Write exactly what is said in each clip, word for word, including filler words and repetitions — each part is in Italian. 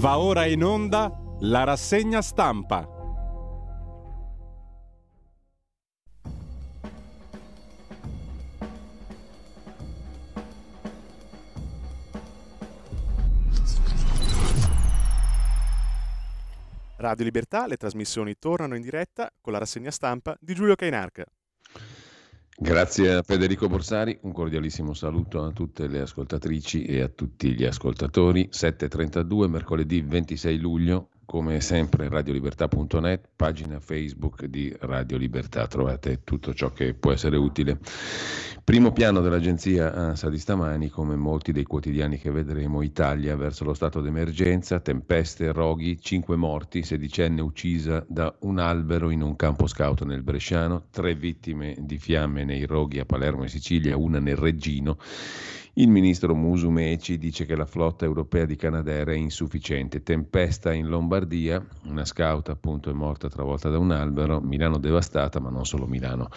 Va ora in onda la rassegna stampa. Radio Libertà, le trasmissioni tornano in diretta con la rassegna stampa di Giulio Cainarca. Grazie a Federico Borsari, un cordialissimo saluto a tutte le ascoltatrici e a tutti gli ascoltatori. sette e trentadue, mercoledì ventisei luglio, come sempre radio libertà punto net, pagina Facebook di Radio Libertà, trovate tutto ciò che può essere utile. Primo piano dell'agenzia ANSA di stamani, come molti dei quotidiani che vedremo, Italia verso lo stato d'emergenza, tempeste, roghi, cinque morti, sedicenne uccisa da un albero in un campo scout nel Bresciano, tre vittime di fiamme nei roghi a Palermo e Sicilia, una nel Reggino. Il ministro Musumeci dice che la flotta europea di Canadair è insufficiente, tempesta in Lombardia, una scout appunto è morta travolta da un albero, Milano devastata, ma non solo Milano.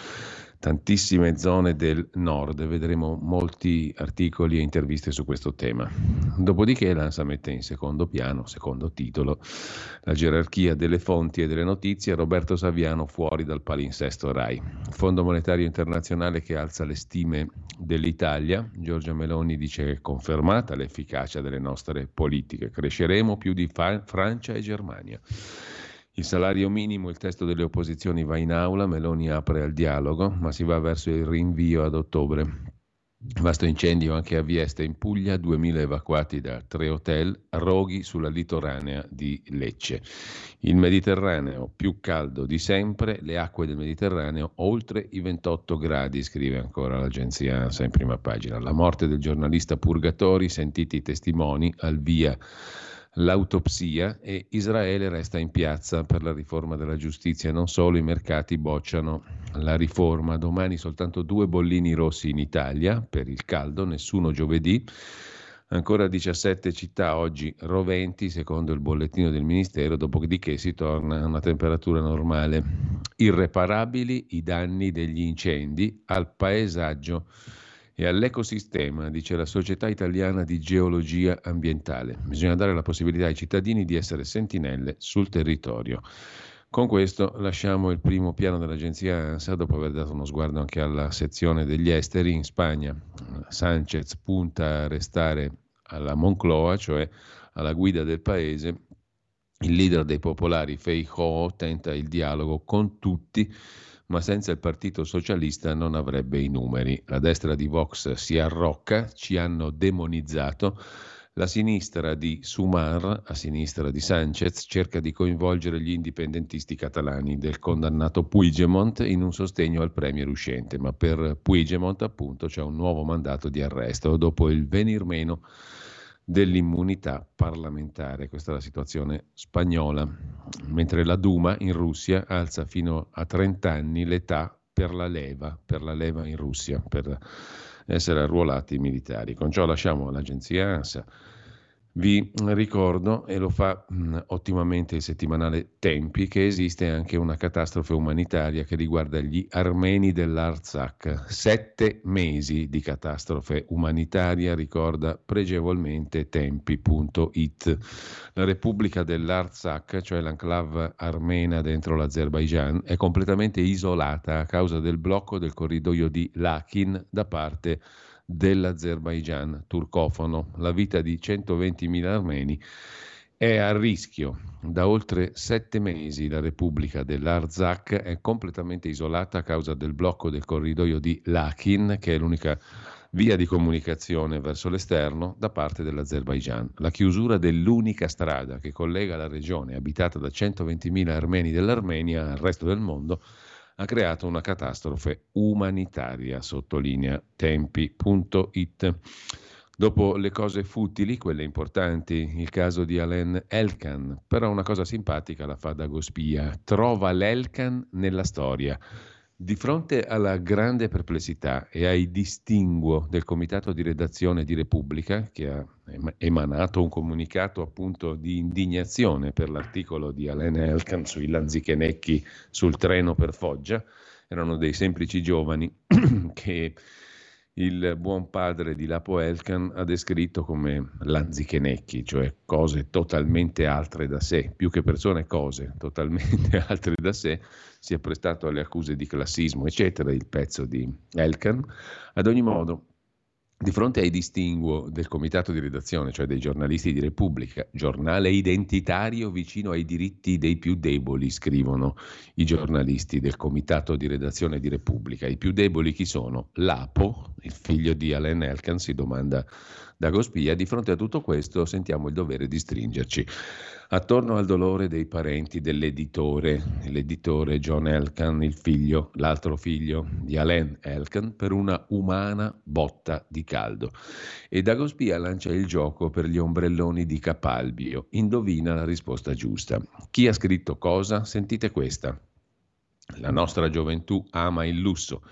Tantissime zone del nord, vedremo molti articoli e interviste su questo tema. Dopodiché l'ANSA mette in secondo piano, secondo titolo, la gerarchia delle fonti e delle notizie, Roberto Saviano fuori dal palinsesto Rai. Fondo Monetario Internazionale che alza le stime dell'Italia, Giorgia Meloni dice che è confermata l'efficacia delle nostre politiche, cresceremo più di Francia e Germania. Il salario minimo, il testo delle opposizioni va in aula, Meloni apre al dialogo, ma si va verso il rinvio ad ottobre. Vasto incendio anche a Vieste in Puglia, duemila evacuati da tre hotel, roghi sulla litoranea di Lecce. Il Mediterraneo più caldo di sempre, le acque del Mediterraneo oltre i ventotto gradi, scrive ancora l'agenzia ANSA in prima pagina. La morte del giornalista Purgatori, sentiti i testimoni, al via l'autopsia e Israele resta in piazza per la riforma della giustizia, non solo i mercati bocciano la riforma, domani soltanto due bollini rossi in Italia per il caldo, nessuno giovedì, ancora diciassette città oggi roventi secondo il bollettino del ministero, dopodiché si torna a una temperatura normale, irreparabili i danni degli incendi al paesaggio e all'ecosistema, dice la Società Italiana di Geologia Ambientale. Bisogna dare la possibilità ai cittadini di essere sentinelle sul territorio. Con questo lasciamo il primo piano dell'agenzia ANSA dopo aver dato uno sguardo anche alla sezione degli esteri. In Spagna Sanchez punta a restare alla Moncloa, cioè alla guida del paese. Il leader dei popolari Feijóo tenta il dialogo con tutti, ma senza il Partito Socialista non avrebbe i numeri. La destra di Vox si arrocca, ci hanno demonizzato. La sinistra di Sumar, a sinistra di Sánchez, cerca di coinvolgere gli indipendentisti catalani del condannato Puigdemont in un sostegno al premier uscente, ma per Puigdemont appunto c'è un nuovo mandato di arresto dopo il venir meno dell'immunità parlamentare. Questa è la situazione spagnola. Mentre la Duma in Russia alza fino a trenta anni l'età per la leva, per la leva in Russia, per essere arruolati militari. Con ciò lasciamo l'agenzia ANSA. Vi ricordo, e lo fa mh, ottimamente il settimanale Tempi, che esiste anche una catastrofe umanitaria che riguarda gli armeni dell'Artsakh. Sette mesi di catastrofe umanitaria, ricorda pregevolmente Tempi punto it. La Repubblica dell'Artsakh, cioè l'enclave armena dentro l'Azerbaigian, è completamente isolata a causa del blocco del corridoio di Lakin da parte dell'Azerbaigian turcofono. La vita di centoventimila armeni è a rischio. Da oltre sette mesi la Repubblica dell'Artsakh è completamente isolata a causa del blocco del corridoio di Lakin, che è l'unica via di comunicazione verso l'esterno da parte dell'Azerbaigian. La chiusura dell'unica strada che collega la regione abitata da centoventimila armeni dell'Armenia al resto del mondo ha creato una catastrofe umanitaria, sottolinea Tempi punto it. Dopo le cose futili, quelle importanti, il caso di Alain Elkann, però una cosa simpatica la fa Dagospia, trova l'Elkann nella storia. Di fronte alla grande perplessità e ai distinguo del comitato di redazione di Repubblica, che ha emanato un comunicato appunto di indignazione per l'articolo di Alain Elkann sui lanzichenecchi sul treno per Foggia, erano dei semplici giovani che il buon padre di Lapo Elkann ha descritto come lanzichenecchi, cioè cose totalmente altre da sé, più che persone cose totalmente altre da sé, si è prestato alle accuse di classismo eccetera il pezzo di Elkann. Ad ogni modo, di fronte ai distinguo del comitato di redazione, cioè dei giornalisti di Repubblica, giornale identitario vicino ai diritti dei più deboli, scrivono i giornalisti del comitato di redazione di Repubblica. I più deboli chi sono? Lapo, il figlio di Alain Elkann, si domanda Dagospia. Di fronte a tutto questo sentiamo il dovere di stringerci attorno al dolore dei parenti dell'editore, l'editore John Elkann, il figlio, l'altro figlio di Alain Elkann, per una umana botta di caldo. E Dagospia lancia il gioco per gli ombrelloni di Capalbio. Indovina la risposta giusta. Chi ha scritto cosa? Sentite questa. La nostra gioventù ama il lusso.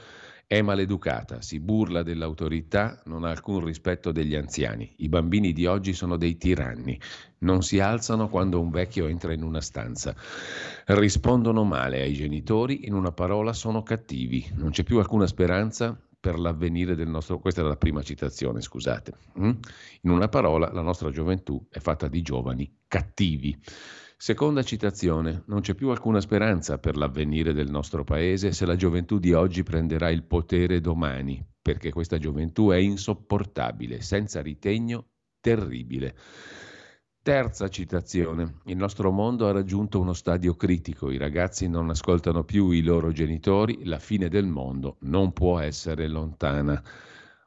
È maleducata, si burla dell'autorità, non ha alcun rispetto degli anziani. I bambini di oggi sono dei tiranni, non si alzano quando un vecchio entra in una stanza. Rispondono male ai genitori, in una parola sono cattivi. Non c'è più alcuna speranza per l'avvenire del nostro... Questa era la prima citazione, scusate. In una parola, la nostra gioventù è fatta di giovani cattivi. Seconda citazione, non c'è più alcuna speranza per l'avvenire del nostro paese se la gioventù di oggi prenderà il potere domani, perché questa gioventù è insopportabile, senza ritegno, terribile. Terza citazione, il nostro mondo ha raggiunto uno stadio critico, i ragazzi non ascoltano più i loro genitori, la fine del mondo non può essere lontana.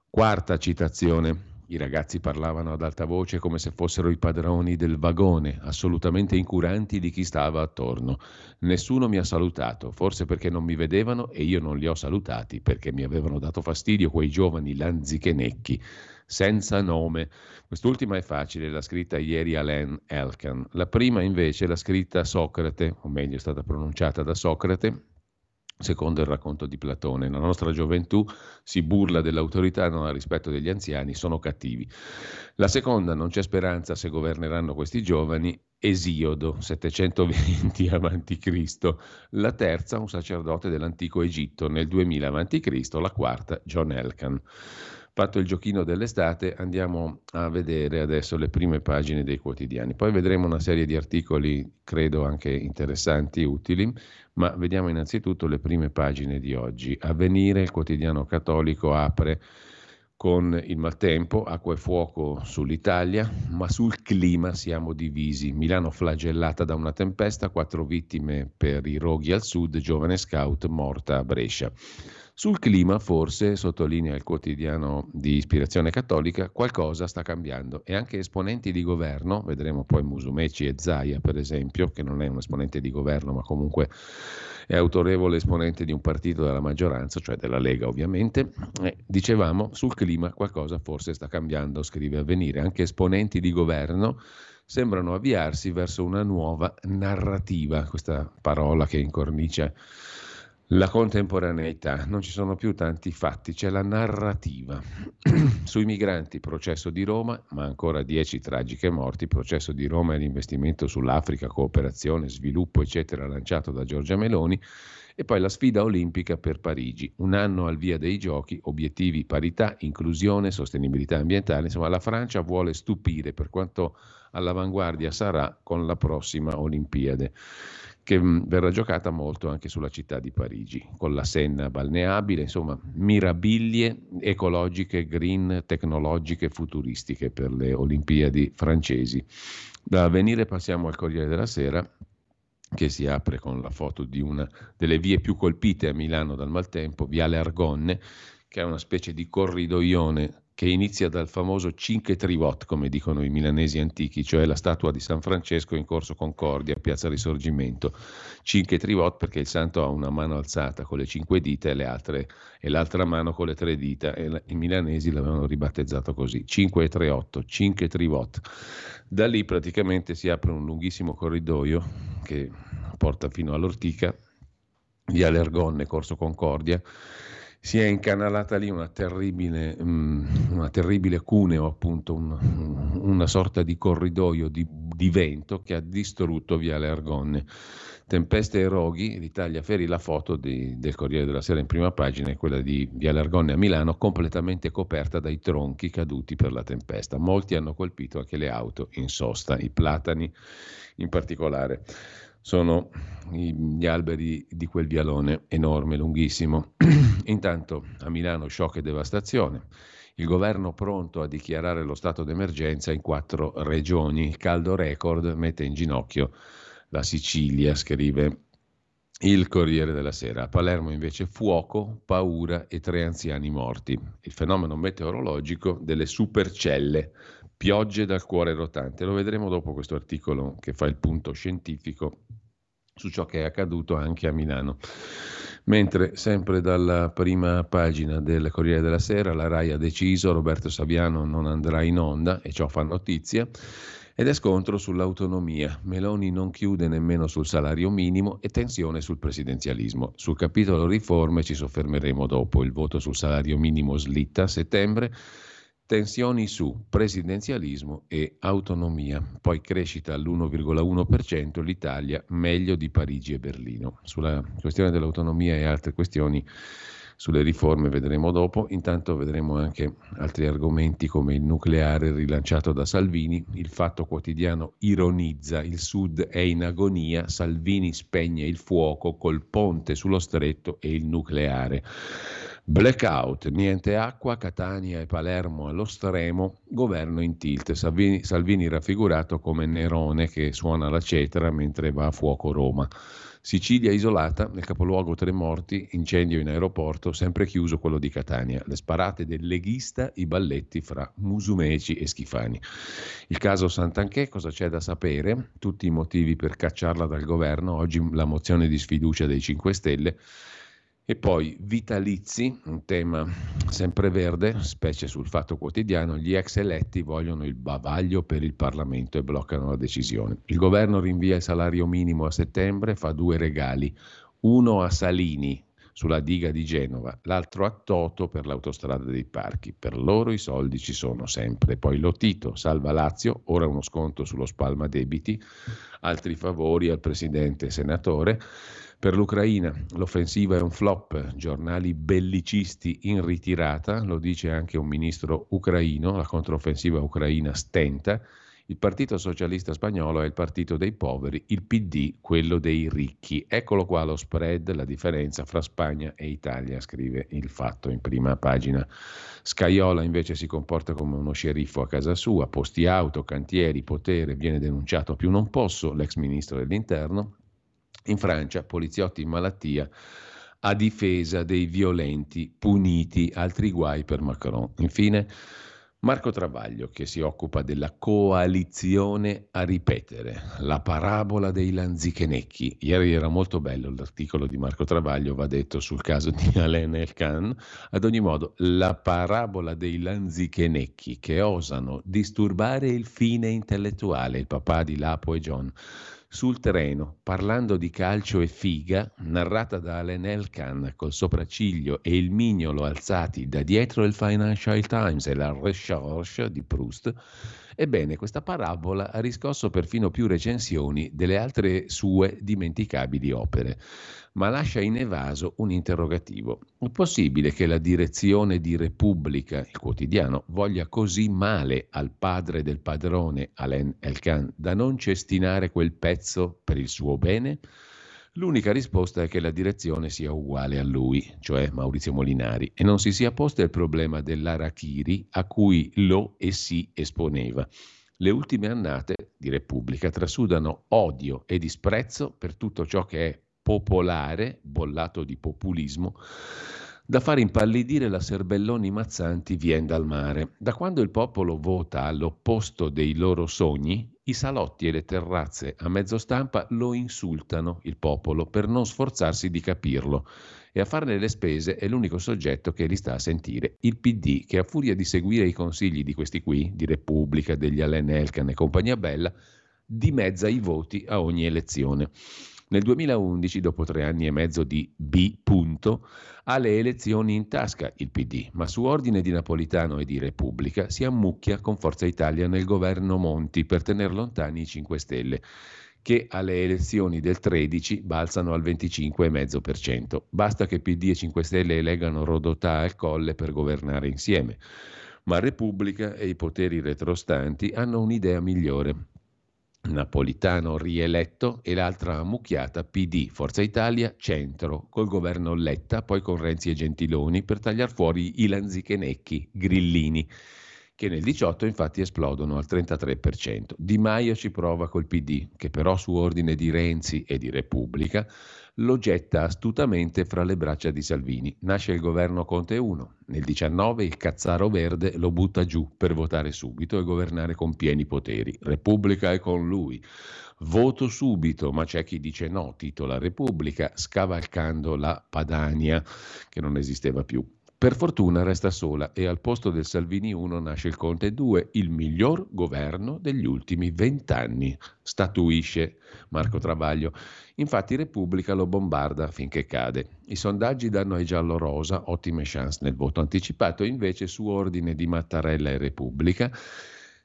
Quarta citazione. I ragazzi parlavano ad alta voce come se fossero i padroni del vagone, assolutamente incuranti di chi stava attorno. Nessuno mi ha salutato, forse perché non mi vedevano e io non li ho salutati, perché mi avevano dato fastidio quei giovani lanzichenecchi, senza nome. Quest'ultima è facile, l'ha scritta ieri Alain Elkann. La prima invece l'ha scritta Socrate, o meglio è stata pronunciata da Socrate, secondo il racconto di Platone. La nostra gioventù si burla dell'autorità, non ha rispetto degli anziani, sono cattivi. La seconda, non c'è speranza se governeranno questi giovani, Esiodo, settecentoventi avanti Cristo. La terza, un sacerdote dell'antico Egitto, nel duemila avanti Cristo. La quarta, John Elkann. Fatto il giochino dell'estate, andiamo a vedere adesso le prime pagine dei quotidiani. Poi vedremo una serie di articoli, credo anche interessanti, utili, ma vediamo innanzitutto le prime pagine di oggi. Avvenire, il quotidiano cattolico, apre con il maltempo, acqua e fuoco sull'Italia, ma sul clima siamo divisi. Milano flagellata da una tempesta, quattro vittime per i roghi al sud, giovane scout morta a Brescia. Sul clima forse, sottolinea il quotidiano di ispirazione cattolica, qualcosa sta cambiando e anche esponenti di governo, vedremo poi Musumeci e Zaia per esempio, che non è un esponente di governo ma comunque è autorevole esponente di un partito della maggioranza, cioè della Lega ovviamente, e dicevamo sul clima qualcosa forse sta cambiando, scrive Avvenire, anche esponenti di governo sembrano avviarsi verso una nuova narrativa, questa parola che incornicia la contemporaneità, non ci sono più tanti fatti, c'è la narrativa. Sui migranti, processo di Roma, ma ancora dieci tragiche morti, processo di Roma e l'investimento sull'Africa, cooperazione, sviluppo, eccetera, lanciato da Giorgia Meloni, e poi la sfida olimpica per Parigi, un anno al via dei giochi, obiettivi, parità, inclusione, sostenibilità ambientale, insomma la Francia vuole stupire per quanto all'avanguardia sarà con la prossima Olimpiade, che verrà giocata molto anche sulla città di Parigi, con la Senna balneabile, insomma mirabilie ecologiche, green, tecnologiche, futuristiche per le Olimpiadi francesi. Da Avvenire passiamo al Corriere della Sera, che si apre con la foto di una delle vie più colpite a Milano dal maltempo, Viale Argonne, che è una specie di corridoione che inizia dal famoso Cinque Trivot, come dicono i milanesi antichi, cioè la statua di San Francesco in Corso Concordia, Piazza Risorgimento. Cinque Trivot perché il santo ha una mano alzata con le cinque dita e le altre e l'altra mano con le tre dita, e la, i milanesi l'avevano ribattezzato così, Cinque e tre otto, Cinque Trivot. Da lì praticamente si apre un lunghissimo corridoio che porta fino all'Ortica, via Argonne, Corso Concordia. Si è incanalata lì una terribile, um, una terribile cuneo, appunto, un, una sorta di corridoio, di di vento che ha distrutto Viale Argonne. Tempeste e roghi, l'Italia ferì. La foto di, del Corriere della Sera in prima pagina è quella di Viale Argonne a Milano, completamente coperta dai tronchi caduti per la tempesta. Molti hanno colpito anche le auto in sosta, i platani in particolare. Sono gli alberi di quel vialone enorme, lunghissimo. Intanto a Milano shock e devastazione. Il governo pronto a dichiarare lo stato d'emergenza in quattro regioni. Il caldo record mette in ginocchio la Sicilia, scrive il Corriere della Sera. A Palermo invece fuoco, paura e tre anziani morti. Il fenomeno meteorologico delle supercelle. Piogge dal cuore rotante. Lo vedremo dopo questo articolo che fa il punto scientifico su ciò che è accaduto anche a Milano. Mentre sempre dalla prima pagina del Corriere della Sera, la RAI ha deciso, Roberto Saviano non andrà in onda e ciò fa notizia, ed è scontro sull'autonomia. Meloni non chiude nemmeno sul salario minimo e tensione sul presidenzialismo. Sul capitolo riforme ci soffermeremo dopo. Il voto sul salario minimo slitta a settembre. Tensioni su presidenzialismo e autonomia, poi crescita all'uno virgola uno per cento, l'Italia meglio di Parigi e Berlino. Sulla questione dell'autonomia e altre questioni sulle riforme vedremo dopo. Intanto vedremo anche altri argomenti come il nucleare rilanciato da Salvini. Il Fatto Quotidiano ironizza, il Sud è in agonia, Salvini spegne il fuoco col ponte sullo stretto e il nucleare. Blackout, niente acqua, Catania e Palermo allo stremo, governo in tilt, Salvini, Salvini raffigurato come Nerone che suona la cetra mentre va a fuoco Roma. Sicilia isolata, nel capoluogo tre morti, incendio in aeroporto, sempre chiuso quello di Catania. Le sparate del leghista, i balletti fra Musumeci e Schifani. Il caso Santanchè, cosa c'è da sapere? Tutti i motivi per cacciarla dal governo, oggi la mozione di sfiducia dei cinque Stelle. E poi vitalizi, un tema sempre verde, specie sul Fatto Quotidiano, gli ex eletti vogliono il bavaglio per il Parlamento e bloccano la decisione. Il governo rinvia il salario minimo a settembre, fa due regali, uno a Salini sulla diga di Genova, l'altro a Toto per l'autostrada dei parchi. Per loro i soldi ci sono sempre. Poi Lotito, salva Lazio, ora uno sconto sullo spalma debiti, altri favori al presidente e senatore. Per l'Ucraina l'offensiva è un flop, giornali bellicisti in ritirata, lo dice anche un ministro ucraino, la controffensiva ucraina stenta, il Partito Socialista Spagnolo è il partito dei poveri, il P D quello dei ricchi. Eccolo qua lo spread, la differenza fra Spagna e Italia, scrive il Fatto in prima pagina. Scajola invece si comporta come uno sceriffo a casa sua, posti auto, cantieri, potere, viene denunciato più non posso, l'ex ministro dell'Interno. In Francia, poliziotti in malattia a difesa dei violenti puniti, altri guai per Macron. Infine, Marco Travaglio che si occupa della coalizione a ripetere, la parabola dei lanzichenecchi. Ieri era molto bello l'articolo di Marco Travaglio, va detto, sul caso di Alain Elkann. Ad ogni modo, la parabola dei lanzichenecchi che osano disturbare il fine intellettuale, il papà di Lapo e John. Sul terreno, parlando di calcio e figa, narrata da Alain Elkann col sopracciglio e il mignolo alzati da dietro il Financial Times e la Recherche di Proust, ebbene questa parabola ha riscosso perfino più recensioni delle altre sue dimenticabili opere, ma lascia in evaso un interrogativo. È possibile che la direzione di Repubblica, il quotidiano, voglia così male al padre del padrone, Alain Elkann, da non cestinare quel pezzo per il suo bene? L'unica risposta è che la direzione sia uguale a lui, cioè Maurizio Molinari, e non si sia posto il problema dell'Arachiri a cui lo e si esponeva. Le ultime annate di Repubblica trasudano odio e disprezzo per tutto ciò che è popolare, bollato di populismo, da far impallidire la Serbelloni Mazzanti vien dal mare. Da quando il popolo vota all'opposto dei loro sogni, i salotti e le terrazze a mezzo stampa lo insultano, il popolo, per non sforzarsi di capirlo. E a farne le spese è l'unico soggetto che li sta a sentire, il P D, che a furia di seguire i consigli di questi qui, di Repubblica, degli Alain Elkann e compagnia bella, dimezza i voti a ogni elezione. Nel duemilaundici, dopo tre anni e mezzo di B. Punto, ha le elezioni in tasca il P D, ma su ordine di Napolitano e di Repubblica si ammucchia con Forza Italia nel governo Monti per tener lontani i cinque Stelle, che alle elezioni del tredici balzano al venticinque virgola cinque per cento. Basta che P D e cinque Stelle elegano Rodotà al Colle per governare insieme. Ma Repubblica e i poteri retrostanti hanno un'idea migliore. Napolitano rieletto e l'altra ammucchiata P D, Forza Italia, centro, col governo Letta, poi con Renzi e Gentiloni, per tagliar fuori i lanzichenecchi, grillini, che nel diciotto infatti esplodono al trentatré per cento. Di Maio ci prova col P D, che però su ordine di Renzi e di Repubblica lo getta astutamente fra le braccia di Salvini. Nasce il governo Conte uno. Nel diciannove il cazzaro verde lo butta giù per votare subito e governare con pieni poteri. Repubblica è con lui. Voto subito, ma c'è chi dice no, titola Repubblica, scavalcando la Padania, che non esisteva più. Per fortuna resta sola e al posto del Salvini uno nasce il Conte due, il miglior governo degli ultimi vent'anni, statuisce Marco Travaglio. Infatti Repubblica lo bombarda finché cade. I sondaggi danno ai giallorosa ottime chance nel voto anticipato, invece su ordine di Mattarella e Repubblica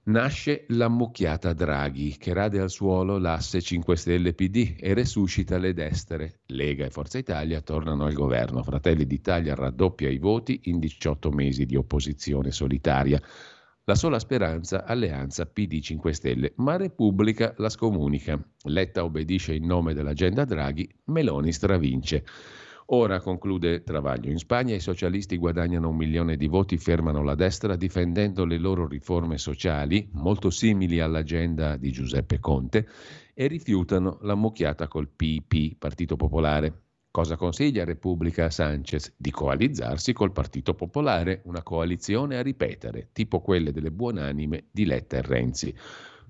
nasce l'ammucchiata Draghi, che rade al suolo l'asse cinque Stelle P D e resuscita le destre. Lega e Forza Italia tornano al governo. Fratelli d'Italia raddoppia i voti in diciotto mesi di opposizione solitaria. La sola speranza, alleanza P D cinque Stelle, ma Repubblica la scomunica. Letta obbedisce in nome dell'agenda Draghi, Meloni stravince. Ora, conclude Travaglio, in Spagna i socialisti guadagnano un milione di voti, fermano la destra difendendo le loro riforme sociali, molto simili all'agenda di Giuseppe Conte, e rifiutano l'ammucchiata col P P, Partito Popolare. Cosa consiglia Repubblica a Sanchez? Di coalizzarsi col Partito Popolare, una coalizione a ripetere, tipo quelle delle buonanime di Letta e Renzi.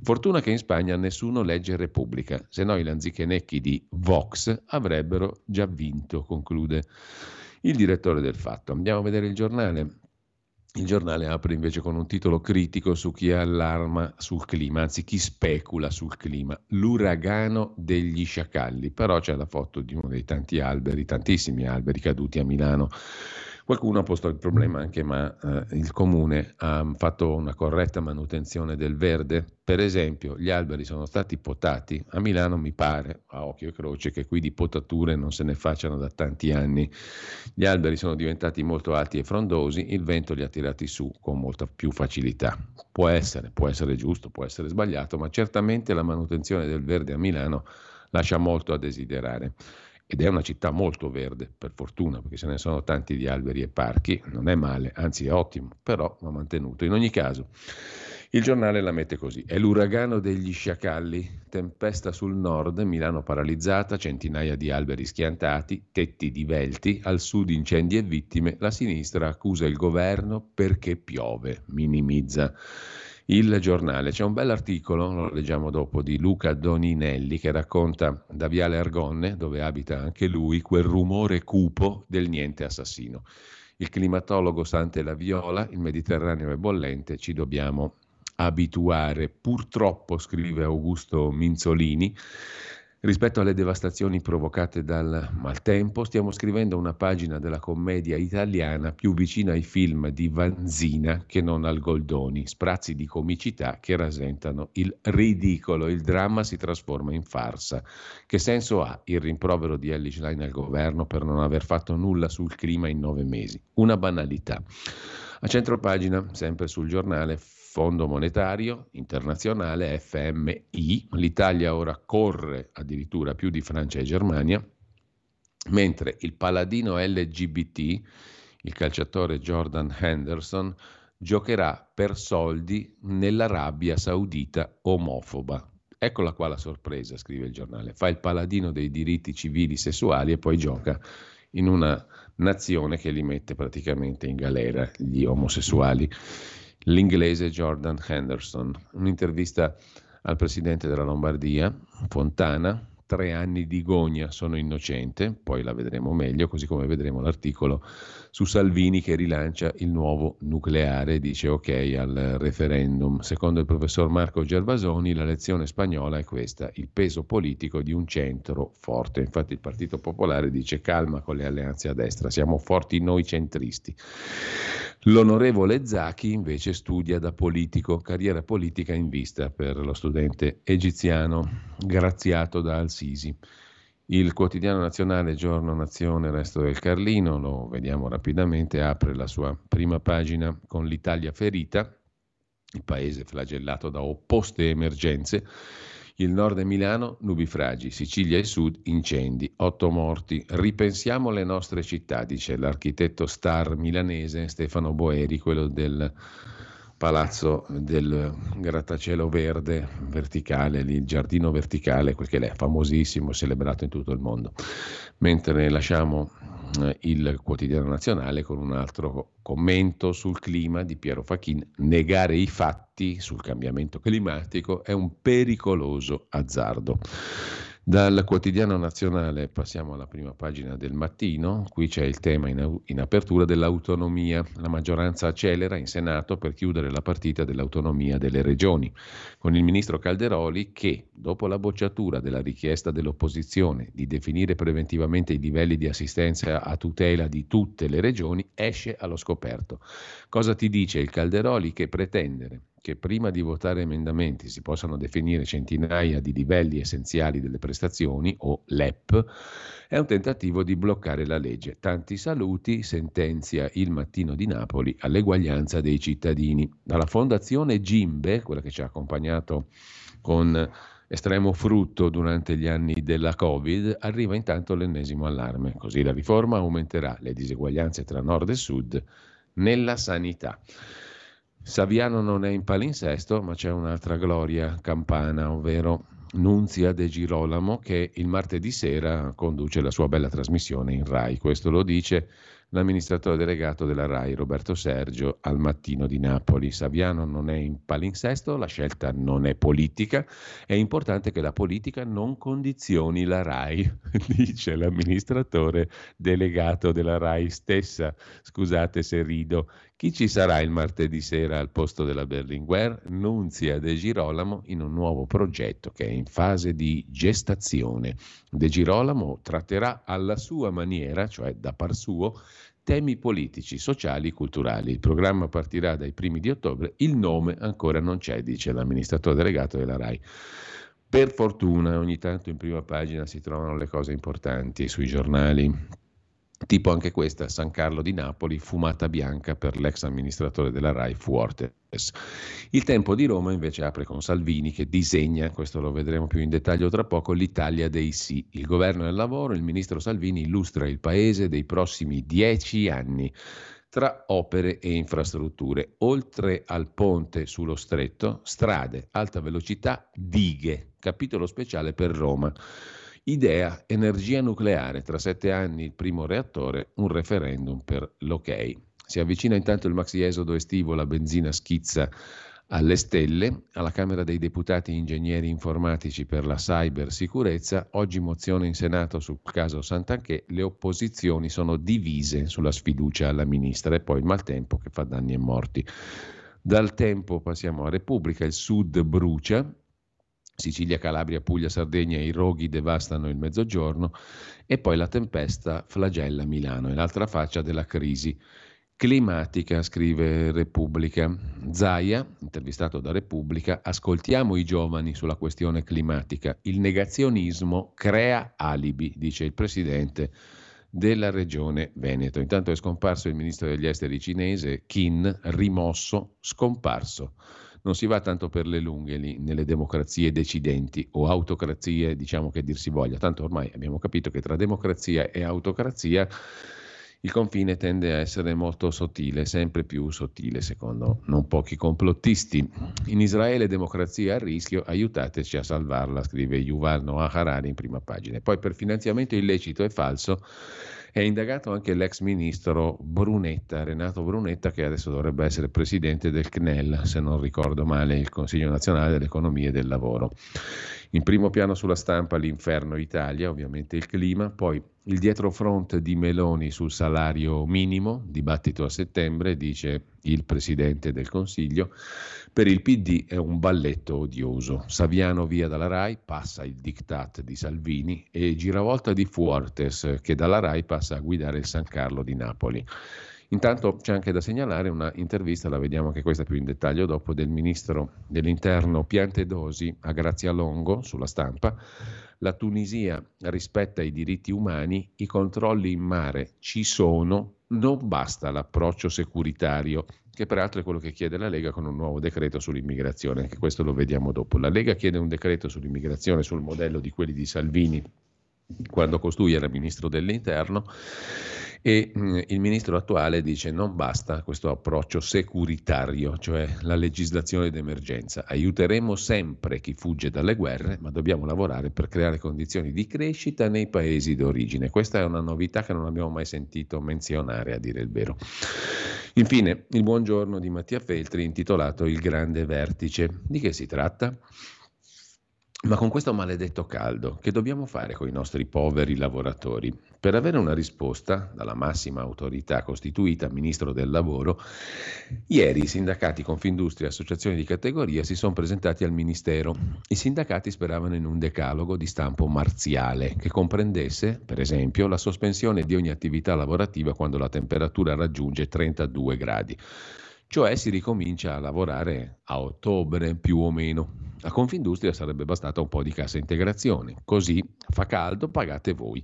Fortuna che in Spagna nessuno legge Repubblica, se no i lanzichenecchi di Vox avrebbero già vinto, conclude il direttore del Fatto. Andiamo a vedere il giornale. Il giornale apre invece con un titolo critico su chi allarma sul clima, anzi chi specula sul clima, l'uragano degli sciacalli, però c'è la foto di uno dei tanti alberi, tantissimi alberi caduti a Milano. Qualcuno ha posto il problema anche, ma eh, il comune ha fatto una corretta manutenzione del verde. Per esempio, gli alberi sono stati potati. A Milano mi pare, a occhio e croce, che qui di potature non se ne facciano da tanti anni. Gli alberi sono diventati molto alti e frondosi, il vento li ha tirati su con molta più facilità. Può essere, può essere giusto, può essere sbagliato, ma certamente la manutenzione del verde a Milano lascia molto a desiderare. Ed è una città molto verde, per fortuna, perché se ne sono tanti di alberi e parchi, non è male, anzi è ottimo, però va mantenuto. In ogni caso, il giornale la mette così, è l'uragano degli sciacalli, tempesta sul nord, Milano paralizzata, centinaia di alberi schiantati, tetti divelti, al sud incendi e vittime, la sinistra accusa il governo perché piove, minimizza. Il giornale, c'è un bell'articolo, lo leggiamo dopo, di Luca Doninelli che racconta da Viale Argonne, dove abita anche lui, quel rumore cupo del niente assassino. Il climatologo Sante La Viola, il Mediterraneo è bollente, ci dobbiamo abituare. Purtroppo, scrive Augusto Minzolini, rispetto alle devastazioni provocate dal maltempo, stiamo scrivendo una pagina della commedia italiana più vicina ai film di Vanzina che non al Goldoni, sprazzi di comicità che rasentano il ridicolo, il dramma si trasforma in farsa. Che senso ha il rimprovero di Elly Schlein al governo per non aver fatto nulla sul clima in nove mesi? Una banalità. A centropagina, sempre sul giornale, Fondo Monetario Internazionale, F M I, l'Italia ora corre addirittura più di Francia e Germania, mentre il paladino L G B T, il calciatore Jordan Henderson, giocherà per soldi nell'Arabia Saudita omofoba. Eccola qua la sorpresa, scrive il giornale, fa il paladino dei diritti civili sessuali e poi gioca in una nazione che li mette praticamente in galera, gli omosessuali. L'inglese Jordan Henderson, un'intervista al presidente della Lombardia, Fontana, tre anni di gogna, sono innocente, poi la vedremo meglio, così come vedremo l'articolo su Salvini che rilancia il nuovo nucleare, dice ok al referendum. Secondo il professor Marco Gervasoni la lezione spagnola è questa, il peso politico di un centro forte. Infatti il Partito Popolare dice calma con le alleanze a destra, siamo forti noi centristi. L'onorevole Zaki invece studia da politico, carriera politica in vista per lo studente egiziano graziato da Al-Sisi. Il quotidiano nazionale Giorno, Nazione, Resto del Carlino, lo vediamo rapidamente, apre la sua prima pagina con l'Italia ferita, il paese flagellato da opposte emergenze, il nord e Milano nubifragi, Sicilia e sud incendi, otto morti, ripensiamo le nostre città, dice l'architetto star milanese Stefano Boeri, quello del palazzo del grattacielo verde verticale, il giardino verticale, quel che è famosissimo, celebrato in tutto il mondo. Mentre lasciamo il quotidiano nazionale con un altro commento sul clima di Piero Facchin, negare i fatti sul cambiamento climatico è un pericoloso azzardo. Dal quotidiano nazionale passiamo alla prima pagina del Mattino, qui c'è il tema in, in apertura dell'autonomia, la maggioranza accelera in Senato per chiudere la partita dell'autonomia delle regioni, con il ministro Calderoli che, dopo la bocciatura della richiesta dell'opposizione di definire preventivamente i livelli di assistenza a tutela di tutte le regioni, esce allo scoperto. Cosa ti dice il Calderoli? Che pretendere che prima di votare emendamenti si possano definire centinaia di livelli essenziali delle prestazioni o L E P è un tentativo di bloccare la legge. Tanti saluti, sentenzia Il Mattino di Napoli all'eguaglianza dei cittadini. Dalla Fondazione Gimbe, quella che ci ha accompagnato con estremo frutto durante gli anni della Covid, arriva intanto l'ennesimo allarme. Così la riforma aumenterà le diseguaglianze tra nord e sud nella sanità. Saviano non è in palinsesto, ma c'è un'altra gloria campana, ovvero Nunzia De Girolamo, che il martedì sera conduce la sua bella trasmissione in Rai. Questo lo dice l'amministratore delegato della Rai, Roberto Sergio, al Mattino di Napoli. Saviano non è in palinsesto, la scelta non è politica, è importante che la politica non condizioni la Rai, dice l'amministratore delegato della Rai stessa. Scusate se rido. Chi ci sarà il martedì sera al posto della Berlinguer? Nunzia De Girolamo in un nuovo progetto che è in fase di gestazione. De Girolamo tratterà alla sua maniera, cioè da par suo, temi politici, sociali, culturali. Il programma partirà dai primi di ottobre, il nome ancora non c'è, dice l'amministratore delegato della RAI. Per fortuna ogni tanto in prima pagina si trovano le cose importanti sui giornali. Tipo anche questa, San Carlo di Napoli, fumata bianca per l'ex amministratore della Rai Fuortes. Il Tempo di Roma invece apre con Salvini che disegna, questo lo vedremo più in dettaglio tra poco, l'Italia dei sì. Il governo del lavoro, il ministro Salvini illustra il paese dei prossimi dieci anni tra opere e infrastrutture, oltre al ponte sullo stretto, strade, alta velocità, dighe, capitolo speciale per Roma. Idea, energia nucleare, tra sette anni il primo reattore, un referendum per l'ok. Si avvicina intanto il maxi esodo estivo, la benzina schizza alle stelle. Alla Camera dei Deputati ingegneri informatici per la cybersicurezza, oggi mozione in Senato sul caso Santanchè, le opposizioni sono divise sulla sfiducia alla ministra e poi il maltempo che fa danni e morti. Dal Tempo passiamo a Repubblica, il sud brucia. Sicilia, Calabria, Puglia, Sardegna, i roghi devastano il mezzogiorno e poi la tempesta flagella Milano, è l'altra faccia della crisi climatica, scrive Repubblica. Zaia, intervistato da Repubblica, ascoltiamo i giovani sulla questione climatica, il negazionismo crea alibi, dice il presidente della regione Veneto. Intanto è scomparso il ministro degli esteri cinese, Qin, rimosso, scomparso. Non si va tanto per le lunghe lì nelle democrazie decidenti o autocrazie, diciamo che dir si voglia, tanto ormai abbiamo capito che tra democrazia e autocrazia il confine tende a essere molto sottile, sempre più sottile secondo non pochi complottisti. In Israele democrazia a rischio, aiutateci a salvarla, scrive Yuval Noah Harari in prima pagina. Poi per finanziamento illecito e falso è indagato anche l'ex ministro Brunetta, Renato Brunetta, che adesso dovrebbe essere presidente del C N E L, se non ricordo male, il Consiglio Nazionale dell'Economia e del Lavoro. In primo piano sulla stampa l'inferno Italia, ovviamente il clima, poi il dietrofront di Meloni sul salario minimo, dibattito a settembre, dice il Presidente del Consiglio, per il P D è un balletto odioso. Saviano via dalla Rai, passa il diktat di Salvini e giravolta di Fuortes che dalla Rai passa a guidare il San Carlo di Napoli. Intanto c'è anche da segnalare una intervista, la vediamo anche questa più in dettaglio dopo, del ministro dell'interno Piantedosi a Grazialongo sulla stampa. La Tunisia rispetta i diritti umani, i controlli in mare ci sono, non basta l'approccio securitario, che peraltro è quello che chiede la Lega con un nuovo decreto sull'immigrazione, anche questo lo vediamo dopo. La Lega chiede un decreto sull'immigrazione sul modello di quelli di Salvini quando costui era ministro dell'interno, e mh, il ministro attuale dice non basta questo approccio securitario, cioè la legislazione d'emergenza. Aiuteremo sempre chi fugge dalle guerre, ma dobbiamo lavorare per creare condizioni di crescita nei paesi d'origine. Questa è una novità che non abbiamo mai sentito menzionare, a dire il vero. Infine, il buongiorno di Mattia Feltri intitolato Il grande vertice. Di che si tratta? Ma con questo maledetto caldo, che dobbiamo fare con i nostri poveri lavoratori? Per avere una risposta dalla massima autorità costituita, Ministro del Lavoro, ieri i sindacati, Confindustria e associazioni di categoria si sono presentati al Ministero. I sindacati speravano in un decalogo di stampo marziale che comprendesse, per esempio, la sospensione di ogni attività lavorativa quando la temperatura raggiunge trentadue gradi. Cioè si ricomincia a lavorare a ottobre più o meno. A Confindustria sarebbe bastata un po' di cassa integrazione, così fa caldo, pagate voi.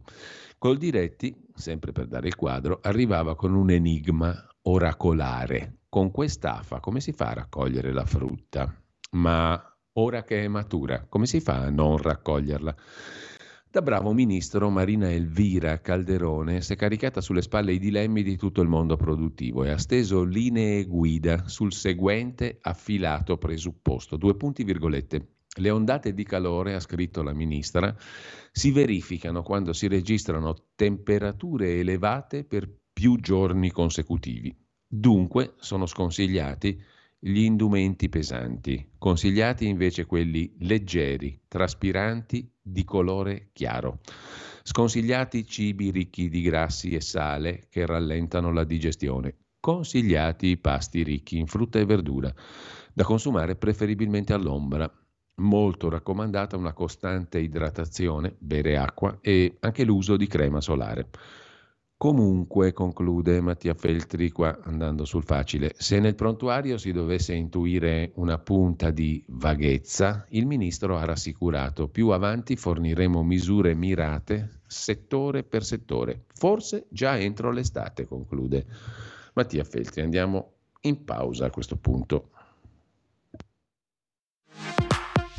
Coldiretti, sempre per dare il quadro, arrivava con un enigma oracolare. Con quest'afa come si fa a raccogliere la frutta? Ma ora che è matura, come si fa a non raccoglierla? Da bravo ministro, Marina Elvira Calderone si è caricata sulle spalle i dilemmi di tutto il mondo produttivo e ha steso linee guida sul seguente affilato presupposto. Due punti virgolette. Le ondate di calore, ha scritto la ministra, si verificano quando si registrano temperature elevate per più giorni consecutivi. Dunque sono sconsigliati gli indumenti pesanti, consigliati invece quelli leggeri, traspiranti, di colore chiaro. Sconsigliati cibi ricchi di grassi e sale che rallentano la digestione. Consigliati i pasti ricchi in frutta e verdura, da consumare preferibilmente all'ombra. Molto raccomandata una costante idratazione, bere acqua e anche l'uso di crema solare. Comunque, conclude Mattia Feltri, qua andando sul facile, se nel prontuario si dovesse intuire una punta di vaghezza, il ministro ha rassicurato, più avanti forniremo misure mirate settore per settore, forse già entro l'estate, conclude Mattia Feltri. Andiamo in pausa a questo punto.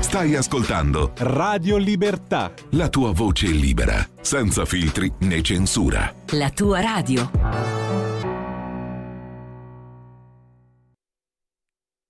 Stai ascoltando Radio Libertà, la tua voce libera, senza filtri né censura. La tua radio.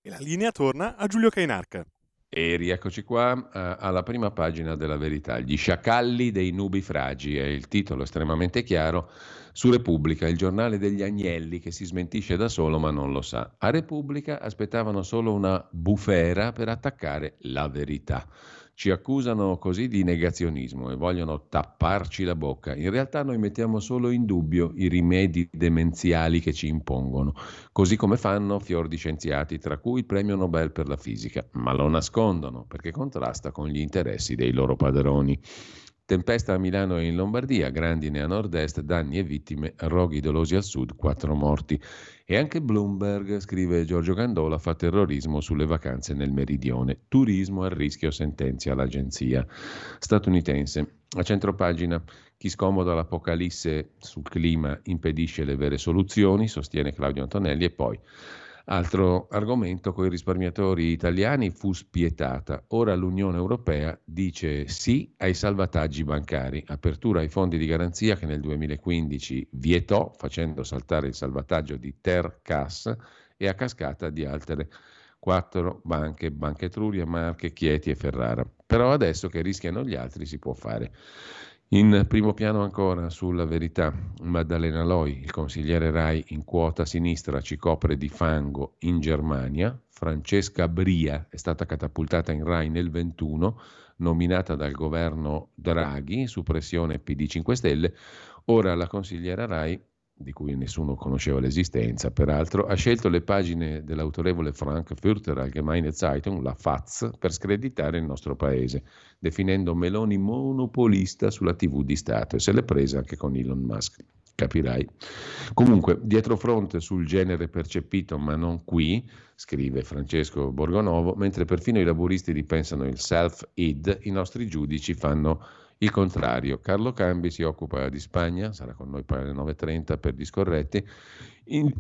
La linea torna a Giulio Cainarca. E rieccoci qua uh, alla prima pagina della Verità. Gli sciacalli dei nubifragi è il titolo estremamente chiaro su Repubblica, il giornale degli agnelli che si smentisce da solo ma non lo sa. A Repubblica aspettavano solo una bufera per attaccare la verità. Ci accusano così di negazionismo e vogliono tapparci la bocca. In realtà noi mettiamo solo in dubbio i rimedi demenziali che ci impongono, così come fanno fior di scienziati, tra cui il premio Nobel per la fisica, ma lo nascondono perché contrasta con gli interessi dei loro padroni. Tempesta a Milano e in Lombardia, grandine a nord-est, danni e vittime, roghi dolosi al sud, quattro morti. E anche Bloomberg, scrive Giorgio Gandola, fa terrorismo sulle vacanze nel meridione. Turismo a rischio, sentenzia l'agenzia statunitense. A centropagina, chi scomoda l'apocalisse sul clima impedisce le vere soluzioni, sostiene Claudio Antonelli. E poi Altro argomento con i risparmiatori italiani fu spietata. Ora l'Unione Europea dice sì ai salvataggi bancari, apertura ai fondi di garanzia che nel duemilaquindici vietò, facendo saltare il salvataggio di Tercas e a cascata di altre quattro banche, Banca Etruria, Marche, Chieti e Ferrara. Però adesso che rischiano gli altri si può fare. In primo piano ancora sulla verità, Maddalena Loi, il consigliere Rai in quota sinistra, ci copre di fango in Germania. Francesca Bria è stata catapultata in Rai nel ventuno, nominata dal governo Draghi su pressione P D cinque Stelle. Ora la consigliera Rai, di cui nessuno conosceva l'esistenza peraltro, ha scelto le pagine dell'autorevole Frankfurter Allgemeine Zeitung, la F A Z, per screditare il nostro paese, definendo Meloni monopolista sulla tivù di Stato, e se l'è presa anche con Elon Musk, capirai. Comunque, dietro fronte sul genere percepito ma non qui, scrive Francesco Borgonovo, mentre perfino i laburisti ripensano il self-id, i nostri giudici fanno il contrario. Carlo Cambi si occupa di Spagna, sarà con noi poi alle nove e trenta per Discorretti. Il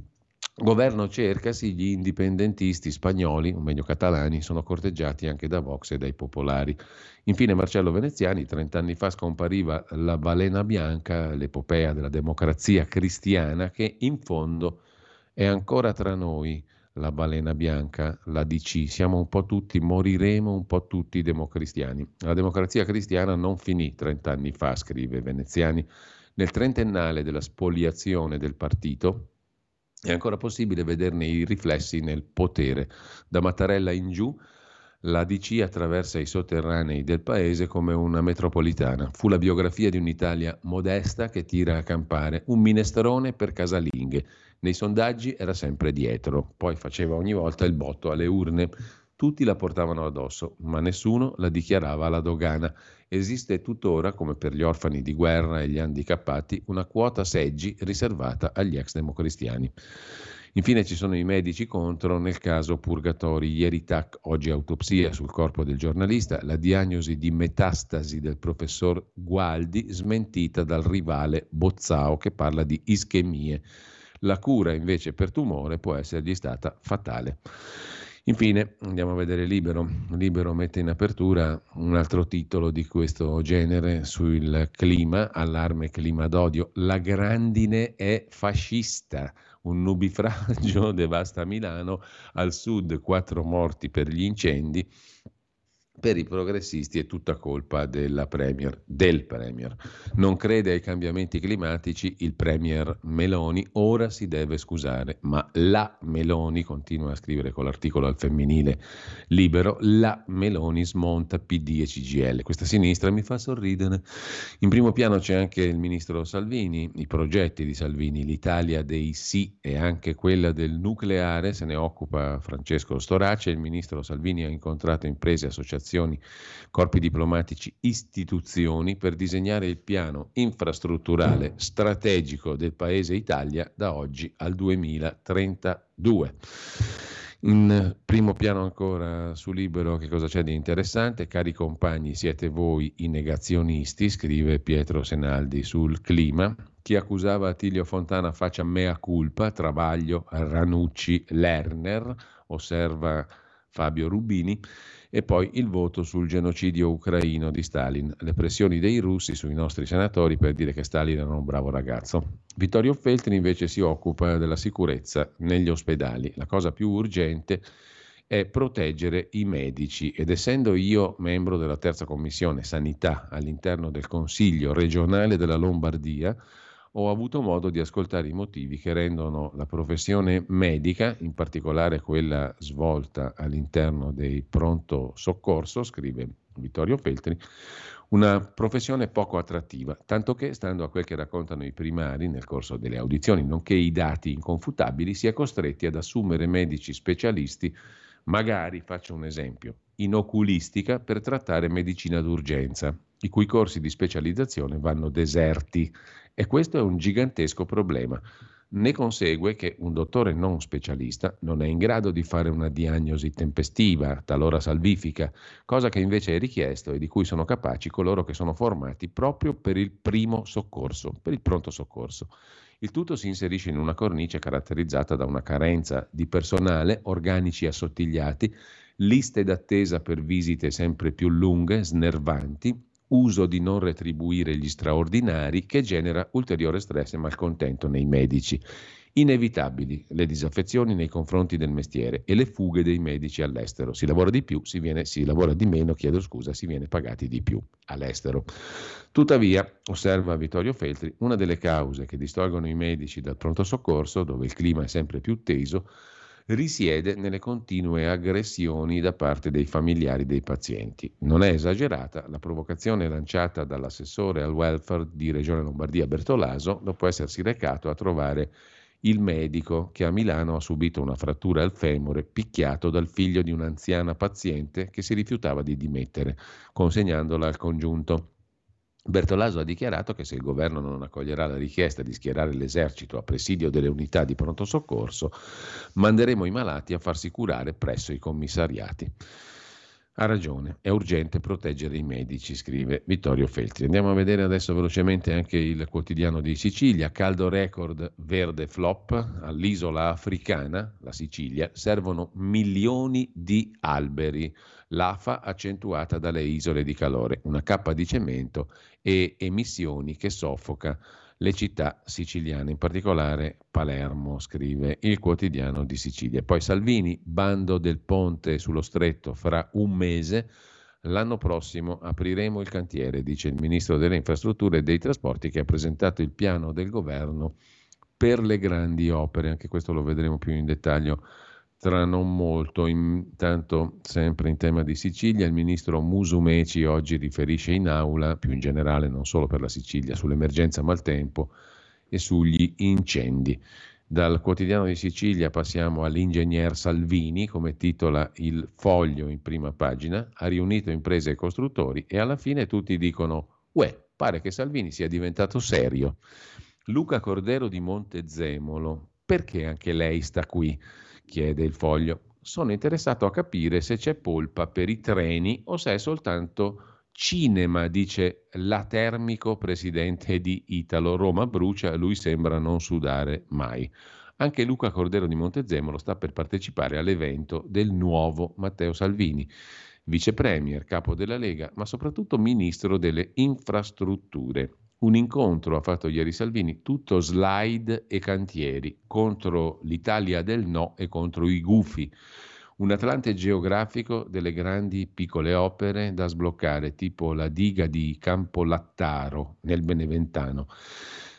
governo cercasi, gli indipendentisti spagnoli, o meglio catalani, sono corteggiati anche da Vox e dai popolari. Infine Marcello Veneziani, trent'anni fa scompariva la balena bianca, l'epopea della democrazia cristiana, che in fondo è ancora tra noi. La balena bianca, la D C, siamo un po' tutti, moriremo un po' tutti democristiani. La democrazia cristiana non finì trent'anni fa, scrive Veneziani. Nel trentennale della spoliazione del partito è ancora possibile vederne i riflessi nel potere. Da Mattarella in giù, la D C attraversa i sotterranei del paese come una metropolitana. Fu la biografia di un'Italia modesta che tira a campare, un minestrone per casalinghe. Nei sondaggi era sempre dietro, poi faceva ogni volta il botto alle urne. Tutti la portavano addosso, ma nessuno la dichiarava alla dogana. Esiste tuttora, come per gli orfani di guerra e gli handicappati, una quota seggi riservata agli ex democristiani. Infine ci sono i medici contro nel caso Purgatori, ieri T A C, oggi autopsia sul corpo del giornalista, la diagnosi di metastasi del professor Gualdi smentita dal rivale Bozzao che parla di ischemie. La cura invece per tumore può essergli stata fatale. Infine andiamo a vedere Libero. Libero mette in apertura un altro titolo di questo genere sul clima, allarme clima d'odio, la grandine è fascista, un nubifragio devasta Milano, al sud quattro morti per gli incendi, per i progressisti è tutta colpa della Premier, del Premier. Non crede ai cambiamenti climatici il Premier Meloni, ora si deve scusare, ma la Meloni, continua a scrivere con l'articolo al femminile Libero, la Meloni smonta P D e C G I L. Questa sinistra mi fa sorridere. In primo piano c'è anche il ministro Salvini, i progetti di Salvini, l'Italia dei sì e anche quella del nucleare, se ne occupa Francesco Storace. Il ministro Salvini ha incontrato imprese, associazioni, corpi diplomatici, istituzioni per disegnare il piano infrastrutturale strategico del paese Italia da oggi al duemilatrentadue. In primo piano ancora su Libero, che cosa c'è di interessante? Cari compagni, siete voi i negazionisti, scrive Pietro Senaldi sul clima. Chi accusava Attilio Fontana faccia mea culpa, Travaglio, Ranucci, Lerner, osserva Fabio Rubini. E poi il voto sul genocidio ucraino di Stalin, le pressioni dei russi sui nostri senatori per dire che Stalin era un bravo ragazzo. Vittorio Feltri invece si occupa della sicurezza negli ospedali. La cosa più urgente è proteggere i medici, ed essendo io membro della terza commissione sanità all'interno del Consiglio regionale della Lombardia, ho avuto modo di ascoltare i motivi che rendono la professione medica, in particolare quella svolta all'interno dei pronto soccorso, scrive Vittorio Feltri, una professione poco attrattiva, tanto che, stando a quel che raccontano i primari nel corso delle audizioni, nonché i dati inconfutabili, si è costretti ad assumere medici specialisti, magari, faccio un esempio, in oculistica per trattare medicina d'urgenza, i cui corsi di specializzazione vanno deserti. E questo è un gigantesco problema. Ne consegue che un dottore non specialista non è in grado di fare una diagnosi tempestiva, talora salvifica, cosa che invece è richiesto e di cui sono capaci coloro che sono formati proprio per il primo soccorso, per il pronto soccorso. Il tutto si inserisce in una cornice caratterizzata da una carenza di personale, organici assottigliati, liste d'attesa per visite sempre più lunghe, snervanti, uso di non retribuire gli straordinari che genera ulteriore stress e malcontento nei medici. Inevitabili le disaffezioni nei confronti del mestiere e le fughe dei medici all'estero. Si lavora di più, si, viene, si lavora di meno, chiedo scusa, si viene pagati di più all'estero. Tuttavia, osserva Vittorio Feltri, una delle cause che distolgono i medici dal pronto soccorso, dove il clima è sempre più teso, risiede nelle continue aggressioni da parte dei familiari dei pazienti. Non è esagerata la provocazione lanciata dall'assessore al welfare di Regione Lombardia Bertolaso dopo essersi recato a trovare il medico che a Milano ha subito una frattura al femore picchiato dal figlio di un'anziana paziente che si rifiutava di dimettere, consegnandola al congiunto. Bertolaso ha dichiarato che se il governo non accoglierà la richiesta di schierare l'esercito a presidio delle unità di pronto soccorso, manderemo i malati a farsi curare presso i commissariati. Ha ragione, è urgente proteggere i medici, scrive Vittorio Feltri. Andiamo a vedere adesso velocemente anche il quotidiano di Sicilia. Caldo record, verde flop, all'isola africana, la Sicilia, servono milioni di alberi. L'afa accentuata dalle isole di calore, una cappa di cemento e emissioni che soffoca le città siciliane, in particolare Palermo, scrive il quotidiano di Sicilia. Poi Salvini, bando del ponte sullo stretto fra un mese, l'anno prossimo apriremo il cantiere, dice il ministro delle infrastrutture e dei trasporti che ha presentato il piano del governo per le grandi opere, anche questo lo vedremo più in dettaglio tra non molto. Intanto, sempre in tema di Sicilia, il ministro Musumeci oggi riferisce in aula, più in generale non solo per la Sicilia, sull'emergenza maltempo e sugli incendi. Dal quotidiano di Sicilia passiamo all'ingegner Salvini, come titola il Foglio in prima pagina, ha riunito imprese e costruttori e alla fine tutti dicono «Uè, pare che Salvini sia diventato serio». Luca Cordero di Montezemolo, perché anche lei sta qui? Chiede il Foglio. Sono interessato a capire se c'è polpa per i treni o se è soltanto cinema, dice la Termico, presidente di Italo. Roma brucia, lui sembra non sudare mai. Anche Luca Cordero di Montezemolo sta per partecipare all'evento del nuovo Matteo Salvini, vice premier, capo della Lega, ma soprattutto ministro delle infrastrutture. Un incontro ha fatto ieri Salvini, tutto slide e cantieri, contro l'Italia del no e contro i gufi. Un atlante geografico delle grandi piccole opere da sbloccare, tipo la diga di Campolattaro nel Beneventano.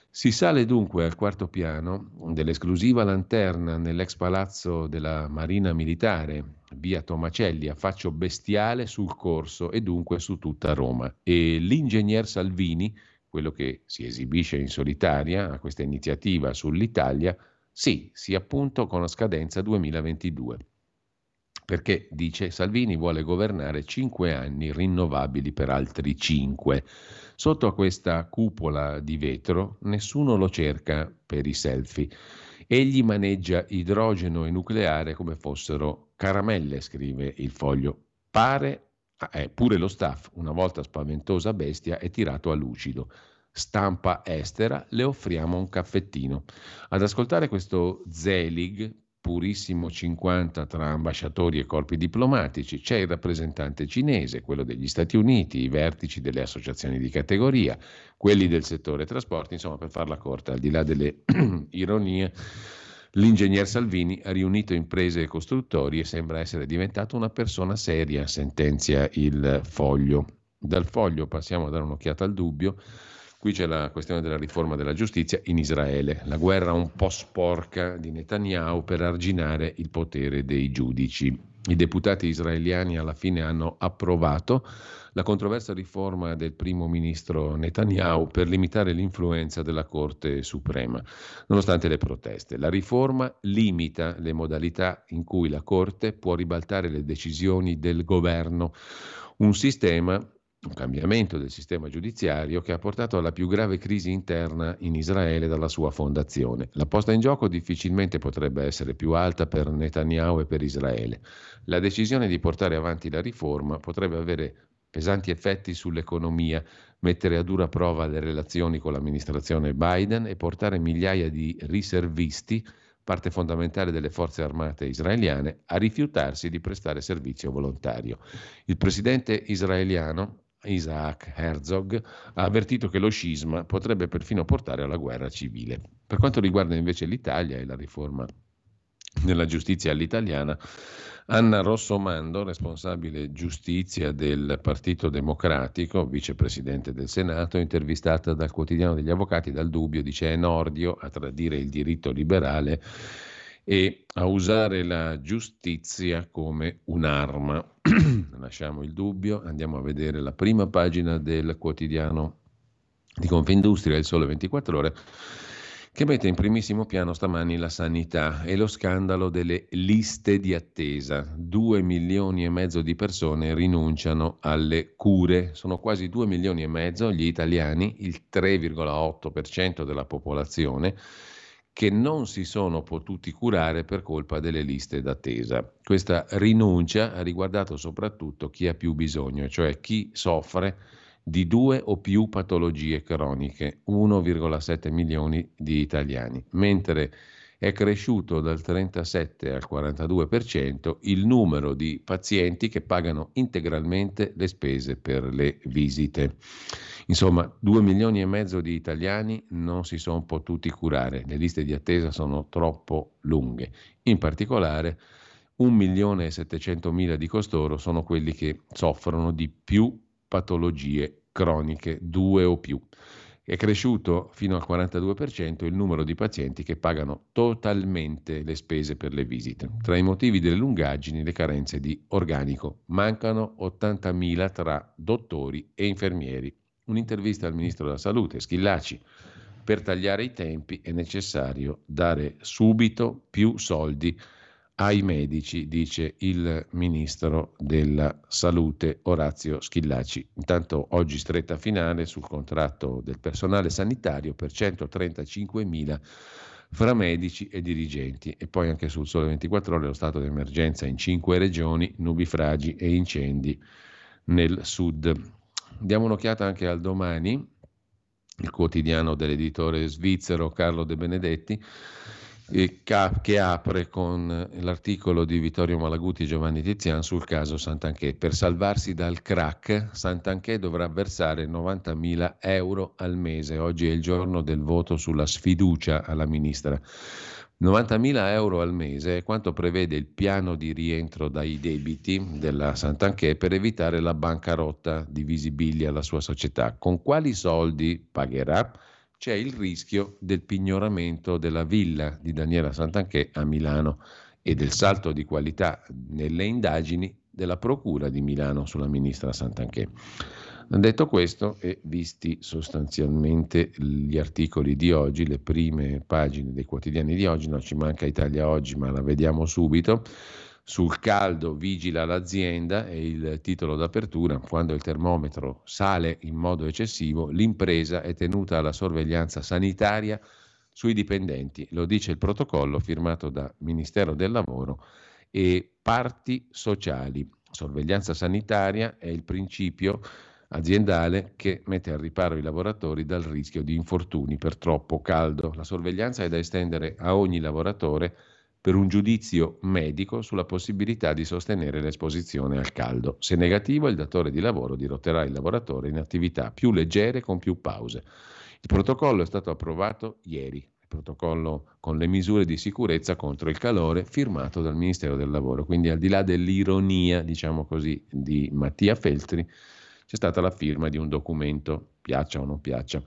Si sale dunque al quarto piano dell'esclusiva lanterna nell'ex palazzo della Marina Militare, via Tomacelli, a faccio bestiale sul corso e dunque su tutta Roma. E l'ingegner Salvini, quello che si esibisce in solitaria a questa iniziativa sull'Italia, sì, sì appunto con la scadenza duemilaventidue, perché, dice Salvini, vuole governare cinque anni rinnovabili per altri cinque. Sotto a questa cupola di vetro nessuno lo cerca per i selfie. Egli maneggia idrogeno e nucleare come fossero caramelle, scrive il Foglio. Pare Eh, pure lo staff, una volta spaventosa bestia, è tirato a lucido. Stampa estera, le offriamo un caffettino. Ad ascoltare questo Zelig, purissimo cinquanta tra ambasciatori e corpi diplomatici, c'è il rappresentante cinese, quello degli Stati Uniti, i vertici delle associazioni di categoria, quelli del settore trasporti, insomma, per farla corta, al di là delle ironie, l'ingegner Salvini ha riunito imprese e costruttori e sembra essere diventato una persona seria, sentenzia il Foglio. Dal Foglio passiamo a dare un'occhiata al Dubbio. Qui c'è la questione della riforma della giustizia in Israele, la guerra un po' sporca di Netanyahu per arginare il potere dei giudici. I deputati israeliani alla fine hanno approvato la controversa riforma del primo ministro Netanyahu per limitare l'influenza della Corte Suprema, nonostante le proteste. La riforma limita le modalità in cui la Corte può ribaltare le decisioni del governo, un sistema un cambiamento del sistema giudiziario che ha portato alla più grave crisi interna in Israele dalla sua fondazione. La posta in gioco difficilmente potrebbe essere più alta per Netanyahu e per Israele. La decisione di portare avanti la riforma potrebbe avere pesanti effetti sull'economia, mettere a dura prova le relazioni con l'amministrazione Biden e portare migliaia di riservisti, parte fondamentale delle forze armate israeliane, a rifiutarsi di prestare servizio volontario. Il presidente israeliano Isaac Herzog ha avvertito che lo scisma potrebbe perfino portare alla guerra civile. Per quanto riguarda invece l'Italia e la riforma della giustizia all'italiana, Anna Rossomando, responsabile giustizia del Partito Democratico, vicepresidente del Senato, intervistata dal quotidiano degli avvocati, dal Dubbio, dice: è Nordio a tradire il diritto liberale e a usare la giustizia come un'arma. Lasciamo il Dubbio, andiamo a vedere la prima pagina del quotidiano di Confindustria, Il Sole ventiquattro Ore, che mette in primissimo piano stamani la sanità e lo scandalo delle liste di attesa. Due milioni e mezzo di persone rinunciano alle cure. Sono quasi due milioni e mezzo gli italiani, il tre virgola otto per cento della popolazione, che non si sono potuti curare per colpa delle liste d'attesa. Questa rinuncia ha riguardato soprattutto chi ha più bisogno, cioè chi soffre di due o più patologie croniche, uno virgola sette milioni di italiani, mentre è cresciuto dal trentasette al quarantadue per cento il numero di pazienti che pagano integralmente le spese per le visite. Insomma, due milioni e mezzo di italiani non si sono potuti curare, le liste di attesa sono troppo lunghe, in particolare un milione e settecentomila di costoro sono quelli che soffrono di più patologie croniche, due o più. È cresciuto fino al quarantadue per cento il numero di pazienti che pagano totalmente le spese per le visite. Tra i motivi delle lungaggini, le carenze di organico. Mancano ottantamila tra dottori e infermieri. Un'intervista al ministro della Salute, Schillaci: per tagliare i tempi è necessario dare subito più soldi ai medici, dice il ministro della Salute Orazio Schillaci. Intanto oggi stretta finale sul contratto del personale sanitario per centotrentacinquemila fra medici e dirigenti, e poi anche sul Sole ventiquattro Ore lo stato di emergenza in cinque regioni, nubifragi e incendi nel sud. Diamo un'occhiata anche al Domani, il quotidiano dell'editore svizzero Carlo De Benedetti, che apre con l'articolo di Vittorio Malaguti e Giovanni Tizian sul caso Santanchè. Per salvarsi dal crack, Santanchè dovrà versare novantamila euro al mese. Oggi è il giorno del voto sulla sfiducia alla ministra. novantamila euro al mese è quanto prevede il piano di rientro dai debiti della Santanchè per evitare la bancarotta di Visibilia, la sua società. Con quali soldi pagherà? C'è il rischio del pignoramento della villa di Daniela Santanchè a Milano e del salto di qualità nelle indagini della Procura di Milano sulla ministra Santanchè. Detto questo, e visti sostanzialmente gli articoli di oggi, le prime pagine dei quotidiani di oggi, non ci manca Italia Oggi, ma la vediamo subito. Sul caldo vigila l'azienda, è il titolo d'apertura. Quando il termometro sale in modo eccessivo, l'impresa è tenuta alla sorveglianza sanitaria sui dipendenti. Lo dice il protocollo firmato da Ministero del Lavoro e parti sociali. Sorveglianza sanitaria è il principio aziendale che mette al riparo i lavoratori dal rischio di infortuni per troppo caldo. La sorveglianza è da estendere a ogni lavoratore per un giudizio medico sulla possibilità di sostenere l'esposizione al caldo. Se negativo, il datore di lavoro dirotterà il lavoratore in attività più leggere con più pause. Il protocollo è stato approvato ieri, il protocollo con le misure di sicurezza contro il calore firmato dal Ministero del Lavoro. Quindi, al di là dell'ironia, diciamo così, di Mattia Feltri, c'è stata la firma di un documento, piaccia o non piaccia.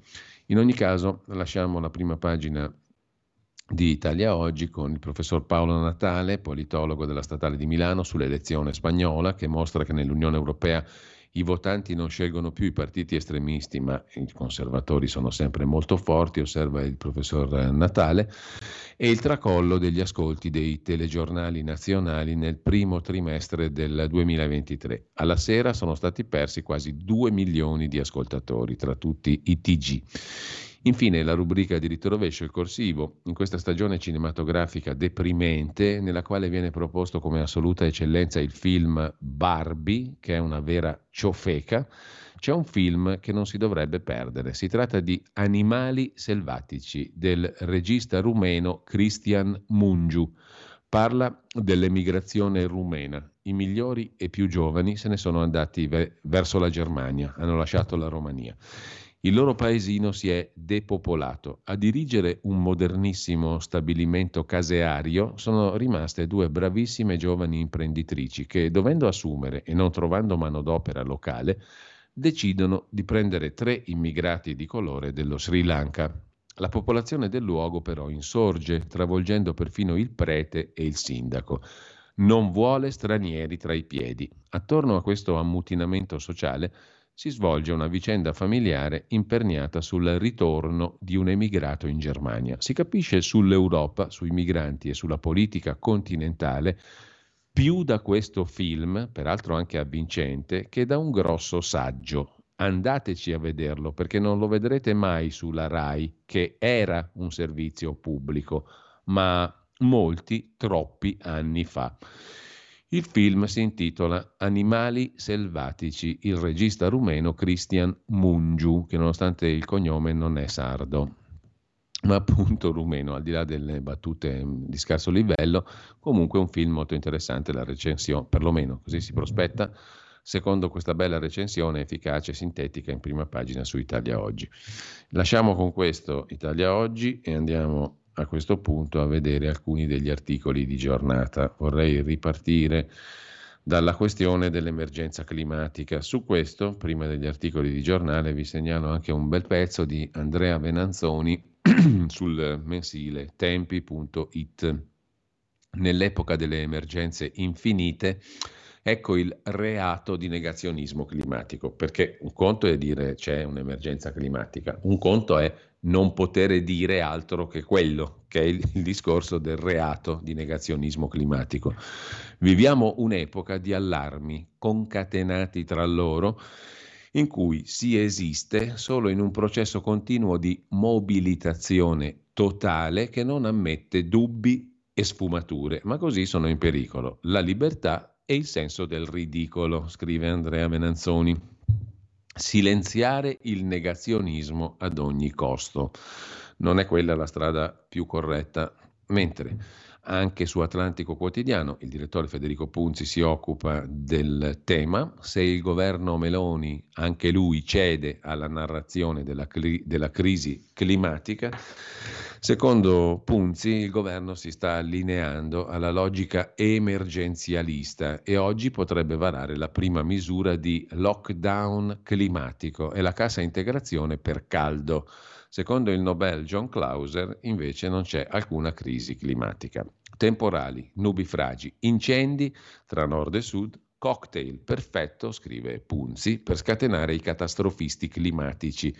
In ogni caso, lasciamo la prima pagina di Italia Oggi con il professor Paolo Natale, politologo della Statale di Milano, sull'elezione spagnola, che mostra che nell'Unione Europea I votanti non scelgono più i partiti estremisti, ma i conservatori sono sempre molto forti, osserva il professor Natale, e il tracollo degli ascolti dei telegiornali nazionali nel primo trimestre del duemilaventitré. Alla sera sono stati persi quasi due milioni di ascoltatori, tra tutti i T G. Infine la rubrica Diritto Rovescio, il corsivo, in questa stagione cinematografica deprimente nella quale viene proposto come assoluta eccellenza il film Barbie, che è una vera ciofeca, c'è un film che non si dovrebbe perdere. Si tratta di Animali selvatici del regista rumeno Cristian Mungiu. Parla dell'emigrazione rumena. I migliori e più giovani se ne sono andati ve- verso la Germania, hanno lasciato la Romania. Il loro paesino si è depopolato. A dirigere un modernissimo stabilimento caseario sono rimaste due bravissime giovani imprenditrici che, dovendo assumere e non trovando manodopera locale, decidono di prendere tre immigrati di colore dello Sri Lanka. La popolazione del luogo però insorge, travolgendo perfino il prete e il sindaco. Non vuole stranieri tra i piedi. Attorno a questo ammutinamento sociale si svolge una vicenda familiare imperniata sul ritorno di un emigrato in Germania. Si capisce sull'Europa, sui migranti e sulla politica continentale più da questo film, peraltro anche avvincente, che da un grosso saggio. Andateci a vederlo, perché non lo vedrete mai sulla Rai, che era un servizio pubblico, ma molti, troppi anni fa. Il film si intitola Animali selvatici, il regista rumeno Cristian Mungiu, che nonostante il cognome non è sardo, ma appunto rumeno, al di là delle battute di scarso livello, comunque un film molto interessante, la recensione, perlomeno così si prospetta, secondo questa bella recensione efficace e sintetica in prima pagina su Italia Oggi. Lasciamo con questo Italia Oggi e andiamo a questo punto a vedere alcuni degli articoli di giornata. Vorrei ripartire dalla questione dell'emergenza climatica. Su questo, prima degli articoli di giornale, vi segnalo anche un bel pezzo di Andrea Venanzoni sul mensile Tempi punto it. Nell'epoca delle emergenze infinite, ecco il reato di negazionismo climatico, perché un conto è dire c'è un'emergenza climatica, un conto è non poter dire altro che quello, che è il, il discorso del reato di negazionismo climatico. Viviamo un'epoca di allarmi concatenati tra loro, in cui si esiste solo in un processo continuo di mobilitazione totale che non ammette dubbi e sfumature, ma così sono in pericolo la libertà e il senso del ridicolo, scrive Andrea Venanzoni. Silenziare il negazionismo ad ogni costo. Non è quella la strada più corretta. Mentre anche su Atlantico Quotidiano il direttore Federico Punzi si occupa del tema. Se il governo Meloni, anche lui, cede alla narrazione della, cli- della crisi climatica, secondo Punzi il governo si sta allineando alla logica emergenzialista e oggi potrebbe varare la prima misura di lockdown climatico e la cassa integrazione per caldo. Secondo il Nobel John Clauser invece non c'è alcuna crisi climatica. Temporali, nubifragi, incendi tra nord e sud, cocktail perfetto, scrive Punzi, per scatenare i catastrofisti climatici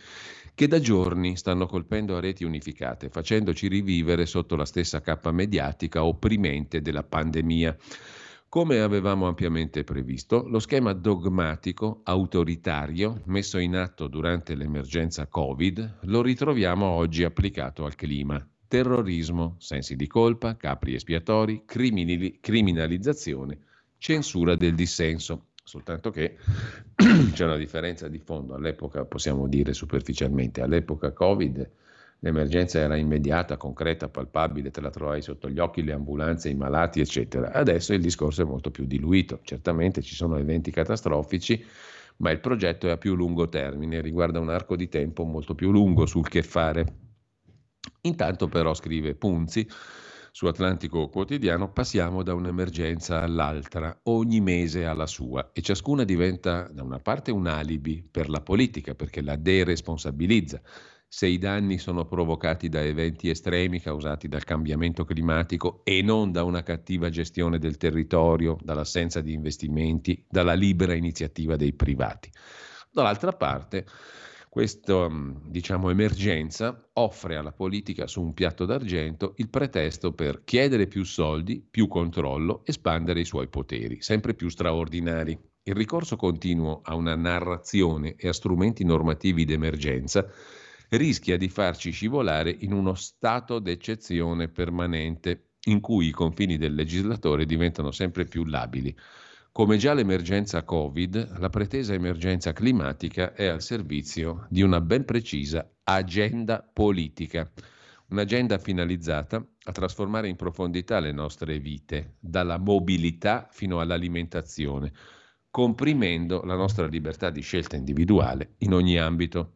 che da giorni stanno colpendo a reti unificate, facendoci rivivere sotto la stessa cappa mediatica opprimente della pandemia. Come avevamo ampiamente previsto, lo schema dogmatico, autoritario, messo in atto durante l'emergenza Covid, lo ritroviamo oggi applicato al clima. Terrorismo, sensi di colpa, capri espiatori, criminali- criminalizzazione, censura del dissenso, soltanto che c'è una differenza di fondo. All'epoca, possiamo dire superficialmente, all'epoca Covid l'emergenza era immediata, concreta, palpabile, te la trovavi sotto gli occhi, le ambulanze, i malati, eccetera. Adesso il discorso è molto più diluito, certamente ci sono eventi catastrofici, ma il progetto è a più lungo termine, riguarda un arco di tempo molto più lungo sul che fare. Intanto però, scrive Punzi, su Atlantico Quotidiano, passiamo da un'emergenza all'altra, ogni mese alla sua, e ciascuna diventa da una parte un alibi per la politica, perché la deresponsabilizza. se i danni sono provocati da eventi estremi causati dal cambiamento climatico e non da una cattiva gestione del territorio, dall'assenza di investimenti, dalla libera iniziativa dei privati. Dall'altra parte, questa, diciamo, emergenza offre alla politica su un piatto d'argento il pretesto per chiedere più soldi, più controllo, espandere i suoi poteri, sempre più straordinari. Il ricorso continuo a una narrazione e a strumenti normativi d'emergenza rischia di farci scivolare in uno stato d'eccezione permanente, in cui i confini del legislatore diventano sempre più labili. Come già l'emergenza Covid, la pretesa emergenza climatica è al servizio di una ben precisa agenda politica, un'agenda finalizzata a trasformare in profondità le nostre vite, dalla mobilità fino all'alimentazione, comprimendo la nostra libertà di scelta individuale in ogni ambito.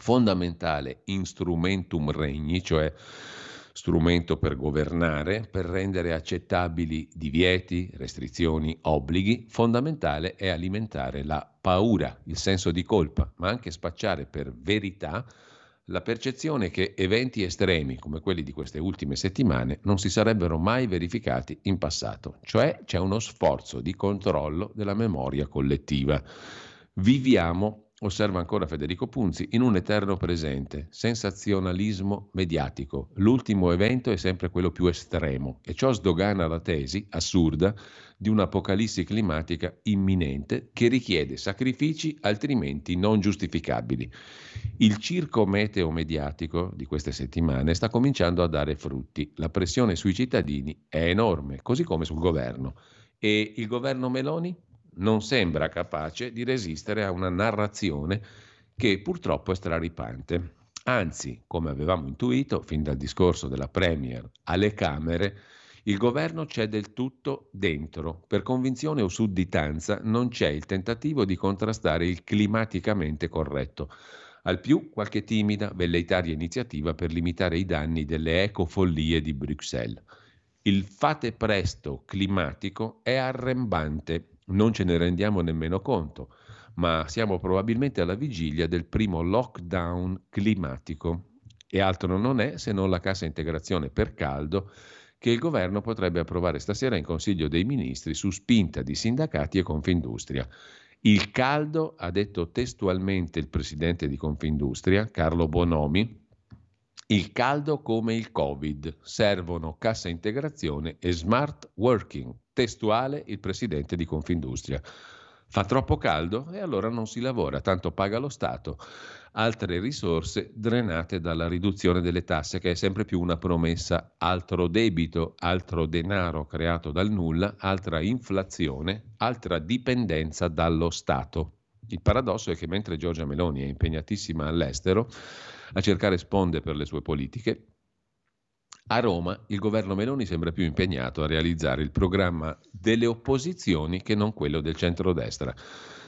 Fondamentale instrumentum regni, cioè strumento per governare, per rendere accettabili divieti, restrizioni, obblighi, fondamentale è alimentare la paura, il senso di colpa, ma anche spacciare per verità la percezione che eventi estremi come quelli di queste ultime settimane non si sarebbero mai verificati in passato, cioè c'è uno sforzo di controllo della memoria collettiva. Viviamo, osserva ancora Federico Punzi, in un eterno presente, sensazionalismo mediatico. L'ultimo evento è sempre quello più estremo e ciò sdogana la tesi assurda di un'apocalissi climatica imminente che richiede sacrifici altrimenti non giustificabili. Il circo meteo mediatico di queste settimane sta cominciando a dare frutti. La pressione sui cittadini è enorme, così come sul governo. E il governo Meloni? Non sembra capace di resistere a una narrazione che purtroppo è straripante. Anzi, come avevamo intuito fin dal discorso della Premier alle Camere, il governo c'è del tutto dentro. Per convinzione o sudditanza non c'è il tentativo di contrastare il climaticamente corretto. Al più qualche timida, velleitaria iniziativa per limitare i danni delle ecofollie di Bruxelles. Il fate presto climatico è arrembante. Non ce ne rendiamo nemmeno conto, ma siamo probabilmente alla vigilia del primo lockdown climatico e altro non è se non la cassa integrazione per caldo che il governo potrebbe approvare stasera in Consiglio dei Ministri su spinta di sindacati e Confindustria. Il caldo, ha detto testualmente il presidente di Confindustria, Carlo Bonomi, il caldo come il Covid, servono cassa integrazione e smart working. Testuale il presidente di Confindustria. Fa troppo caldo e allora non si lavora, tanto paga lo Stato. Altre risorse drenate dalla riduzione delle tasse, che è sempre più una promessa, altro debito, altro denaro creato dal nulla, altra inflazione, altra dipendenza dallo Stato. Il paradosso è che mentre Giorgia Meloni è impegnatissima all'estero a cercare sponde per le sue politiche, a Roma il governo Meloni sembra più impegnato a realizzare il programma delle opposizioni che non quello del centrodestra.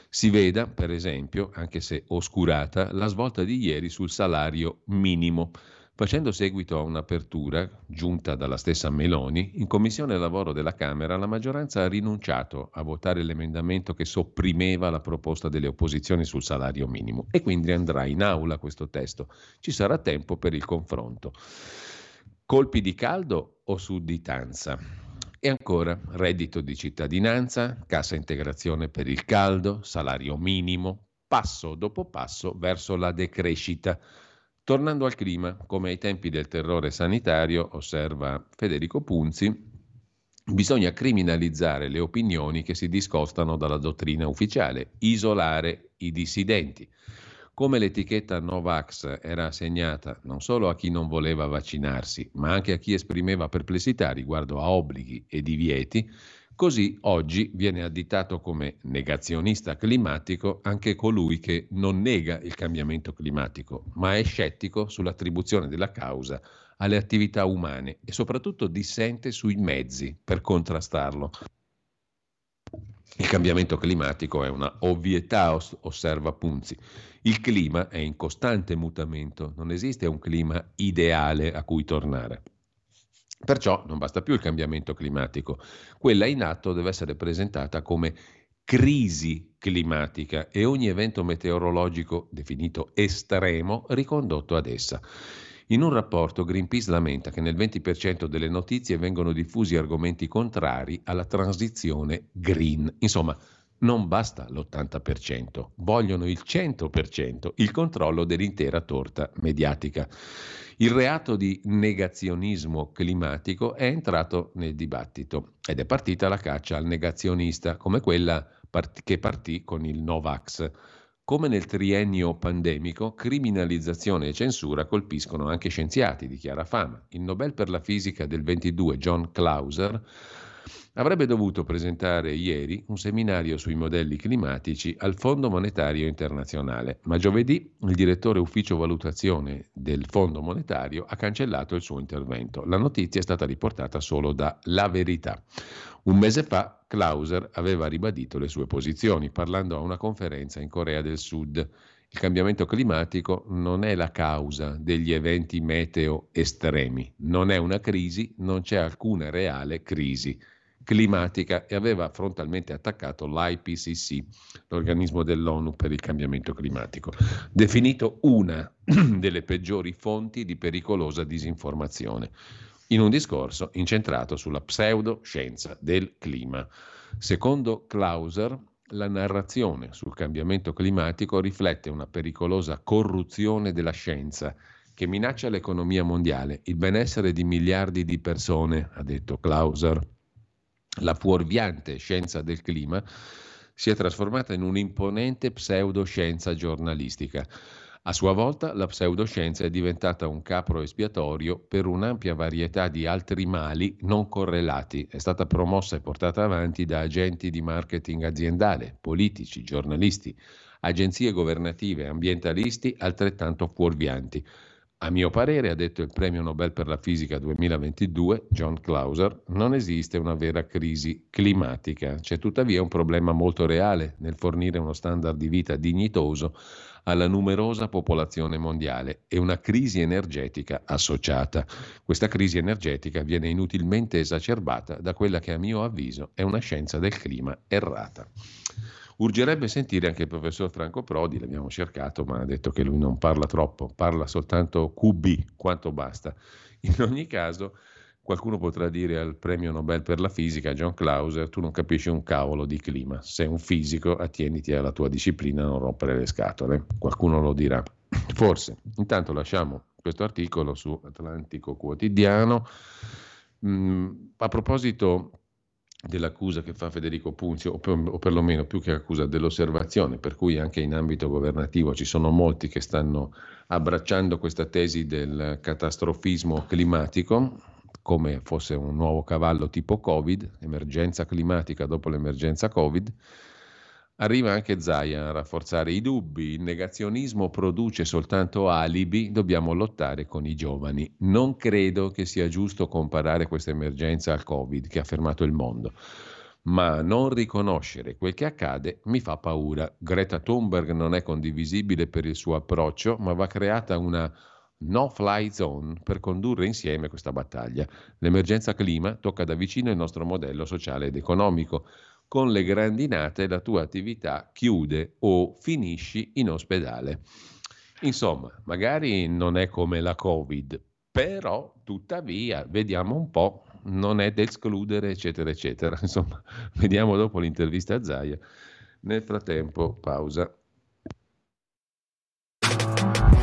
Si veda, per esempio, anche se oscurata, la svolta di ieri sul salario minimo, facendo seguito a un'apertura giunta dalla stessa Meloni. In Commissione Lavoro della Camera la maggioranza ha rinunciato a votare l'emendamento che sopprimeva la proposta delle opposizioni sul salario minimo e quindi andrà in aula questo testo. Ci sarà tempo per il confronto. Colpi di caldo o sudditanza? E ancora reddito di cittadinanza, cassa integrazione per il caldo, salario minimo, passo dopo passo verso la decrescita. Tornando al clima, come ai tempi del terrore sanitario, osserva Federico Punzi, bisogna criminalizzare le opinioni che si discostano dalla dottrina ufficiale, isolare i dissidenti. Come l'etichetta Novax era assegnata non solo a chi non voleva vaccinarsi, ma anche a chi esprimeva perplessità riguardo a obblighi e divieti, così oggi viene additato come negazionista climatico anche colui che non nega il cambiamento climatico, ma è scettico sull'attribuzione della causa alle attività umane e soprattutto dissente sui mezzi per contrastarlo. Il cambiamento climatico è una ovvietà, osserva Punzi. Il clima è in costante mutamento, non esiste un clima ideale a cui tornare. Perciò non basta più il cambiamento climatico. Quella in atto deve essere presentata come crisi climatica e ogni evento meteorologico definito estremo ricondotto ad essa. In un rapporto Greenpeace lamenta che nel venti per cento delle notizie vengono diffusi argomenti contrari alla transizione green. Insomma, non basta l'ottanta per cento, vogliono il cento per cento, il controllo dell'intera torta mediatica. Il reato di negazionismo climatico è entrato nel dibattito ed è partita la caccia al negazionista, come quella part- che partì con il Novax. Come nel triennio pandemico, criminalizzazione e censura colpiscono anche scienziati di chiara fama. Il Nobel per la fisica del ventidue, John Clauser, avrebbe dovuto presentare ieri un seminario sui modelli climatici al Fondo Monetario Internazionale, ma giovedì il direttore ufficio valutazione del Fondo Monetario ha cancellato il suo intervento. La notizia è stata riportata solo da La Verità. Un mese fa Clauser aveva ribadito le sue posizioni parlando a una conferenza in Corea del Sud. Il cambiamento climatico non è la causa degli eventi meteo estremi, non è una crisi, non c'è alcuna reale crisi climatica e aveva frontalmente attaccato l'I P C C, l'organismo dell'ONU per il cambiamento climatico, definito una delle peggiori fonti di pericolosa disinformazione, in un discorso incentrato sulla pseudoscienza del clima. Secondo Clauser, la narrazione sul cambiamento climatico riflette una pericolosa corruzione della scienza che minaccia l'economia mondiale, il benessere di miliardi di persone, ha detto Clauser. La fuorviante scienza del clima si è trasformata in un'imponente pseudoscienza giornalistica. A sua volta la pseudoscienza è diventata un capro espiatorio per un'ampia varietà di altri mali non correlati. È stata promossa e portata avanti da agenti di marketing aziendale, politici, giornalisti, agenzie governative, ambientalisti altrettanto fuorvianti. A mio parere, ha detto il premio Nobel per la fisica duemilaventidue, John Clauser, non esiste una vera crisi climatica. C'è tuttavia un problema molto reale nel fornire uno standard di vita dignitoso alla numerosa popolazione mondiale e una crisi energetica associata. Questa crisi energetica viene inutilmente esacerbata da quella che a mio avviso è una scienza del clima errata. Urgerebbe sentire anche il professor Franco Prodi, l'abbiamo cercato, ma ha detto che lui non parla troppo, parla soltanto Q B, quanto basta. In ogni caso, qualcuno potrà dire al premio Nobel per la fisica, John Clauser, tu non capisci un cavolo di clima, sei un fisico, attieniti alla tua disciplina, non rompere le scatole. Qualcuno lo dirà, forse. Intanto lasciamo questo articolo su Atlantico Quotidiano. Mm, a proposito dell'accusa che fa Federico Punzio, o, per, o perlomeno più che accusa dell'osservazione, per cui anche in ambito governativo ci sono molti che stanno abbracciando questa tesi del catastrofismo climatico, come fosse un nuovo cavallo tipo Covid, emergenza climatica dopo l'emergenza Covid. Arriva anche Zaia a rafforzare i dubbi, il negazionismo produce soltanto alibi, dobbiamo lottare con i giovani. Non credo che sia giusto comparare questa emergenza al Covid che ha fermato il mondo, ma non riconoscere quel che accade mi fa paura. Greta Thunberg non è condivisibile per il suo approccio, ma va creata una no-fly zone per condurre insieme questa battaglia. L'emergenza clima tocca da vicino il nostro modello sociale ed economico. Con le grandinate la tua attività chiude o finisci in ospedale. Insomma, magari non è come la Covid, però tuttavia, vediamo un po', non è da escludere, eccetera, eccetera. Insomma, vediamo dopo l'intervista a Zaia. Nel frattempo, pausa.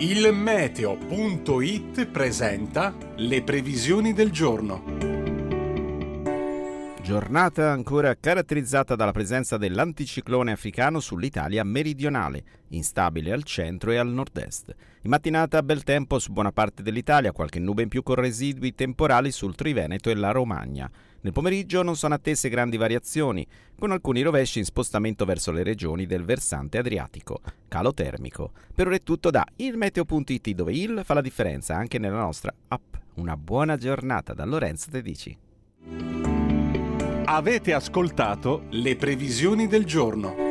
Il meteo punto it presenta le previsioni del giorno. Giornata ancora caratterizzata dalla presenza dell'anticiclone africano sull'Italia meridionale, instabile al centro e al nord-est. In mattinata bel tempo su buona parte dell'Italia, qualche nube in più con residui temporali sul Triveneto e la Romagna. Nel pomeriggio non sono attese grandi variazioni, con alcuni rovesci in spostamento verso le regioni del versante adriatico. Calo termico. Per ora è tutto da il meteo punto it, dove il fa la differenza anche nella nostra app. Una buona giornata da Lorenzo Tedici. Avete ascoltato le previsioni del giorno.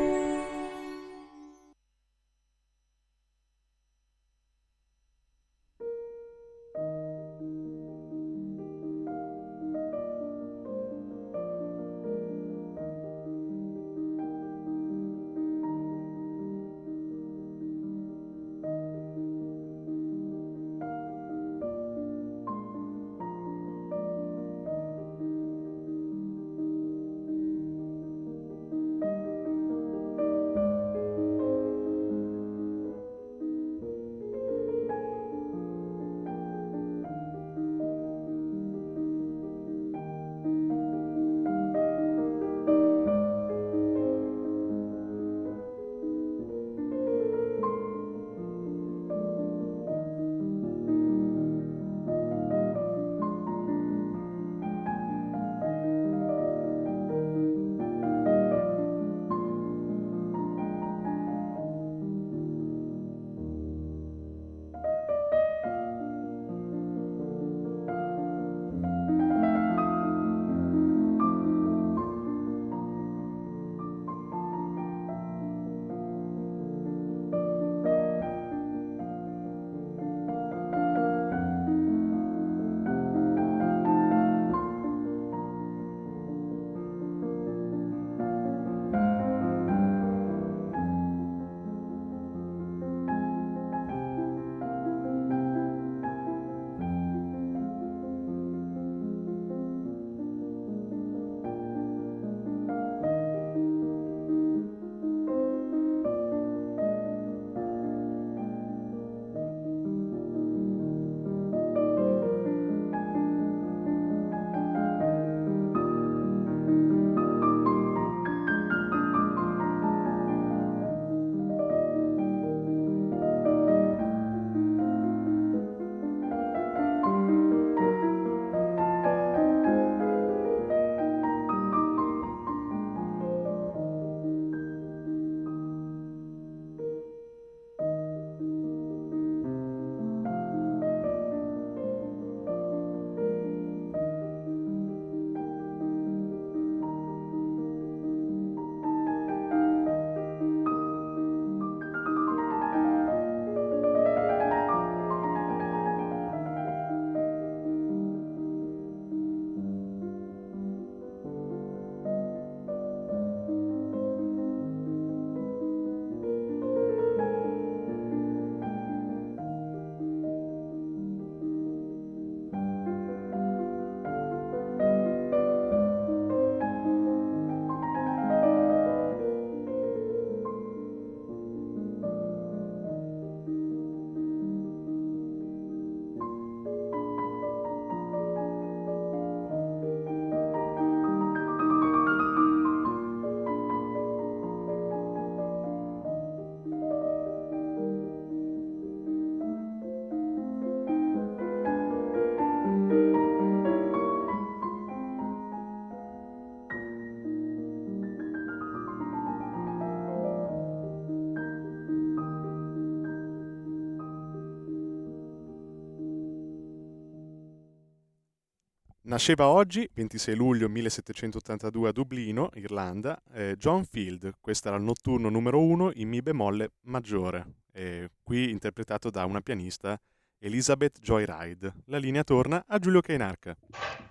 Nasceva oggi, ventisei luglio millesettecentottantadue, a Dublino, Irlanda, eh, John Field. Questo era il notturno numero uno in Mi bemolle maggiore, eh, qui interpretato da una pianista Elizabeth Joyride. La linea torna a Giulio Cainarca.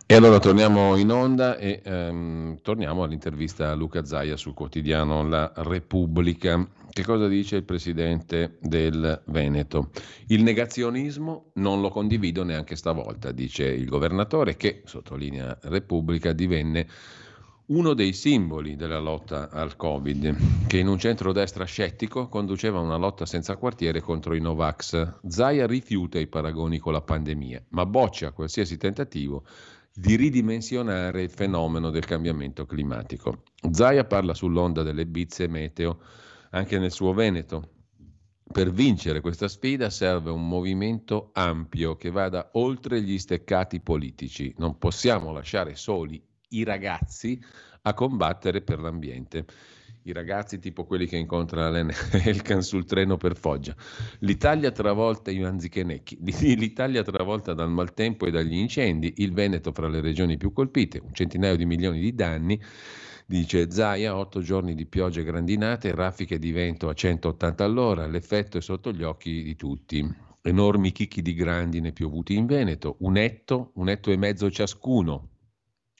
E allora torniamo in onda e ehm, torniamo all'intervista a Luca Zaia sul quotidiano La Repubblica. Che cosa dice il presidente del Veneto? Il negazionismo non lo condivido neanche stavolta, dice il governatore che, sottolinea Repubblica, divenne uno dei simboli della lotta al Covid, che in un centrodestra scettico conduceva una lotta senza quartiere contro i Novax. Zaia rifiuta i paragoni con la pandemia, ma boccia qualsiasi tentativo di ridimensionare il fenomeno del cambiamento climatico. Zaia parla sull'onda delle bizze meteo anche nel suo Veneto. Per vincere questa sfida serve un movimento ampio che vada oltre gli steccati politici. Non possiamo lasciare soli i ragazzi a combattere per l'ambiente. I ragazzi tipo quelli che incontra Alain Elkann sul treno per Foggia. L'Italia travolta i Manzichenecchi, l'Italia travolta dal maltempo e dagli incendi, il Veneto fra le regioni più colpite, un centinaio di milioni di danni, dice Zaia, otto giorni di piogge grandinate, raffiche di vento a centottanta all'ora, l'effetto è sotto gli occhi di tutti. Enormi chicchi di grandine piovuti in Veneto, un etto, un etto e mezzo ciascuno.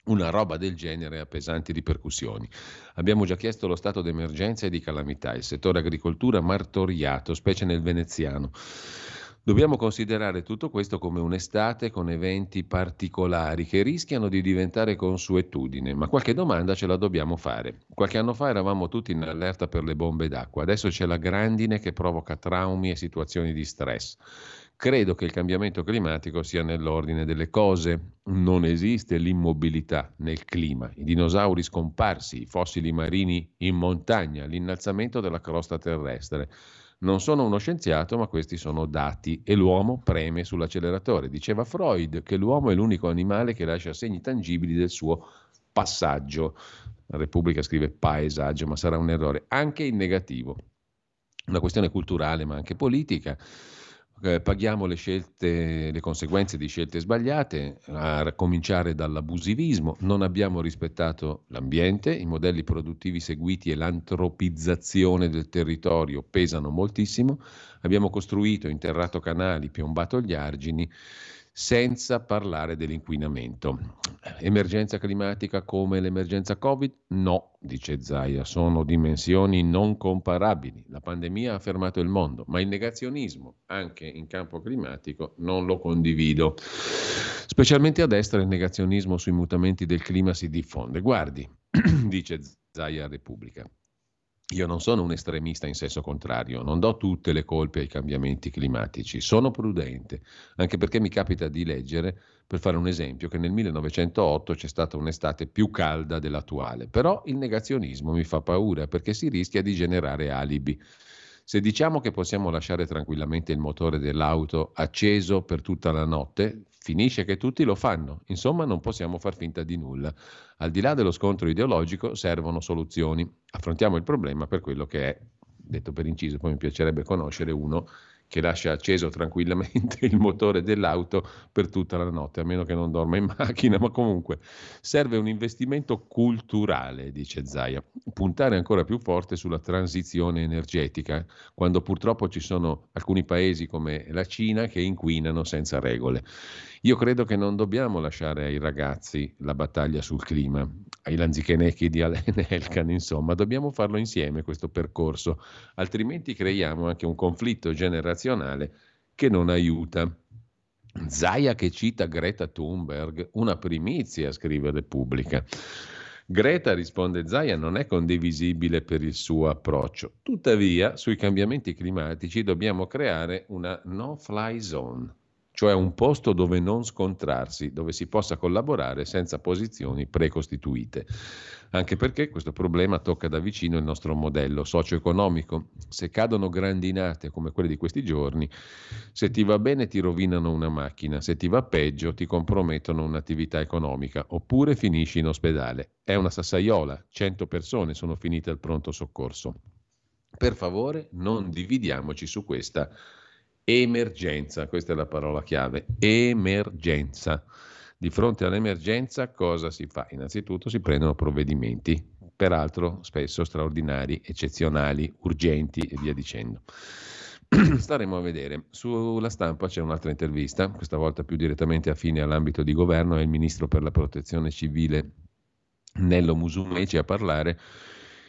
Una roba del genere ha pesanti ripercussioni. Abbiamo già chiesto lo stato d'emergenza e di calamità, il settore agricoltura martoriato, specie nel veneziano. Dobbiamo considerare tutto questo come un'estate con eventi particolari che rischiano di diventare consuetudine, ma qualche domanda ce la dobbiamo fare. Qualche anno fa eravamo tutti in allerta per le bombe d'acqua, adesso c'è la grandine che provoca traumi e situazioni di stress. Credo che il cambiamento climatico sia nell'ordine delle cose. Non esiste l'immobilità nel clima, i dinosauri scomparsi, i fossili marini in montagna, l'innalzamento della crosta terrestre. Non sono uno scienziato, ma questi sono dati e l'uomo preme sull'acceleratore. Diceva Freud che l'uomo è l'unico animale che lascia segni tangibili del suo passaggio. La Repubblica scrive paesaggio, ma sarà un errore, anche in negativo. Una questione culturale, ma anche politica. Paghiamo le scelte, le conseguenze di scelte sbagliate, a cominciare dall'abusivismo. Non abbiamo rispettato l'ambiente, i modelli produttivi seguiti e l'antropizzazione del territorio pesano moltissimo. Abbiamo costruito, interrato canali, piombato gli argini, senza parlare dell'inquinamento. Emergenza climatica come l'emergenza Covid? No, dice Zaia, sono dimensioni non comparabili. La pandemia ha fermato il mondo, ma il negazionismo, anche in campo climatico, non lo condivido. Specialmente a destra il negazionismo sui mutamenti del clima si diffonde. Guardi, dice Zaia a Repubblica, io non sono un estremista in senso contrario, non do tutte le colpe ai cambiamenti climatici, sono prudente, anche perché mi capita di leggere, per fare un esempio, che nel millenovecentootto c'è stata un'estate più calda dell'attuale, però il negazionismo mi fa paura perché si rischia di generare alibi. Se diciamo che possiamo lasciare tranquillamente il motore dell'auto acceso per tutta la notte, finisce che tutti lo fanno. Insomma, non possiamo far finta di nulla. Al di là dello scontro ideologico servono soluzioni. Affrontiamo il problema per quello che è. Detto per inciso, poi mi piacerebbe conoscere uno che lascia acceso tranquillamente il motore dell'auto per tutta la notte, a meno che non dorma in macchina, ma comunque serve un investimento culturale, dice Zaia, puntare ancora più forte sulla transizione energetica, quando purtroppo ci sono alcuni paesi come la Cina che inquinano senza regole. Io credo che non dobbiamo lasciare ai ragazzi la battaglia sul clima, ai lanzichenecchi di Alain Elkann, insomma, dobbiamo farlo insieme questo percorso, altrimenti creiamo anche un conflitto generazionale che non aiuta. Zaia che cita Greta Thunberg, una primizia, scrive Repubblica. Greta, risponde Zaia, non è condivisibile per il suo approccio. Tuttavia, sui cambiamenti climatici dobbiamo creare una no-fly zone, cioè un posto dove non scontrarsi, dove si possa collaborare senza posizioni precostituite. Anche perché questo problema tocca da vicino il nostro modello socio-economico. Se cadono grandinate come quelle di questi giorni, se ti va bene ti rovinano una macchina, se ti va peggio ti compromettono un'attività economica, oppure finisci in ospedale. È una sassaiola, cento persone sono finite al pronto soccorso. Per favore, non dividiamoci su questa emergenza, questa è la parola chiave, emergenza. Di fronte all'emergenza cosa si fa? Innanzitutto si prendono provvedimenti, peraltro spesso straordinari, eccezionali, urgenti e via dicendo. Staremo a vedere. Sulla Stampa c'è un'altra intervista, questa volta più direttamente affine all'ambito di governo, è il ministro per la protezione civile Nello Musumeci a parlare.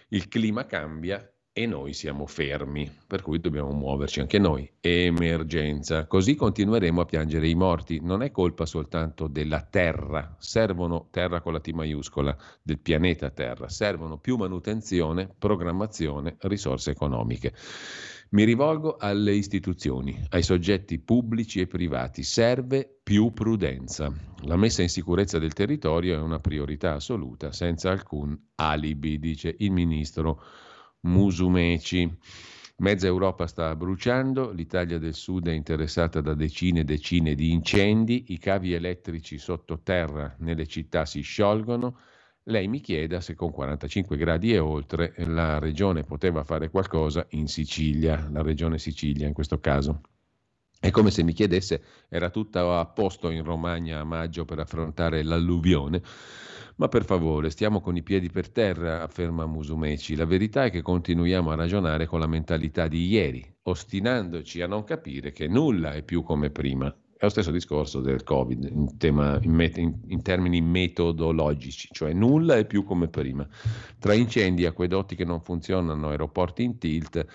Il clima cambia e noi siamo fermi, per cui dobbiamo muoverci anche noi. Emergenza. Così continueremo a piangere i morti. Non è colpa soltanto della Terra, servono, Terra con la T maiuscola, del pianeta Terra, servono più manutenzione, programmazione, risorse economiche. Mi rivolgo alle istituzioni, ai soggetti pubblici e privati. Serve più prudenza. La messa in sicurezza del territorio è una priorità assoluta, senza alcun alibi, dice il ministro Musumeci. Mezza Europa sta bruciando, l'Italia del Sud è interessata da decine e decine di incendi, i cavi elettrici sottoterra nelle città si sciolgono. Lei mi chieda se con quarantacinque gradi e oltre la regione poteva fare qualcosa in Sicilia, la regione Sicilia in questo caso. È come se mi chiedesse, era tutta a posto in Romagna a maggio per affrontare l'alluvione. Ma per favore, stiamo con i piedi per terra, afferma Musumeci. La verità è che continuiamo a ragionare con la mentalità di ieri, ostinandoci a non capire che nulla è più come prima. È lo stesso discorso del Covid in, tema, in, met- in termini metodologici, cioè nulla è più come prima. Tra incendi, acquedotti che non funzionano, aeroporti in tilt,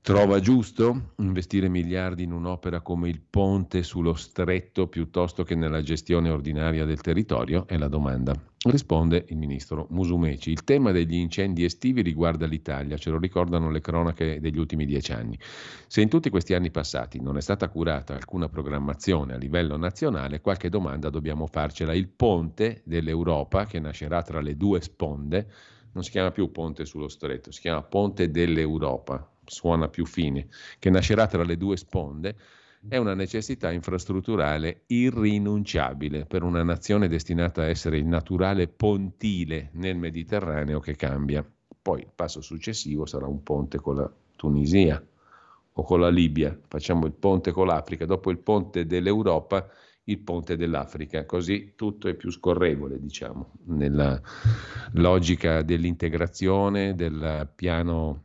trova giusto investire miliardi in un'opera come il ponte sullo stretto piuttosto che nella gestione ordinaria del territorio? È la domanda. Risponde il ministro Musumeci. Il tema degli incendi estivi riguarda l'Italia, ce lo ricordano le cronache degli ultimi dieci anni. Se in tutti questi anni passati non è stata curata alcuna programmazione a livello nazionale, qualche domanda dobbiamo farcela. Il ponte dell'Europa, che nascerà tra le due sponde, non si chiama più ponte sullo stretto, si chiama ponte dell'Europa, suona più fine, che nascerà tra le due sponde, è una necessità infrastrutturale irrinunciabile per una nazione destinata a essere il naturale pontile nel Mediterraneo che cambia. Poi il passo successivo sarà un ponte con la Tunisia o con la Libia, facciamo il ponte con l'Africa, dopo il ponte dell'Europa, il ponte dell'Africa, così tutto è più scorrevole, diciamo, nella logica dell'integrazione, del piano,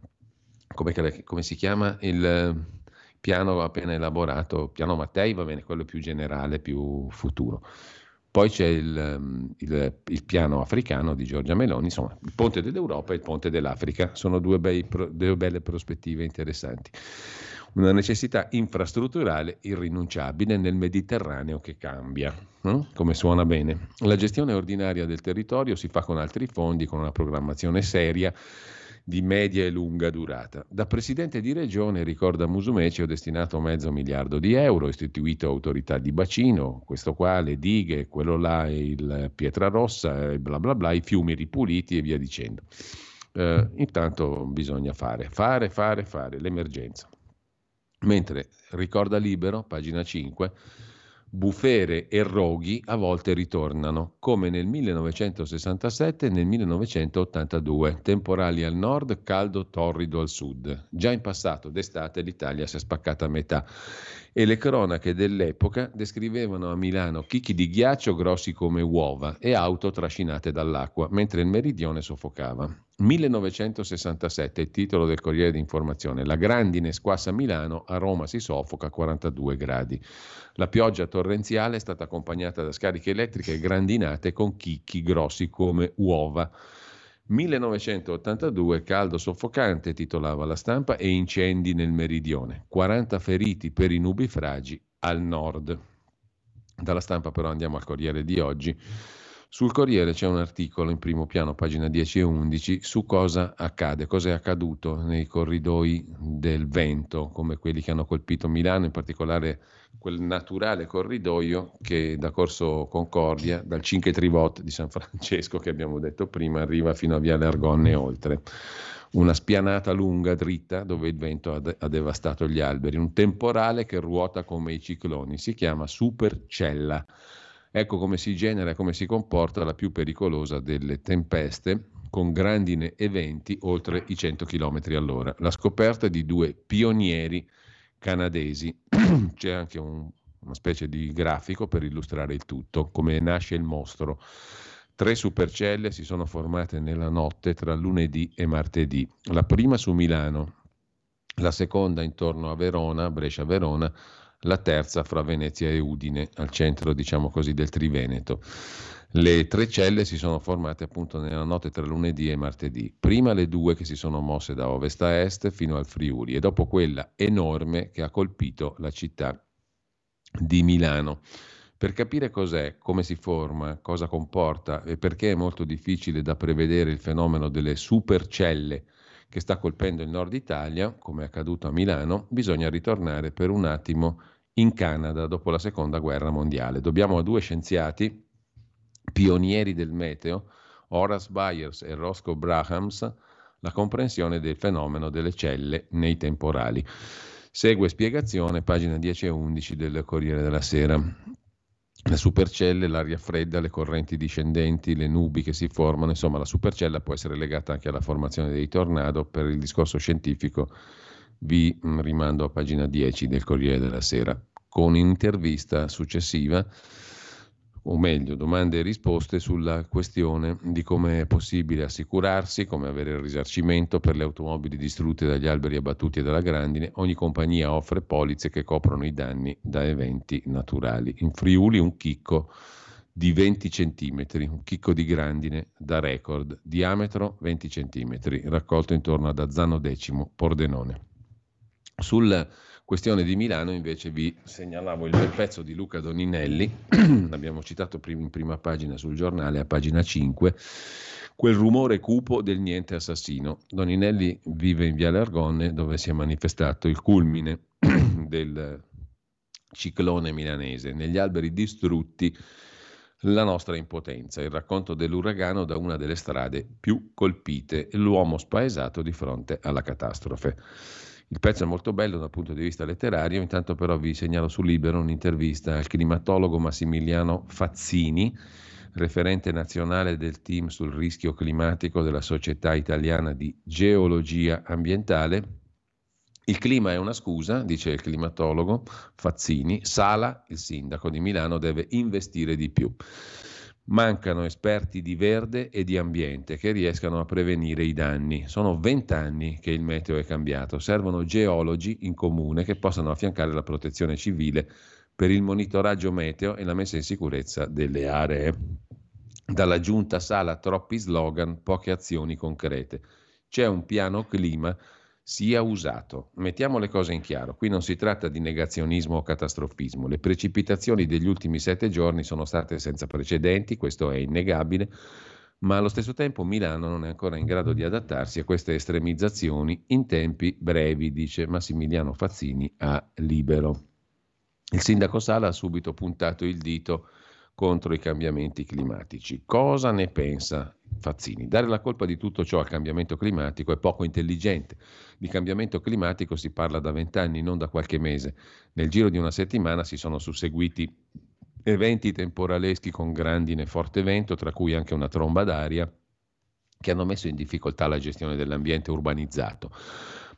come, come si chiama, il piano appena elaborato, piano Mattei, va bene, quello più generale, più futuro. Poi c'è il, il, il piano africano di Giorgia Meloni, insomma il ponte dell'Europa e il ponte dell'Africa, sono due, bei, due belle prospettive interessanti. Una necessità infrastrutturale irrinunciabile nel Mediterraneo che cambia, no? Come suona bene. La gestione ordinaria del territorio si fa con altri fondi, con una programmazione seria di media e lunga durata. Da presidente di regione, ricorda Musumeci, ho destinato mezzo miliardo di euro, istituito autorità di bacino, questo qua, le dighe, quello là, il Pietrarossa, e bla bla bla, i fiumi ripuliti e via dicendo. Eh, intanto bisogna fare, fare, fare, fare, l'emergenza. Mentre ricorda Libero, pagina cinque, bufere e roghi a volte ritornano, come nel millenovecentosessantasette e nel millenovecentottantadue, temporali al nord, caldo torrido al sud. Già in passato, d'estate, l'Italia si è spaccata a metà e le cronache dell'epoca descrivevano a Milano chicchi di ghiaccio grossi come uova e auto trascinate dall'acqua, mentre il meridione soffocava. millenovecentosessantasette, il titolo del Corriere d'Informazione, la grandine squassa Milano, a Roma si soffoca a quarantadue gradi. La pioggia torrenziale è stata accompagnata da scariche elettriche e grandinate con chicchi grossi come uova. millenovecentottantadue, caldo soffocante, titolava La Stampa, e incendi nel meridione, quaranta feriti per i nubifragi al nord. Dalla Stampa però andiamo al Corriere di oggi. Sul Corriere c'è un articolo in primo piano, pagina dieci e undici, su cosa accade, cosa è accaduto nei corridoi del vento, come quelli che hanno colpito Milano, in particolare quel naturale corridoio che da Corso Concordia, dal Cinque Trivot di San Francesco, che abbiamo detto prima, arriva fino a Viale Argonne e oltre. Una spianata lunga, dritta, dove il vento ha, de- ha devastato gli alberi, un temporale che ruota come i cicloni, si chiama supercella. Ecco come si genera e come si comporta la più pericolosa delle tempeste, con grandine e venti oltre i cento chilometri all'ora. La scoperta di due pionieri canadesi. C'è anche un, una specie di grafico per illustrare il tutto, come nasce il mostro. Tre supercelle si sono formate nella notte tra lunedì e martedì. La prima su Milano, la seconda intorno a Verona, Brescia-Verona, la terza fra Venezia e Udine, al centro, diciamo così, del Triveneto. Le tre celle si sono formate appunto nella notte tra lunedì e martedì, prima le due che si sono mosse da ovest a est fino al Friuli e dopo quella enorme che ha colpito la città di Milano. Per capire cos'è, come si forma, cosa comporta e perché è molto difficile da prevedere il fenomeno delle supercelle che sta colpendo il nord Italia, come è accaduto a Milano, bisogna ritornare per un attimo in Canada dopo la seconda guerra mondiale. Dobbiamo a due scienziati, pionieri del meteo, Horace Byers e Roscoe Brahams, la comprensione del fenomeno delle celle nei temporali. Segue spiegazione, pagina dieci e undici del Corriere della Sera. Le supercelle, l'aria fredda, le correnti discendenti, le nubi che si formano, insomma la supercella può essere legata anche alla formazione dei tornado. Per il discorso scientifico vi rimando a pagina dieci del Corriere della Sera, con un'intervista successiva, o meglio domande e risposte sulla questione di come è possibile assicurarsi, come avere il risarcimento per le automobili distrutte dagli alberi abbattuti e dalla grandine. Ogni compagnia offre polizze che coprono i danni da eventi naturali. In Friuli un chicco di venti centimetri, un chicco di grandine da record, diametro venti centimetri, raccolto intorno ad Azzano Decimo, Pordenone. Sul questione di Milano invece vi segnalavo il bel pezzo di Luca Doninelli, l'abbiamo citato in prima pagina sul giornale, a pagina cinque, quel rumore cupo del niente assassino. Doninelli vive in Viale Argonne, dove si è manifestato il culmine del ciclone milanese, negli alberi distrutti la nostra impotenza, il racconto dell'uragano da una delle strade più colpite, l'uomo spaesato di fronte alla catastrofe. Il pezzo è molto bello dal punto di vista letterario, intanto però vi segnalo su Libero un'intervista al climatologo Massimiliano Fazzini, referente nazionale del team sul rischio climatico della Società Italiana di Geologia Ambientale. Il clima è una scusa, dice il climatologo Fazzini, Sala, il sindaco di Milano, deve investire di più. Mancano esperti di verde e di ambiente che riescano a prevenire i danni. Sono vent'anni che il meteo è cambiato. Servono geologi in comune che possano affiancare la protezione civile per il monitoraggio meteo e la messa in sicurezza delle aree. Dalla giunta Sala troppi slogan, poche azioni concrete. C'è un piano clima, sia usato. Mettiamo le cose in chiaro, qui non si tratta di negazionismo o catastrofismo, le precipitazioni degli ultimi sette giorni sono state senza precedenti, questo è innegabile, ma allo stesso tempo Milano non è ancora in grado di adattarsi a queste estremizzazioni in tempi brevi, dice Massimiliano Fazzini a Libero. Il sindaco Sala ha subito puntato il dito contro i cambiamenti climatici. Cosa ne pensa Fazzini? Dare la colpa di tutto ciò al cambiamento climatico è poco intelligente. Di cambiamento climatico si parla da vent'anni, non da qualche mese. Nel giro di una settimana si sono susseguiti eventi temporaleschi con grandine e forte vento, tra cui anche una tromba d'aria, che hanno messo in difficoltà la gestione dell'ambiente urbanizzato.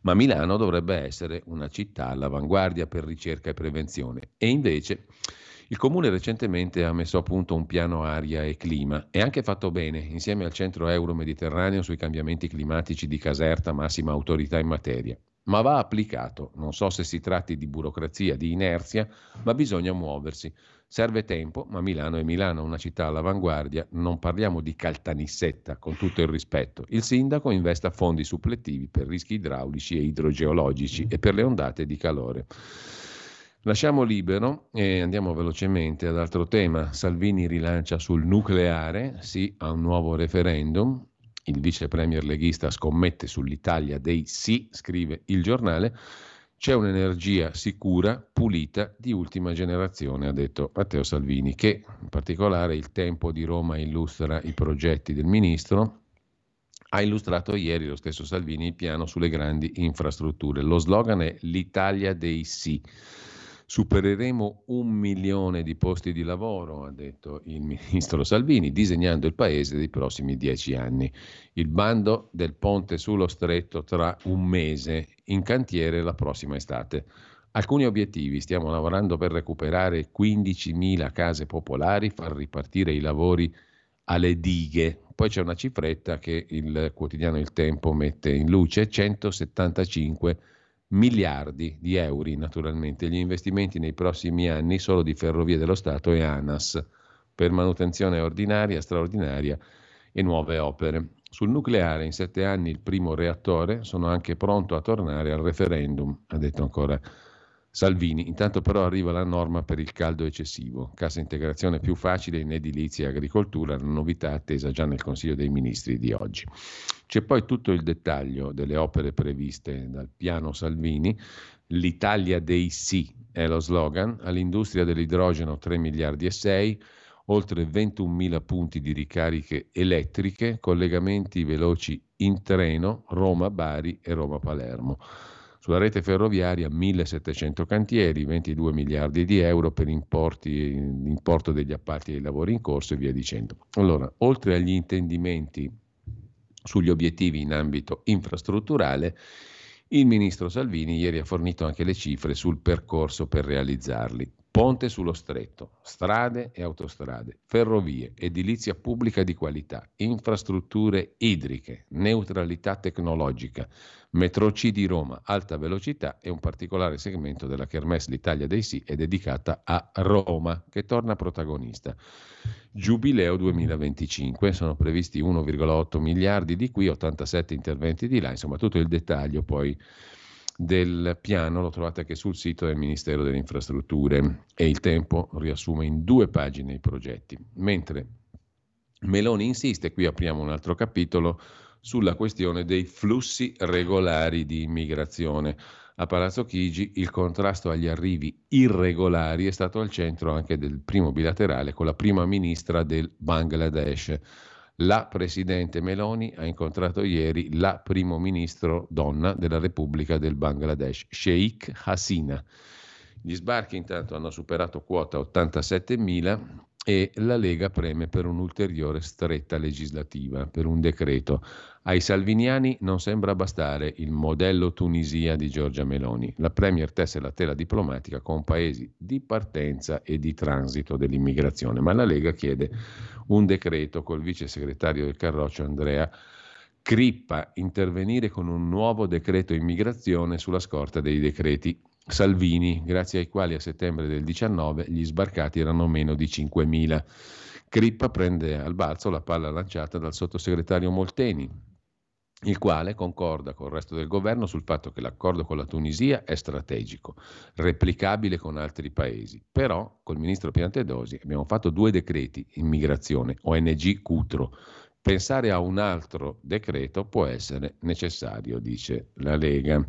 Ma Milano dovrebbe essere una città all'avanguardia per ricerca e prevenzione. E invece il Comune recentemente ha messo a punto un piano aria e clima e anche fatto bene, insieme al Centro Euro Mediterraneo sui cambiamenti climatici di Caserta, massima autorità in materia. Ma va applicato, non so se si tratti di burocrazia, di inerzia, ma bisogna muoversi. Serve tempo, ma Milano è Milano, una città all'avanguardia, non parliamo di Caltanissetta, con tutto il rispetto. Il sindaco investa fondi suppletivi per rischi idraulici e idrogeologici e per le ondate di calore. Lasciamo Libero e andiamo velocemente ad altro tema. Salvini rilancia sul nucleare, sì a un nuovo referendum. Il vice premier leghista scommette sull'Italia dei sì, scrive il giornale. C'è un'energia sicura, pulita, di ultima generazione, ha detto Matteo Salvini, che in particolare Il Tempo di Roma illustra i progetti del ministro. Ha illustrato ieri lo stesso Salvini il piano sulle grandi infrastrutture. Lo slogan è l'Italia dei sì. Supereremo un milione di posti di lavoro, ha detto il ministro Salvini, disegnando il paese dei prossimi dieci anni. Il bando del ponte sullo stretto tra un mese, in cantiere la prossima estate. Alcuni obiettivi: stiamo lavorando per recuperare quindicimila case popolari, far ripartire i lavori alle dighe. Poi c'è una cifretta che il quotidiano Il Tempo mette in luce, centosettantacinque miliardi di euro naturalmente gli investimenti nei prossimi anni solo di Ferrovie dello Stato e ANAS per manutenzione ordinaria, straordinaria e nuove opere. Sul nucleare in sette anni il primo reattore, sono anche pronto a tornare al referendum, ha detto ancora Salvini. Intanto però arriva la norma per il caldo eccessivo, cassa integrazione più facile in edilizia e agricoltura, una novità attesa già nel Consiglio dei Ministri di oggi. C'è poi tutto il dettaglio delle opere previste dal piano Salvini. L'Italia dei sì è lo slogan, all'industria dell'idrogeno tre miliardi e sei, oltre ventunomila punti di ricariche elettriche, collegamenti veloci in treno, Roma-Bari e Roma-Palermo. Sulla rete ferroviaria millesettecento cantieri, ventidue miliardi di euro per importi, importo degli appalti e dei lavori in corso e via dicendo. Allora, oltre agli intendimenti sugli obiettivi in ambito infrastrutturale, il ministro Salvini ieri ha fornito anche le cifre sul percorso per realizzarli. Ponte sullo stretto, strade e autostrade, ferrovie, edilizia pubblica di qualità, infrastrutture idriche, neutralità tecnologica, metro C di Roma, alta velocità e un particolare segmento della Kermesse l'Italia dei Sì è dedicata a Roma, che torna protagonista. Giubileo duemilaventicinque, sono previsti uno virgola otto miliardi di qui, ottantasette interventi di là, insomma tutto il dettaglio poi del piano lo trovate anche sul sito del Ministero delle Infrastrutture e Il Tempo riassume in due pagine i progetti. Mentre Meloni insiste, qui apriamo un altro capitolo, sulla questione dei flussi regolari di immigrazione. A Palazzo Chigi il contrasto agli arrivi irregolari è stato al centro anche del primo bilaterale con la prima ministra del Bangladesh. La presidente Meloni ha incontrato ieri la primo ministro donna della Repubblica del Bangladesh, Sheikh Hasina. Gli sbarchi intanto hanno superato quota ottantasettemila e la Lega preme per un'ulteriore stretta legislativa, per un decreto. Ai salviniani non sembra bastare il modello Tunisia di Giorgia Meloni. La premier tesse la tela diplomatica con paesi di partenza e di transito dell'immigrazione, ma la Lega chiede un decreto col vice segretario del Carroccio Andrea Crippa, intervenire con un nuovo decreto immigrazione sulla scorta dei decreti Salvini, grazie ai quali a settembre del diciannove gli sbarcati erano meno di cinquemila. Crippa prende al balzo la palla lanciata dal sottosegretario Molteni, il quale concorda con il resto del governo sul fatto che l'accordo con la Tunisia è strategico, replicabile con altri paesi. Però col ministro Piantedosi abbiamo fatto due decreti immigrazione, O N G Cutro. Pensare a un altro decreto può essere necessario, dice la Lega.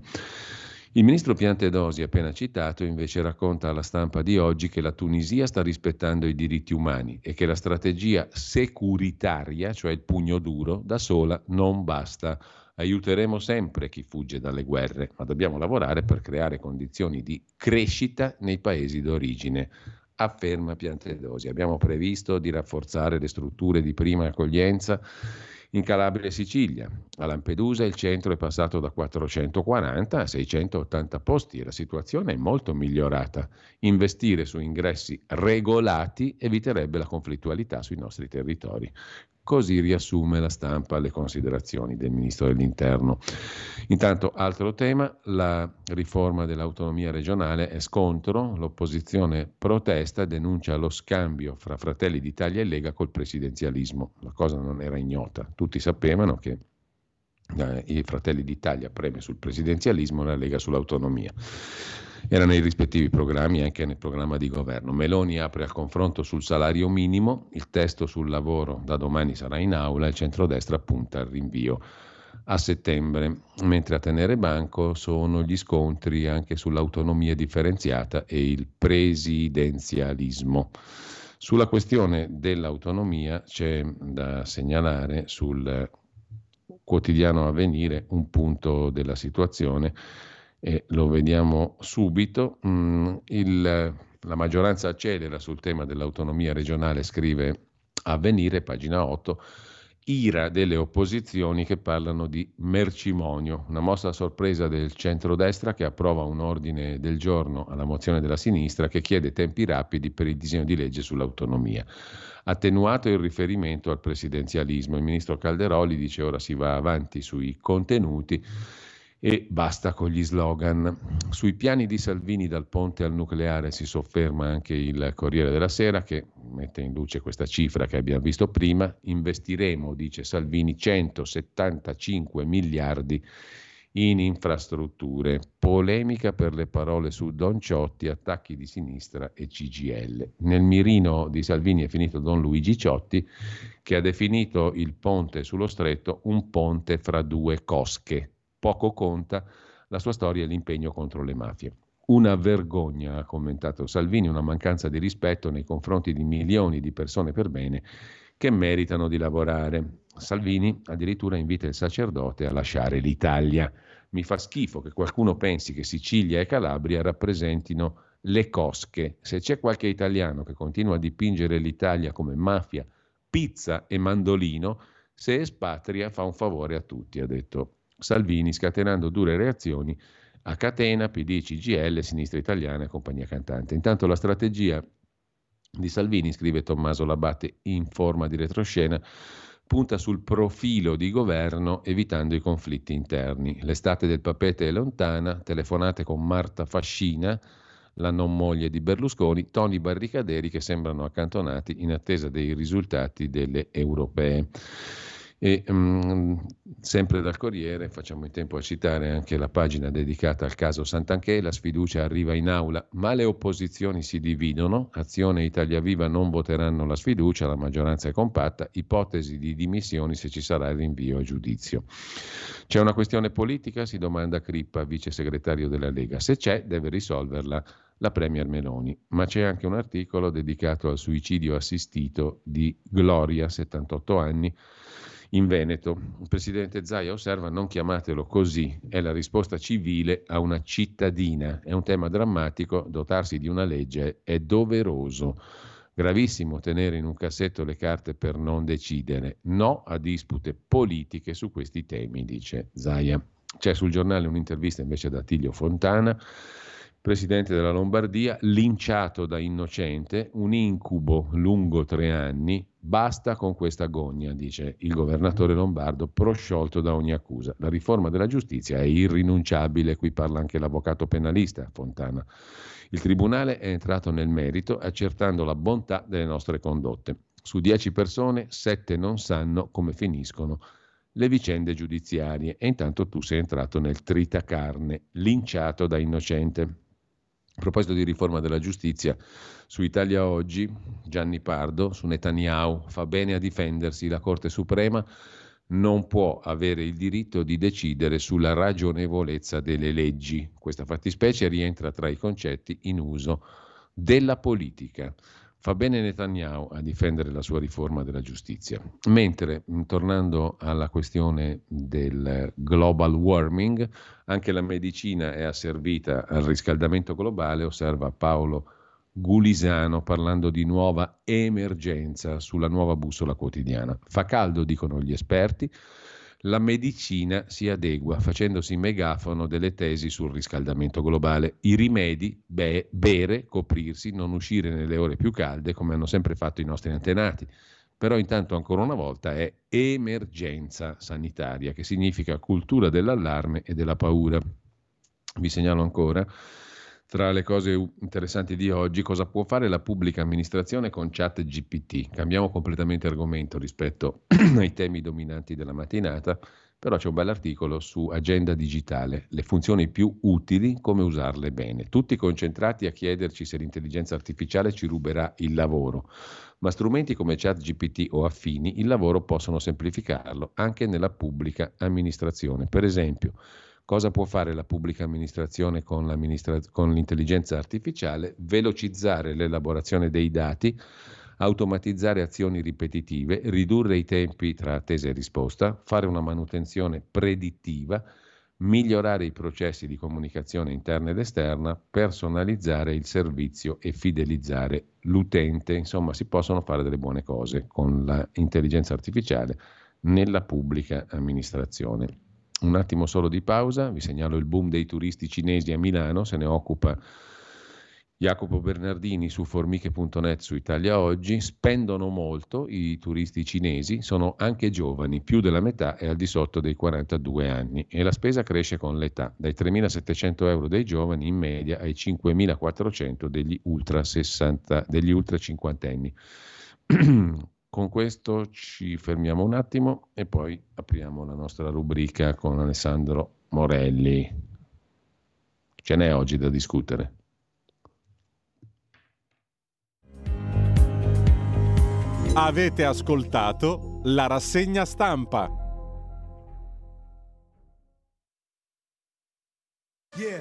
Il ministro Piantedosi, appena citato, invece racconta alla stampa di oggi che la Tunisia sta rispettando i diritti umani e che la strategia securitaria, cioè il pugno duro, da sola non basta. Aiuteremo sempre chi fugge dalle guerre, ma dobbiamo lavorare per creare condizioni di crescita nei paesi d'origine, afferma Piantedosi. Abbiamo previsto di rafforzare le strutture di prima accoglienza in Calabria e Sicilia. A Lampedusa il centro è passato da quattrocentoquaranta a seicentottanta posti e la situazione è molto migliorata. Investire su ingressi regolati eviterebbe la conflittualità sui nostri territori. Così riassume la stampa le considerazioni del ministro dell'Interno. Intanto, altro tema, la riforma dell'autonomia regionale è scontro, l'opposizione protesta, denuncia lo scambio fra Fratelli d'Italia e Lega col presidenzialismo. La cosa non era ignota, tutti sapevano che eh, i Fratelli d'Italia preme sul presidenzialismo e la Lega sull'autonomia. Era nei rispettivi programmi e anche nel programma di governo. Meloni apre al confronto sul salario minimo, il testo sul lavoro da domani sarà in aula, il centrodestra punta al rinvio a settembre, mentre a tenere banco sono gli scontri anche sull'autonomia differenziata e il presidenzialismo. Sulla questione dell'autonomia c'è da segnalare sul quotidiano Avvenire un punto della situazione, e lo vediamo subito. Mm, il, la maggioranza accelera sul tema dell'autonomia regionale, scrive Avvenire, pagina otto, ira delle opposizioni che parlano di mercimonio, una mossa a sorpresa del centrodestra che approva un ordine del giorno alla mozione della sinistra che chiede tempi rapidi per il disegno di legge sull'autonomia. Attenuato il riferimento al presidenzialismo, il ministro Calderoli dice ora si va avanti sui contenuti e basta con gli slogan. Sui piani di Salvini dal ponte al nucleare si sofferma anche il Corriere della Sera, che mette in luce questa cifra che abbiamo visto prima. Investiremo, dice Salvini, centosettantacinque miliardi in infrastrutture. Polemica per le parole su Don Ciotti, attacchi di sinistra e C G I L. Nel mirino di Salvini è finito Don Luigi Ciotti, che ha definito il ponte sullo stretto un ponte fra due cosche. Poco conta la sua storia e l'impegno contro le mafie. Una vergogna, ha commentato Salvini, una mancanza di rispetto nei confronti di milioni di persone per bene che meritano di lavorare. Salvini addirittura invita il sacerdote a lasciare l'Italia. Mi fa schifo che qualcuno pensi che Sicilia e Calabria rappresentino le cosche. Se c'è qualche italiano che continua a dipingere l'Italia come mafia, pizza e mandolino, se espatria fa un favore a tutti, ha detto Salvini, scatenando dure reazioni a catena, P D, C G I L, Sinistra Italiana e compagnia cantante. Intanto la strategia di Salvini, scrive Tommaso Labate in forma di retroscena, punta sul profilo di governo evitando i conflitti interni. L'estate del papete è lontana, telefonate con Marta Fascina, la non moglie di Berlusconi, toni barricaderi che sembrano accantonati in attesa dei risultati delle europee. E um, sempre dal Corriere facciamo in tempo a citare anche la pagina dedicata al caso Santanchè. La sfiducia arriva in aula, ma le opposizioni si dividono. Azione e Italia Viva non voteranno la sfiducia, la maggioranza è compatta, ipotesi di dimissioni se ci sarà il rinvio a giudizio. C'è una questione politica? Si domanda Crippa, vice segretario della Lega. Se c'è, deve risolverla la premier Meloni, ma c'è anche un articolo dedicato al suicidio assistito di Gloria, settantotto anni, in Veneto. Il presidente Zaia osserva: non chiamatelo così, è la risposta civile a una cittadina, è un tema drammatico, dotarsi di una legge è doveroso, gravissimo tenere in un cassetto le carte per non decidere, no a dispute politiche su questi temi, dice Zaia. C'è sul Giornale un'intervista invece ad Attilio Fontana, presidente della Lombardia, linciato da innocente, un incubo lungo tre anni, basta con questa gogna, dice il governatore lombardo, prosciolto da ogni accusa. La riforma della giustizia è irrinunciabile, qui parla anche l'avvocato penalista Fontana. Il tribunale è entrato nel merito accertando la bontà delle nostre condotte. Su dieci persone, sette non sanno come finiscono le vicende giudiziarie e intanto tu sei entrato nel tritacarne, linciato da innocente. A proposito di riforma della giustizia, su Italia Oggi, Gianni Pardo, su Netanyahu, fa bene a difendersi, la Corte Suprema non può avere il diritto di decidere sulla ragionevolezza delle leggi. Questa fattispecie rientra tra i concetti in uso della politica. Fa bene Netanyahu a difendere la sua riforma della giustizia. Mentre, tornando alla questione del global warming, anche la medicina è asservita al riscaldamento globale, osserva Paolo Gulisano parlando di nuova emergenza sulla Nuova Bussola Quotidiana. Fa caldo, dicono gli esperti, la medicina si adegua facendosi megafono delle tesi sul riscaldamento globale. I rimedi, beh, bere, coprirsi, non uscire nelle ore più calde come hanno sempre fatto i nostri antenati. Però intanto ancora una volta è emergenza sanitaria, che significa cultura dell'allarme e della paura. Vi segnalo ancora tra le cose interessanti di oggi, cosa può fare la pubblica amministrazione con Chat G P T. Cambiamo completamente argomento rispetto ai temi dominanti della mattinata, però c'è un bell'articolo su Agenda Digitale, le funzioni più utili, come usarle bene. Tutti concentrati a chiederci se l'intelligenza artificiale ci ruberà il lavoro, ma strumenti come Chat G P T o affini il lavoro possono semplificarlo anche nella pubblica amministrazione. Per esempio, cosa può fare la pubblica amministrazione con, l'amministra- con l'intelligenza artificiale? Velocizzare l'elaborazione dei dati, automatizzare azioni ripetitive, ridurre i tempi tra attesa e risposta, fare una manutenzione predittiva, migliorare i processi di comunicazione interna ed esterna, personalizzare il servizio e fidelizzare l'utente. Insomma, si possono fare delle buone cose con l'intelligenza artificiale nella pubblica amministrazione. Un attimo solo di pausa, vi segnalo il boom dei turisti cinesi a Milano, se ne occupa Jacopo Bernardini su formiche punto net, su Italia Oggi. Spendono molto i turisti cinesi, sono anche giovani, più della metà è al di sotto dei quarantadue anni e la spesa cresce con l'età, dai tremilasettecento euro dei giovani in media ai cinquemilaquattrocento degli ultra sessanta, degli ultra cinquantenni. Con questo ci fermiamo un attimo e poi apriamo la nostra rubrica con Alessandro Morelli. Ce n'è oggi da discutere. Avete ascoltato la rassegna stampa. Yeah.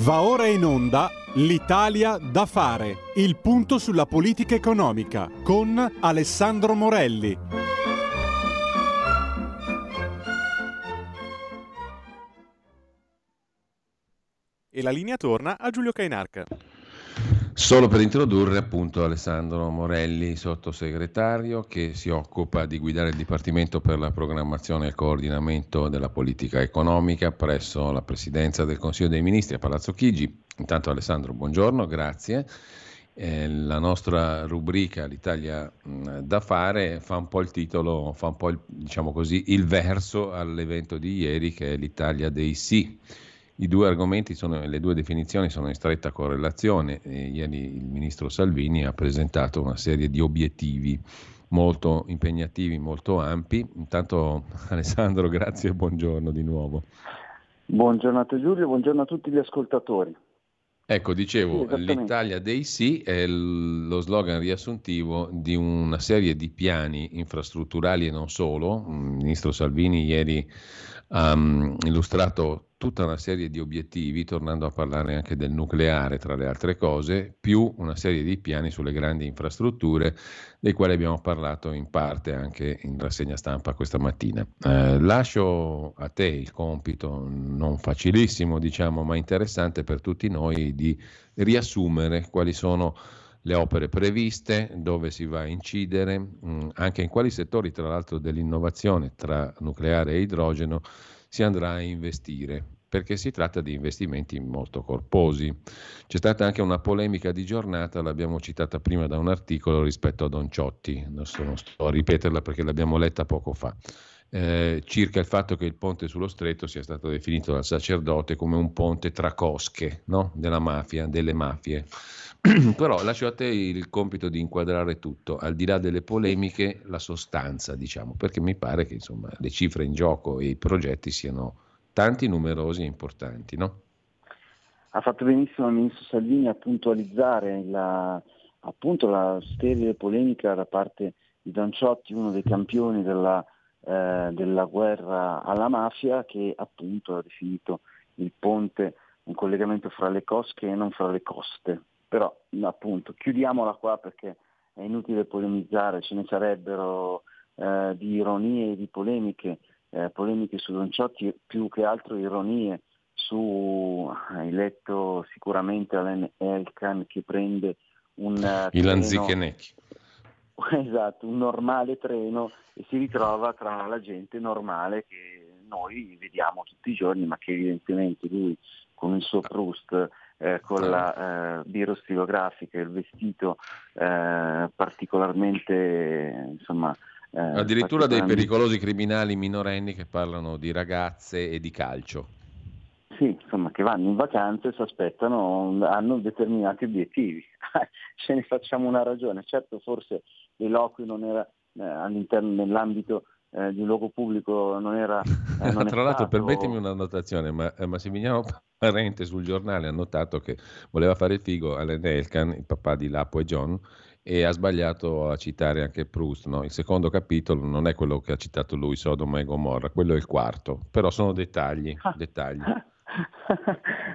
Va ora in onda l'Italia da fare, il punto sulla politica economica con Alessandro Morelli. E la linea torna a Giulio Cainarca. Solo per introdurre appunto Alessandro Morelli, sottosegretario che si occupa di guidare il Dipartimento per la programmazione e il coordinamento della politica economica presso la Presidenza del Consiglio dei Ministri a Palazzo Chigi. Intanto Alessandro, buongiorno, grazie. Eh, la nostra rubrica l'Italia mh, da fare fa un po' il titolo, fa un po' il, diciamo così, il verso all'evento di ieri che è l'Italia dei sì. I due argomenti, sono, le due definizioni sono in stretta correlazione. E ieri il ministro Salvini ha presentato una serie di obiettivi molto impegnativi, molto ampi. Intanto Alessandro, grazie e buongiorno di nuovo. Buongiorno a te Giulio, buongiorno a tutti gli ascoltatori. Ecco, dicevo, sì, l'Italia dei sì è lo slogan riassuntivo di una serie di piani infrastrutturali e non solo. Il ministro Salvini ieri um, illustrato tutta una serie di obiettivi, tornando a parlare anche del nucleare tra le altre cose, più una serie di piani sulle grandi infrastrutture dei quali abbiamo parlato in parte anche in rassegna stampa questa mattina. Eh, lascio a te il compito, non facilissimo diciamo, ma interessante per tutti noi, di riassumere quali sono le opere previste, dove si va a incidere, mh, anche in quali settori tra l'altro dell'innovazione tra nucleare e idrogeno si andrà a investire, perché si tratta di investimenti molto corposi. C'è stata anche una polemica di giornata, l'abbiamo citata prima da un articolo rispetto a Don Ciotti, non sto a ripeterla perché l'abbiamo letta poco fa, eh, circa il fatto che il ponte sullo stretto sia stato definito dal sacerdote come un ponte tra cosche, no? Della mafia, delle mafie. Però lascio a te il compito di inquadrare tutto, al di là delle polemiche, la sostanza, diciamo, perché mi pare che insomma le cifre in gioco e i progetti siano tanti, numerosi e importanti, no? Ha fatto benissimo il ministro Salvini a puntualizzare la, appunto la sterile polemica da parte di Don Ciotti, uno dei campioni della, eh, della guerra alla mafia, che appunto ha definito il ponte un collegamento fra le cosche e non fra le coste. Però appunto chiudiamola qua perché è inutile polemizzare, ce ne sarebbero eh, di ironie e di polemiche, eh, polemiche su Don Ciotti, più che altro ironie su, hai letto sicuramente Alain Elkann che prende un uh, I treno, esatto, un normale treno e si ritrova tra la gente normale che noi vediamo tutti i giorni, ma che evidentemente lui con il suo Proust, Eh, con la eh, biro stilografica, il vestito eh, particolarmente insomma eh, addirittura particolarmente... dei pericolosi criminali minorenni che parlano di ragazze e di calcio, sì, insomma, che vanno in vacanza e si aspettano, hanno determinati obiettivi. Ce ne facciamo una ragione, certo, forse l'eloquio non era eh, all'interno nell'ambito eh, di un luogo pubblico, non era eh, non tra l'altro stato... permettimi una notazione, ma eh, Massimiliano Parente sul giornale ha notato che voleva fare il figo Alain Elkann, il papà di Lapo e John, e ha sbagliato a citare anche Proust, no? Il secondo capitolo non è quello che ha citato lui, Sodoma e Gomorra, quello è il quarto, però sono dettagli, dettagli.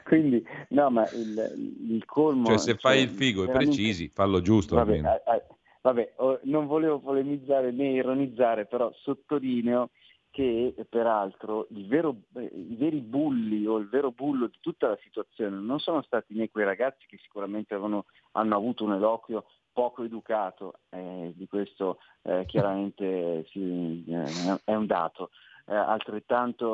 Quindi no, ma il, il colmo, cioè se fai cioè, il figo e veramente... precisi, fallo giusto. Vabbè, almeno. A, a, vabbè oh, non volevo polemizzare né ironizzare, però sottolineo che peraltro il vero, i veri bulli o il vero bullo di tutta la situazione non sono stati né quei ragazzi che sicuramente avevano, hanno avuto un eloquio poco educato, eh, di questo eh, chiaramente sì, eh, è un dato, eh, altrettanto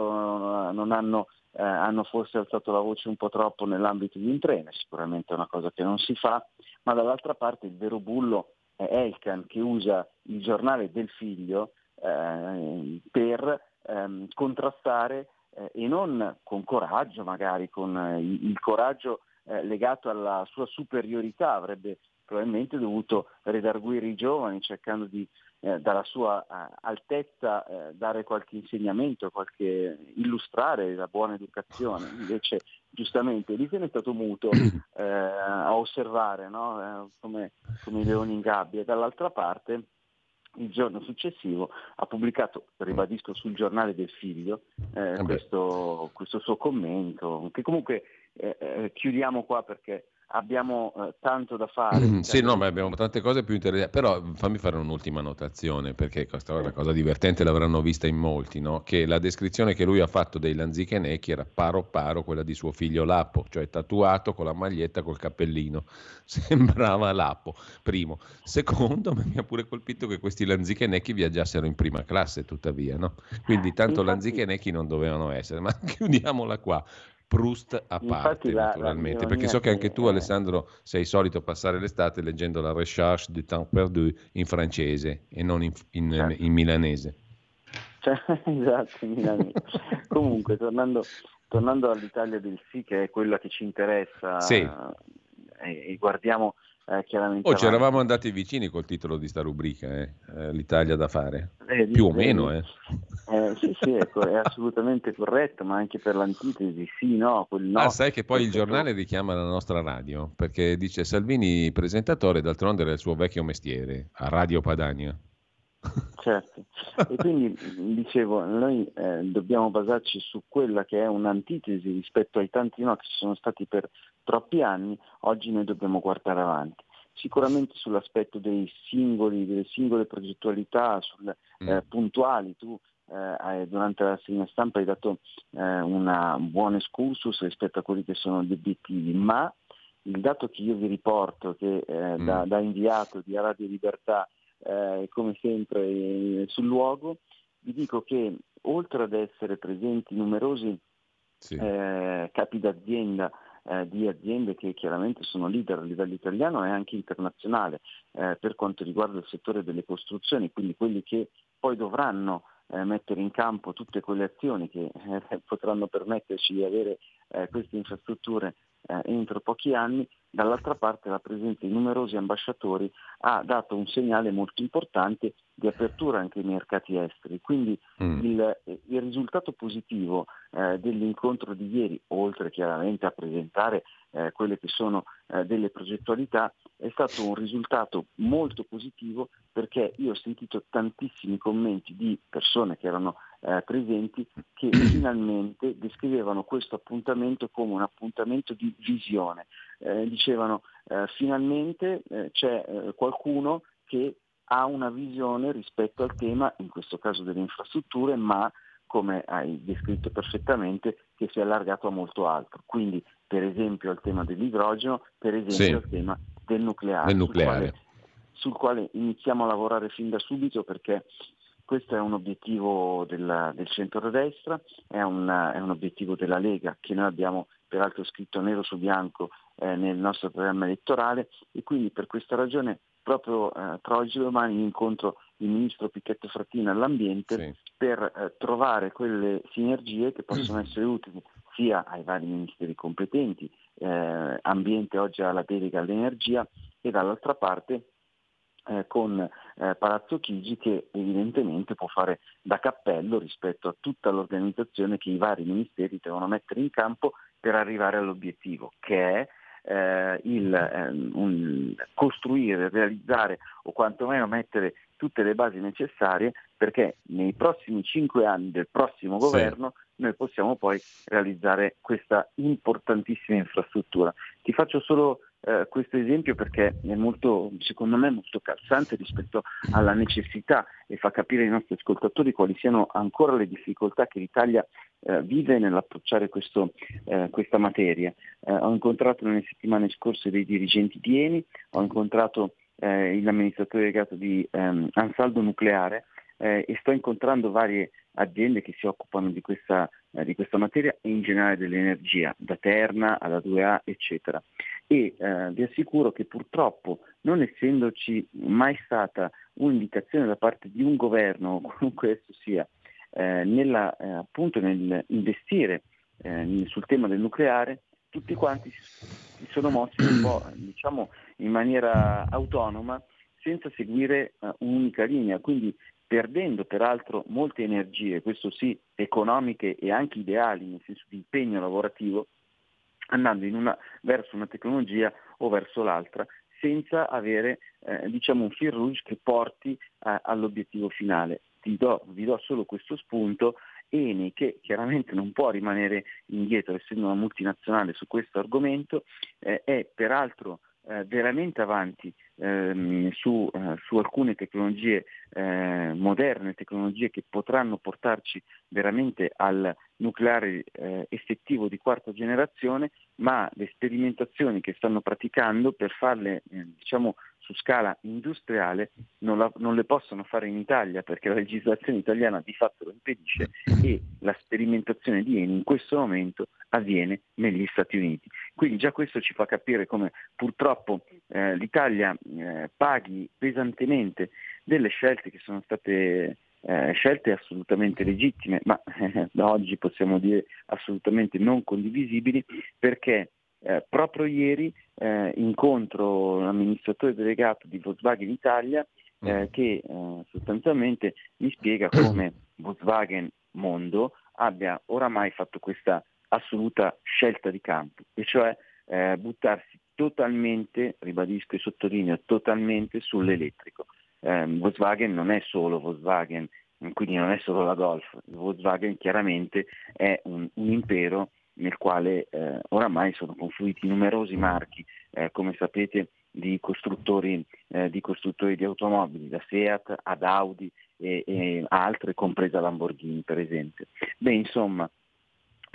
non hanno, eh, hanno forse alzato la voce un po' troppo nell'ambito di un treno, sicuramente è una cosa che non si fa, ma dall'altra parte il vero bullo è Elkann, che usa il giornale del figlio Eh, per ehm, contrastare eh, e non con coraggio, magari con eh, il coraggio eh, legato alla sua superiorità, avrebbe probabilmente dovuto redarguire i giovani cercando di eh, dalla sua eh, altezza eh, dare qualche insegnamento, qualche illustrare la buona educazione, invece giustamente lì se ne è stato muto eh, a osservare, no? eh, come, come i leoni in gabbia, e dall'altra parte il giorno successivo ha pubblicato, ribadisco, sul giornale del figlio eh, questo, questo suo commento, che comunque eh, eh, chiudiamo qua perché abbiamo eh, tanto da fare. Mm, sì, no, ma abbiamo tante cose più interessanti, però fammi fare un'ultima notazione, perché questa è una cosa divertente, l'avranno vista in molti, no? Che la descrizione che lui ha fatto dei lanzichenecchi era paro paro quella di suo figlio Lapo, cioè tatuato con la maglietta, col cappellino, sembrava Lapo, primo. Secondo, mi ha pure colpito che questi lanzichenecchi viaggiassero in prima classe, tuttavia, no? Quindi tanto infatti... lanzichenecchi non dovevano essere, ma chiudiamola qua. Proust a parte, la, naturalmente, la perché so che anche tu, eh, Alessandro, sei solito passare l'estate leggendo la Recherche du temps perdu in francese e non in, in, in, in milanese. Cioè, esatto, in milanese. Comunque, tornando, tornando all'Italia del sì, che è quella che ci interessa, sì. eh, e guardiamo eh, chiaramente... Oh, ci eravamo andati vicini col titolo di sta rubrica, eh, eh, l'Italia da fare, eh, più o meno, eh. Eh, sì, sì, è, co- è assolutamente corretto, ma anche per l'antitesi, sì, no, quel no. Ah, sai che poi il giornale richiama la nostra radio, perché dice Salvini presentatore, d'altronde era il suo vecchio mestiere, a Radio Padania. Certo, e quindi dicevo, noi eh, dobbiamo basarci su quella che è un'antitesi rispetto ai tanti no che ci sono stati per troppi anni. Oggi noi dobbiamo guardare avanti, sicuramente sull'aspetto dei singoli, delle singole progettualità, sul, eh, puntuali. Tu eh, durante la rassegna stampa hai dato eh, una buon excursus rispetto a quelli che sono gli obiettivi, ma il dato che io vi riporto, che eh, da, da inviato di Radio Libertà, Eh, come sempre eh, sul luogo, vi dico che oltre ad essere presenti numerosi sì. eh, capi d'azienda eh, di aziende che chiaramente sono leader a livello italiano e anche internazionale eh, per quanto riguarda il settore delle costruzioni, quindi quelli che poi dovranno eh, mettere in campo tutte quelle azioni che eh, potranno permetterci di avere eh, queste infrastrutture eh, entro pochi anni. Dall'altra parte la presenza di numerosi ambasciatori ha dato un segnale molto importante di apertura anche ai mercati esteri, quindi mm. il, il risultato positivo eh, dell'incontro di ieri, oltre chiaramente a presentare eh, quelle che sono eh, delle progettualità, è stato un risultato molto positivo, perché io ho sentito tantissimi commenti di persone che erano eh, presenti che finalmente descrivevano questo appuntamento come un appuntamento di visione. Eh, dicevano eh, finalmente eh, c'è eh, qualcuno che ha una visione rispetto al tema, in questo caso delle infrastrutture, ma come hai descritto perfettamente, che si è allargato a molto altro, quindi per esempio al tema dell'idrogeno, per esempio sì. al tema del nucleare, del nucleare. Sul, quale, sul quale iniziamo a lavorare fin da subito, perché questo è un obiettivo del, del centrodestra, è un, è un obiettivo della Lega, che noi abbiamo peraltro scritto nero su bianco eh, nel nostro programma elettorale, e quindi per questa ragione proprio eh, tra oggi e domani incontro il ministro Pichetto Fratin all'ambiente sì. per eh, trovare quelle sinergie che possono essere utili sia ai vari ministeri competenti, eh, ambiente oggi alla delega all'energia, e dall'altra parte eh, con eh, Palazzo Chigi, che evidentemente può fare da cappello rispetto a tutta l'organizzazione che i vari ministeri devono mettere in campo per arrivare all'obiettivo, che è eh, il eh, un, costruire, realizzare o quantomeno mettere tutte le basi necessarie, perché nei prossimi cinque anni del prossimo governo sì. noi possiamo poi realizzare questa importantissima infrastruttura. Ti faccio solo eh, questo esempio perché è molto, secondo me, molto calzante rispetto alla necessità, e fa capire ai nostri ascoltatori quali siano ancora le difficoltà che l'Italia eh, vive nell'approcciare questo, eh, questa materia. Eh, ho incontrato nelle settimane scorse dei dirigenti di Eni, ho incontrato Eh, l'amministratore delegato di ehm, Ansaldo Nucleare eh, e sto incontrando varie aziende che si occupano di questa, eh, di questa materia e in generale dell'energia, da Terna alla due A eccetera, e eh, vi assicuro che purtroppo, non essendoci mai stata un'indicazione da parte di un governo, qualunque esso sia, eh, nella, eh, appunto nel investire eh, sul tema del nucleare, tutti quanti si sono mossi un po', diciamo, in maniera autonoma, senza seguire uh, un'unica linea, quindi perdendo peraltro molte energie, questo sì, economiche e anche ideali, nel senso di impegno lavorativo, andando in una, verso una tecnologia o verso l'altra, senza avere eh, diciamo un fil rouge che porti uh, all'obiettivo finale. Ti do, vi do solo questo spunto. Eni, che chiaramente non può rimanere indietro essendo una multinazionale su questo argomento, eh, è peraltro eh, veramente avanti ehm, su, eh, su alcune tecnologie eh, moderne, tecnologie che potranno portarci veramente al nucleare eh, effettivo di quarta generazione, ma le sperimentazioni che stanno praticando per farle eh, diciamo su scala industriale non, la, non le possono fare in Italia, perché la legislazione italiana di fatto lo impedisce, e la sperimentazione di Eni in questo momento avviene negli Stati Uniti. Quindi già questo ci fa capire come purtroppo eh, l'Italia eh, paghi pesantemente delle scelte che sono state eh, scelte assolutamente legittime, ma eh, da oggi possiamo dire assolutamente non condivisibili, perché Eh, proprio ieri eh, incontro l'amministratore delegato di Volkswagen Italia eh, che eh, sostanzialmente mi spiega come Volkswagen Mondo abbia oramai fatto questa assoluta scelta di campo, e cioè eh, buttarsi totalmente, ribadisco e sottolineo totalmente, sull'elettrico. eh, Volkswagen non è solo Volkswagen, quindi non è solo la Golf. Volkswagen chiaramente è un, un impero nel quale eh, oramai sono confluiti numerosi marchi, eh, come sapete, di costruttori, eh, di costruttori di automobili, da Seat ad Audi e, e altre, compresa Lamborghini per esempio. Beh, insomma,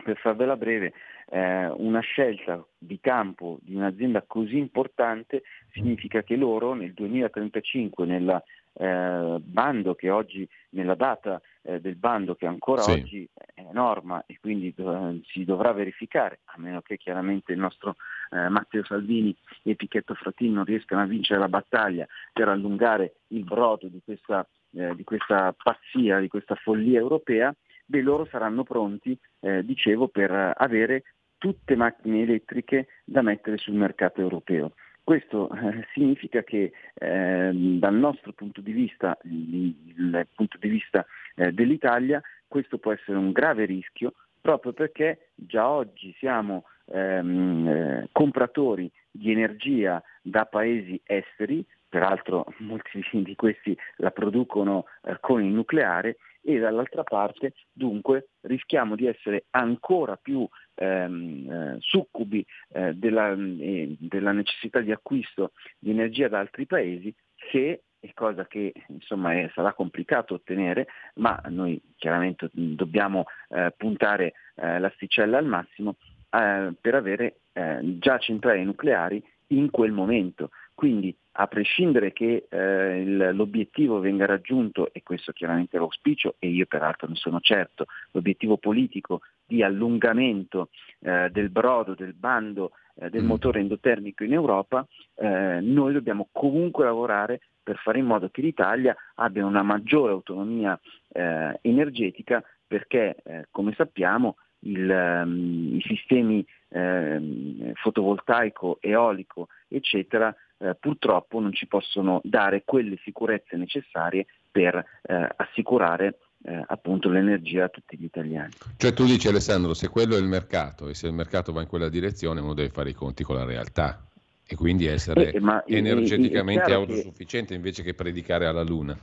per farvela breve, eh, una scelta di campo di un'azienda così importante significa che loro nel duemilatrentacinque, nella eh, bando che oggi, nella data eh, del bando che ancora sì. oggi è norma e quindi do- si dovrà verificare, a meno che chiaramente il nostro eh, Matteo Salvini e Pichetto Fratin non riescano a vincere la battaglia per allungare il brodo di questa, eh, di questa pazzia, di questa follia europea. Beh, loro saranno pronti, eh, dicevo, per avere tutte macchine elettriche da mettere sul mercato europeo. Questo eh, significa che eh, dal nostro punto di vista, dal punto di vista eh, dell'Italia, questo può essere un grave rischio, proprio perché già oggi siamo ehm, eh, compratori di energia da paesi esteri, peraltro molti di questi la producono eh, con il nucleare, e dall'altra parte dunque rischiamo di essere ancora più ehm, eh, succubi eh, della, eh, della necessità di acquisto di energia da altri paesi, che è cosa che insomma è, sarà complicato ottenere, ma noi chiaramente dobbiamo eh, puntare eh, l'asticella al massimo eh, per avere eh, già centrali nucleari in quel momento. Quindi, a prescindere che eh, il, l'obiettivo venga raggiunto, e questo chiaramente è l'auspicio, e io peraltro ne sono certo, l'obiettivo politico di allungamento eh, del brodo, del bando, eh, del motore endotermico in Europa, eh, noi dobbiamo comunque lavorare per fare in modo che l'Italia abbia una maggiore autonomia eh, energetica, perché eh, come sappiamo il, um, i sistemi eh, fotovoltaico, eolico, eccetera, Eh, purtroppo non ci possono dare quelle sicurezze necessarie per eh, assicurare eh, appunto l'energia a tutti gli italiani. Cioè tu dici, Alessandro, se quello è il mercato e se il mercato va in quella direzione, uno deve fare i conti con la realtà e quindi essere eh, ma, energeticamente eh, autosufficiente che, invece che predicare alla luna.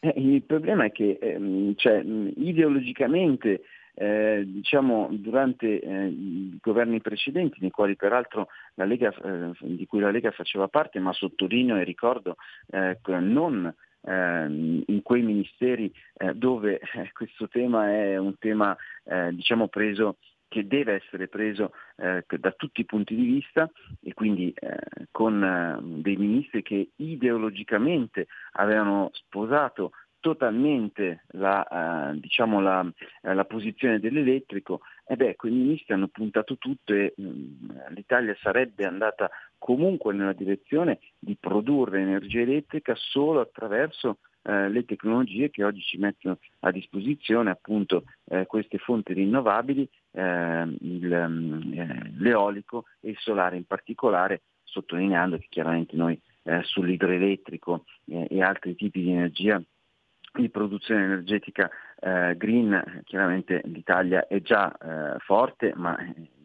Eh, il problema è che ehm, cioè, ideologicamente Eh, diciamo durante eh, i governi precedenti, nei quali peraltro la Lega, eh, di cui la Lega faceva parte, ma sottolineo e ricordo eh, non eh, in quei ministeri eh, dove eh, questo tema è un tema eh, diciamo preso, che deve essere preso eh, da tutti i punti di vista, e quindi eh, con eh, dei ministri che ideologicamente avevano sposato totalmente la, eh, diciamo la, eh, la posizione dell'elettrico, e beh, quei ministri hanno puntato tutto e mh, l'Italia sarebbe andata comunque nella direzione di produrre energia elettrica solo attraverso eh, le tecnologie che oggi ci mettono a disposizione, appunto eh, queste fonti rinnovabili, eh, il, eh, l'eolico e il solare in particolare, sottolineando che chiaramente noi eh, sull'idroelettrico eh, e altri tipi di energia di produzione energetica eh, green, chiaramente l'Italia è già eh, forte, ma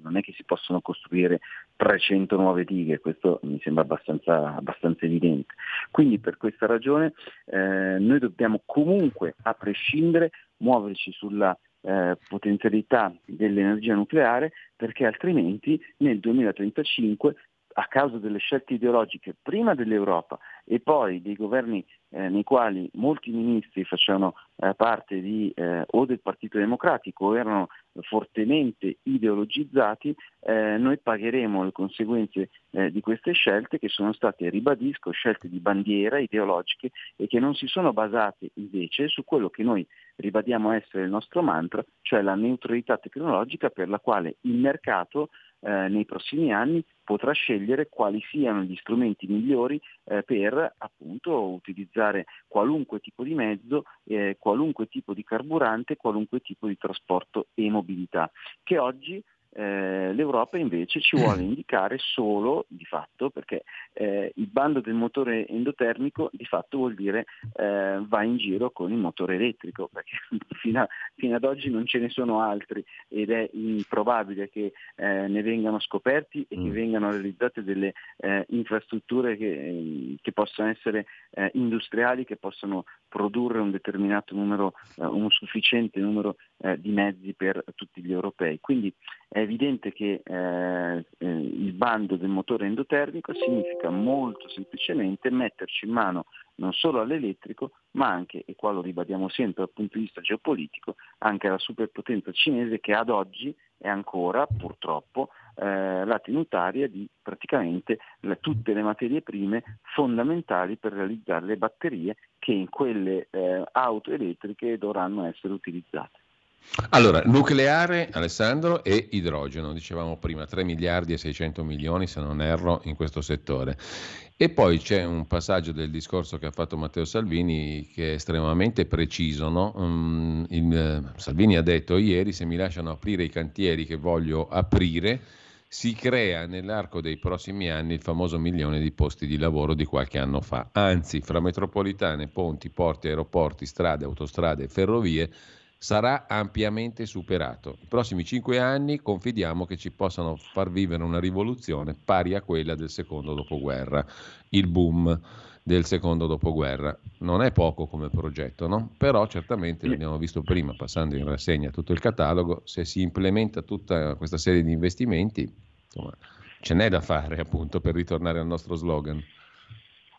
non è che si possono costruire trecento nuove dighe, questo mi sembra abbastanza, abbastanza evidente. Quindi per questa ragione eh, noi dobbiamo comunque, a prescindere, muoverci sulla eh, potenzialità dell'energia nucleare, perché altrimenti nel duemilatrentacinque, a causa delle scelte ideologiche prima dell'Europa e poi dei governi eh, nei quali molti ministri facevano eh, parte di eh, o del Partito Democratico o erano fortemente ideologizzati, eh, noi pagheremo le conseguenze eh, di queste scelte, che sono state, ribadisco, scelte di bandiera ideologiche e che non si sono basate invece su quello che noi ribadiamo essere il nostro mantra, cioè la neutralità tecnologica, per la quale il mercato Eh, nei prossimi anni potrà scegliere quali siano gli strumenti migliori eh, per appunto utilizzare qualunque tipo di mezzo, eh, qualunque tipo di carburante, qualunque tipo di trasporto e mobilità, che oggi Eh, l'Europa invece ci vuole indicare solo, di fatto, perché eh, il bando del motore endotermico di fatto vuol dire eh, va in giro con il motore elettrico, perché fino, a, fino ad oggi non ce ne sono altri ed è improbabile che eh, ne vengano scoperti e mm. che vengano realizzate delle eh, infrastrutture che, che possano essere eh, industriali, che possano produrre un determinato numero, eh, un sufficiente numero eh, di mezzi per tutti gli europei. Quindi è evidente che eh, il bando del motore endotermico significa molto semplicemente metterci in mano non solo all'elettrico, ma anche, e qua lo ribadiamo sempre dal punto di vista geopolitico, anche alla superpotenza cinese, che ad oggi è ancora purtroppo eh, la tenutaria di praticamente la, tutte le materie prime fondamentali per realizzare le batterie che in quelle eh, auto elettriche dovranno essere utilizzate. Allora, nucleare, Alessandro, e idrogeno, dicevamo prima, tre miliardi e seicento milioni se non erro in questo settore. E poi c'è un passaggio del discorso che ha fatto Matteo Salvini che è estremamente preciso, no? Um, il, Salvini ha detto ieri: se mi lasciano aprire i cantieri che voglio aprire, si crea nell'arco dei prossimi anni il famoso milione di posti di lavoro di qualche anno fa. Anzi, fra metropolitane, ponti, porti, aeroporti, strade, autostrade e ferrovie sarà ampiamente superato. I prossimi cinque anni confidiamo che ci possano far vivere una rivoluzione pari a quella del secondo dopoguerra, il boom del secondo dopoguerra. Non è poco come progetto, no? Però certamente, l'abbiamo visto prima passando in rassegna tutto il catalogo, se si implementa tutta questa serie di investimenti, insomma, ce n'è da fare, appunto, per ritornare al nostro slogan.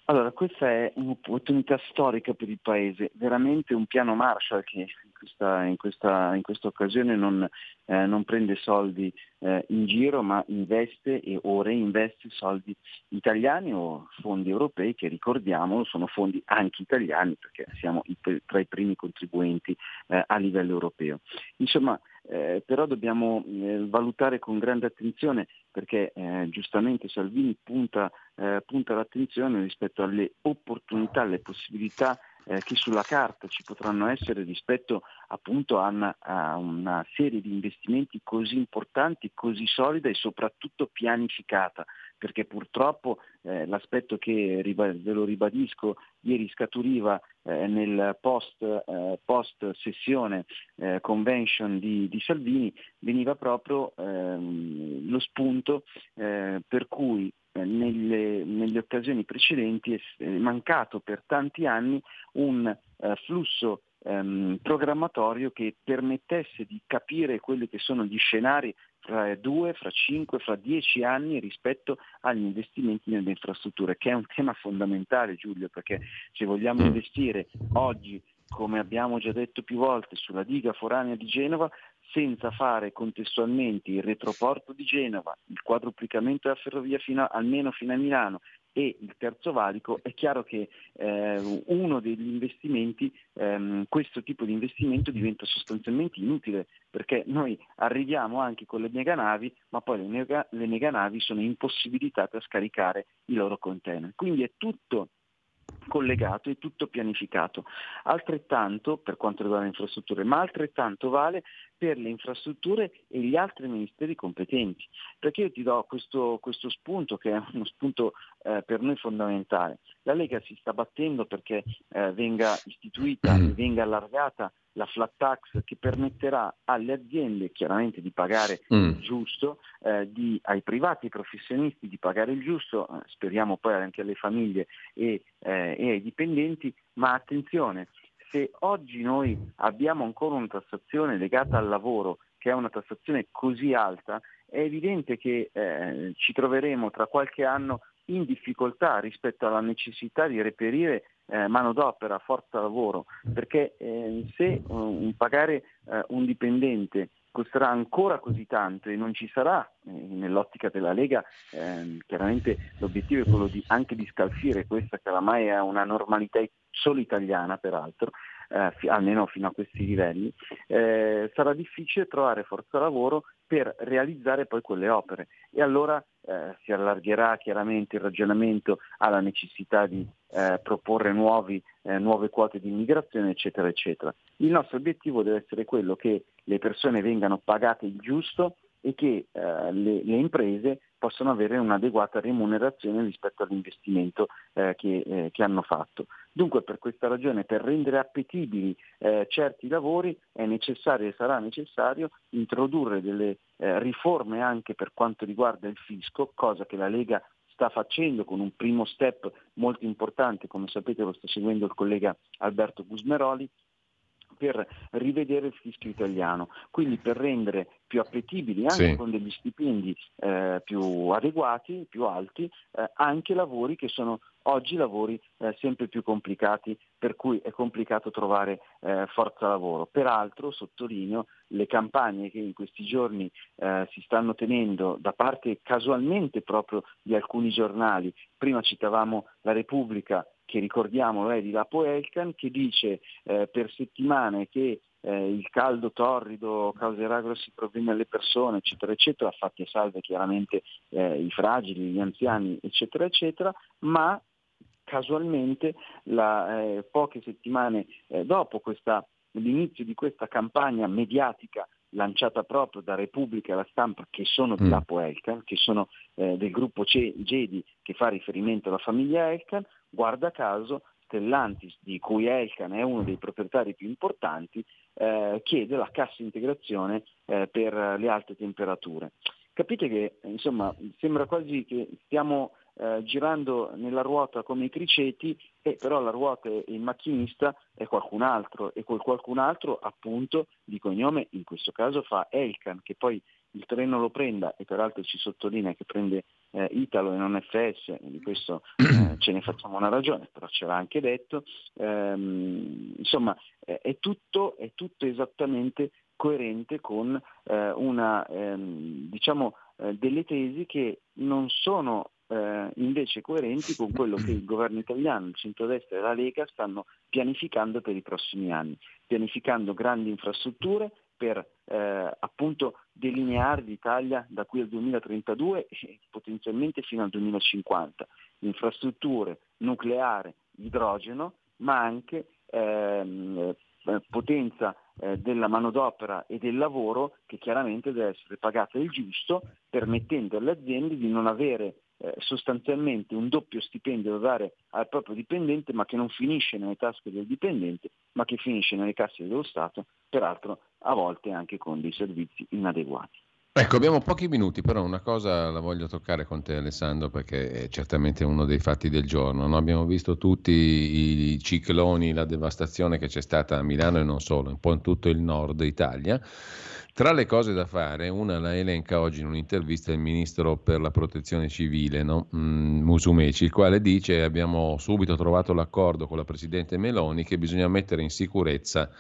Allora, questa è un'opportunità storica per il Paese, veramente un piano Marshall che in questa, in questa, in questa occasione non, eh, non prende soldi eh, in giro, ma investe e o reinveste soldi italiani o fondi europei che, ricordiamo, sono fondi anche italiani perché siamo tra i primi contribuenti eh, a livello europeo. Insomma, Eh, però dobbiamo eh, valutare con grande attenzione perché eh, giustamente Salvini punta, eh, punta l'attenzione rispetto alle opportunità, alle possibilità eh, che sulla carta ci potranno essere rispetto appunto a una, a una serie di investimenti così importanti, così solida e soprattutto pianificata, perché purtroppo eh, l'aspetto che, ve lo ribadisco, ieri scaturiva eh, nel post, eh, post sessione eh, convention di, di Salvini, veniva proprio ehm, lo spunto eh, per cui eh, nelle, nelle occasioni precedenti è mancato per tanti anni un eh, flusso ehm, programmatorio che permettesse di capire quelli che sono gli scenari fra due, fra cinque, fra dieci anni rispetto agli investimenti nelle infrastrutture, che è un tema fondamentale, Giulio, perché se vogliamo investire oggi, come abbiamo già detto più volte, sulla diga foranea di Genova, senza fare contestualmente il retroporto di Genova, il quadruplicamento della ferrovia fino a, almeno fino a Milano, e il terzo valico, è chiaro che eh, uno degli investimenti, ehm, questo tipo di investimento diventa sostanzialmente inutile, perché noi arriviamo anche con le meganavi, ma poi le, mega, le meganavi sono impossibilitate a scaricare i loro container. Quindi è tutto collegato e tutto pianificato. Altrettanto per quanto riguarda le infrastrutture, ma altrettanto vale per le infrastrutture e gli altri ministeri competenti, perché io ti do questo, questo spunto che è uno spunto eh, per noi fondamentale. La Lega si sta battendo perché eh, venga istituita e venga allargata la flat tax che permetterà alle aziende chiaramente di pagare mm. il giusto, eh, di, ai privati, ai professionisti di pagare il giusto, eh, speriamo poi anche alle famiglie e, eh, e ai dipendenti, ma attenzione, se oggi noi abbiamo ancora una tassazione legata al lavoro, che è una tassazione così alta, è evidente che eh, ci troveremo tra qualche anno in difficoltà rispetto alla necessità di reperire eh, manodopera, forza lavoro, perché eh, se uh, pagare uh, un dipendente costerà ancora così tanto e non ci sarà, eh, nell'ottica della Lega, eh, chiaramente l'obiettivo è quello di, anche di scalfire questa che oramai è una normalità solo italiana peraltro, eh, f- almeno fino a questi livelli, eh, sarà difficile trovare forza lavoro per realizzare poi quelle opere e allora Eh, si allargherà chiaramente il ragionamento alla necessità di eh, proporre nuovi, eh, nuove quote di immigrazione, eccetera, eccetera. Il nostro obiettivo deve essere quello che le persone vengano pagate il giusto, e che eh, le, le imprese possano avere un'adeguata remunerazione rispetto all'investimento eh, che, eh, che hanno fatto. Dunque, per questa ragione, per rendere appetibili eh, certi lavori è necessario e sarà necessario introdurre delle eh, riforme anche per quanto riguarda il fisco, cosa che la Lega sta facendo con un primo step molto importante, come sapete lo sta seguendo il collega Alberto Gusmeroli, per rivedere il fisco italiano, quindi per rendere più appetibili anche sì. con degli stipendi eh, più adeguati, più alti, eh, anche lavori che sono oggi lavori eh, sempre più complicati, per cui è complicato trovare eh, forza lavoro. Peraltro, sottolineo, le campagne che in questi giorni eh, si stanno tenendo da parte casualmente proprio di alcuni giornali, prima citavamo la Repubblica, che ricordiamo è di Lapo Elkann, che dice eh, per settimane che eh, il caldo torrido causerà grossi problemi alle persone, eccetera, eccetera, fatti e salve chiaramente eh, i fragili, gli anziani, eccetera, eccetera, ma casualmente la, eh, poche settimane eh, dopo questa, l'inizio di questa campagna mediatica lanciata proprio da Repubblica e La Stampa, che sono di Lapo Elkann, che sono eh, del gruppo C- Gedi che fa riferimento alla famiglia Elkann, guarda caso Stellantis, di cui Elkann è uno dei proprietari più importanti, eh, chiede la cassa integrazione eh, per le alte temperature. Capite che, insomma, sembra quasi che stiamo eh, girando nella ruota come i criceti, e però la ruota e il macchinista è qualcun altro, e quel qualcun altro appunto di cognome in questo caso fa Elkann, che poi il treno lo prenda, e peraltro ci sottolinea che prende eh, Italo e non F S, di questo eh, ce ne facciamo una ragione, però ce l'ha anche detto, ehm, insomma eh, è tutto è tutto esattamente coerente con eh, una ehm, diciamo eh, delle tesi che non sono eh, invece coerenti con quello che il governo italiano, il centrodestra e la Lega stanno pianificando per i prossimi anni, pianificando grandi infrastrutture per eh, appunto delineare l'Italia da qui al duemilatrentadue e potenzialmente fino al duemilacinquanta, infrastrutture nucleare, idrogeno, ma anche ehm, potenza eh, della manodopera e del lavoro, che chiaramente deve essere pagata il giusto, permettendo alle aziende di non avere eh, sostanzialmente un doppio stipendio da dare al proprio dipendente, ma che non finisce nelle tasche del dipendente, ma che finisce nelle casse dello Stato, peraltro a volte anche con dei servizi inadeguati. Ecco, abbiamo pochi minuti, però una cosa la voglio toccare con te, Alessandro, perché è certamente uno dei fatti del giorno, no? Abbiamo visto tutti i cicloni, la devastazione che c'è stata a Milano e non solo, un po' in tutto il nord Italia. Tra le cose da fare, una la elenca oggi in un'intervista il ministro per la protezione civile, no? mm, Musumeci, il quale dice: abbiamo subito trovato l'accordo con la presidente Meloni che bisogna mettere in sicurezza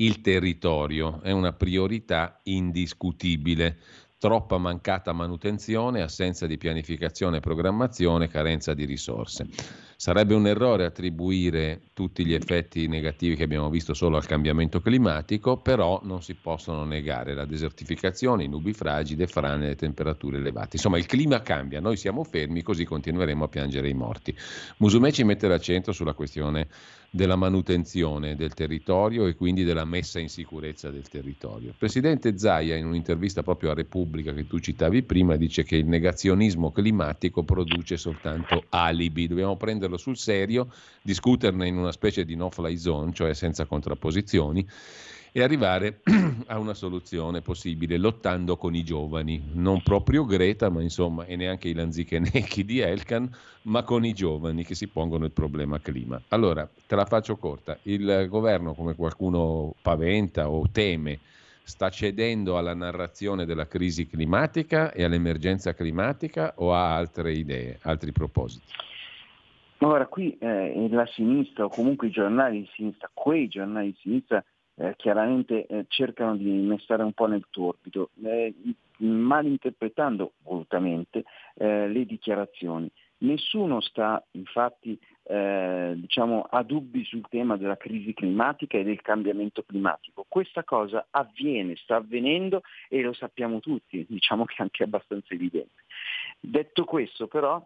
il territorio, è una priorità indiscutibile. Troppa mancata manutenzione, assenza di pianificazione e programmazione, carenza di risorse. Sarebbe un errore attribuire tutti gli effetti negativi che abbiamo visto solo al cambiamento climatico, però non si possono negare la desertificazione, i nubifragi, le frane, le temperature elevate. Insomma, il clima cambia, noi siamo fermi, così continueremo a piangere i morti. Musumeci mette l'accento sulla questione della manutenzione del territorio e quindi della messa in sicurezza del territorio. Presidente Zaia, in un'intervista proprio a Repubblica che tu citavi prima, dice che il negazionismo climatico produce soltanto alibi. Dobbiamo prendere sul serio, discuterne in una specie di no-fly zone, cioè senza contrapposizioni, e arrivare a una soluzione possibile lottando con i giovani, non proprio Greta, ma insomma, e neanche i lanzichenecchi di Elkann, ma con i giovani che si pongono il problema clima. Allora, te la faccio corta, il governo, come qualcuno paventa o teme, sta cedendo alla narrazione della crisi climatica e all'emergenza climatica, o ha altre idee, altri propositi? Ora qui eh, la sinistra, o comunque i giornali di sinistra, quei giornali di sinistra eh, chiaramente eh, cercano di innestare un po' nel torbido, eh, malinterpretando volutamente eh, le dichiarazioni. Nessuno sta infatti eh, diciamo, a dubbi sul tema della crisi climatica e del cambiamento climatico. Questa cosa avviene, sta avvenendo e lo sappiamo tutti, diciamo che è anche abbastanza evidente. Detto questo però,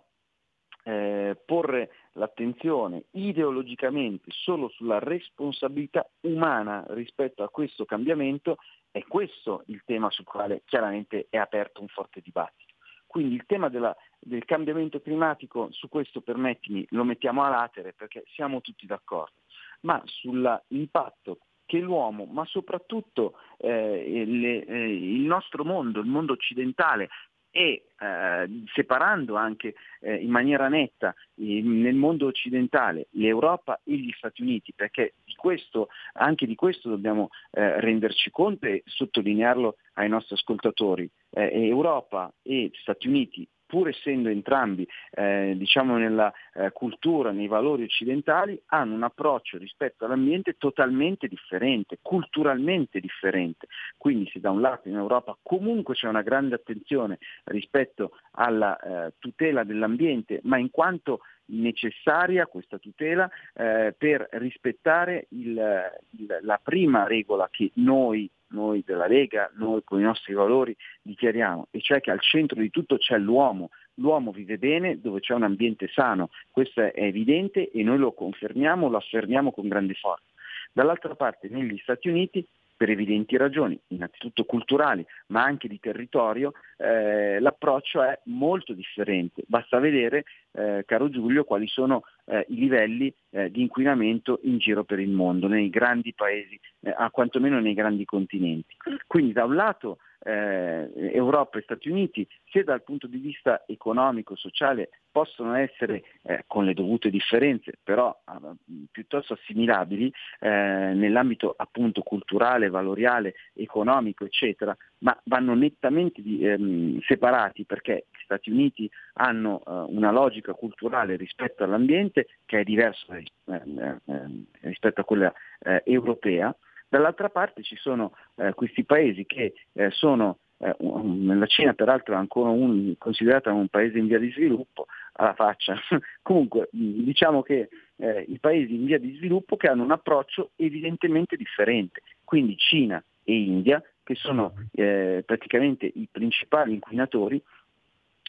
Eh, porre l'attenzione ideologicamente solo sulla responsabilità umana rispetto a questo cambiamento È questo il tema sul quale chiaramente è aperto un forte dibattito. Quindi il tema della, del cambiamento climatico, su questo permettimi, lo mettiamo a latere perché siamo tutti d'accordo, ma sull'impatto che l'uomo, ma soprattutto eh, le, eh, il nostro mondo, il mondo occidentale, e eh, separando anche eh, in maniera netta eh, nel mondo occidentale l'Europa e gli Stati Uniti, perché di questo, anche di questo dobbiamo eh, renderci conto e sottolinearlo ai nostri ascoltatori. Eh, Europa e Stati Uniti, pur essendo entrambi eh, diciamo nella eh, cultura, nei valori occidentali, hanno un approccio rispetto all'ambiente totalmente differente, culturalmente differente. Quindi se da un lato in Europa comunque c'è una grande attenzione rispetto alla eh, tutela dell'ambiente, ma in quanto necessaria questa tutela eh, per rispettare il, il, la prima regola che noi noi della Lega, noi con i nostri valori dichiariamo, e cioè che al centro di tutto c'è l'uomo. L'uomo vive bene dove c'è un ambiente sano, questo è evidente e noi lo confermiamo, lo affermiamo con grande forza. Dall'altra parte negli Stati Uniti, per evidenti ragioni, innanzitutto culturali ma anche di territorio, eh, l'approccio è molto differente. Basta vedere, eh, caro Giulio, quali sono eh, i livelli eh, di inquinamento in giro per il mondo, nei grandi paesi, eh, a quantomeno nei grandi continenti. Quindi da un lato eh, Europa e Stati Uniti, se dal punto di vista economico, sociale, possono essere, eh, con le dovute differenze, però eh, piuttosto assimilabili eh, nell'ambito appunto culturale, valoriale, economico, eccetera, ma vanno nettamente di, ehm, separati, perché gli Stati Uniti hanno eh, una logica culturale rispetto all'ambiente che è diversa eh, eh, rispetto a quella eh, europea. Dall'altra parte ci sono eh, questi paesi che eh, sono, eh, un, la Cina peraltro è ancora un, considerata un paese in via di sviluppo, alla faccia. Comunque diciamo che eh, i paesi in via di sviluppo che hanno un approccio evidentemente differente, quindi Cina e India, che sono eh, praticamente i principali inquinatori,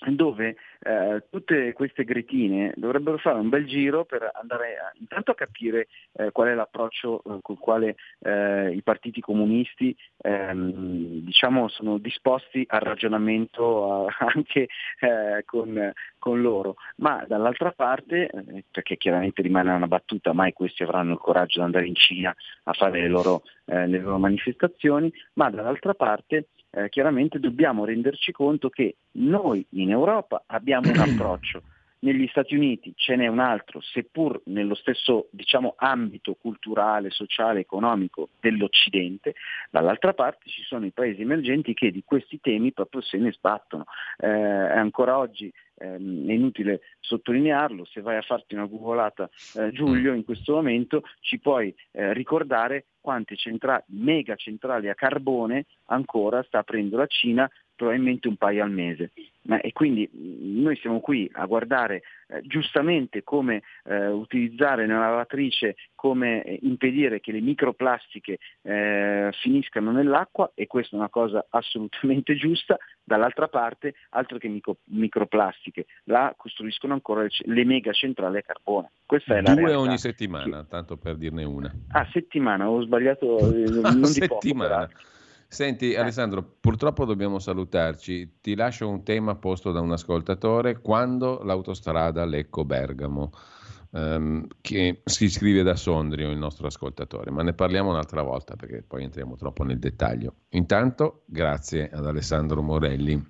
dove eh, tutte queste gretine dovrebbero fare un bel giro per andare a, intanto a capire eh, qual è l'approccio eh, col quale eh, i partiti comunisti ehm, diciamo sono disposti al ragionamento a, anche eh, con, con loro, ma dall'altra parte, eh, perché chiaramente rimane una battuta, mai questi avranno il coraggio di andare in Cina a fare le loro, eh, le loro manifestazioni, ma dall'altra parte Eh, chiaramente dobbiamo renderci conto che noi in Europa abbiamo un approccio, negli Stati Uniti ce n'è un altro, seppur nello stesso, diciamo, ambito culturale, sociale, economico dell'Occidente. Dall'altra parte ci sono i paesi emergenti che di questi temi proprio se ne sbattono. Eh, ancora oggi ehm, è inutile sottolinearlo, se vai a farti una googolata eh, Giulio, in questo momento ci puoi eh, ricordare quante centra- mega centrali a carbone ancora sta aprendo la Cina, probabilmente un paio al mese. Ma, e quindi noi siamo qui a guardare eh, giustamente come eh, utilizzare nella lavatrice, come eh, impedire che le microplastiche eh, finiscano nell'acqua, e questa è una cosa assolutamente giusta. Dall'altra parte, altro che micro, microplastiche, là costruiscono ancora le, le mega centrali a carbone. Questa è la realtà. Due ogni settimana, che, tanto per dirne una. Ah, settimana, ho sbagliato, eh, non di poco. Settimana. Senti Alessandro, purtroppo dobbiamo salutarci, ti lascio un tema posto da un ascoltatore: quando l'autostrada Lecco Bergamo, ehm, che si scrive da Sondrio il nostro ascoltatore, ma ne parliamo un'altra volta perché poi entriamo troppo nel dettaglio. Intanto grazie ad Alessandro Morelli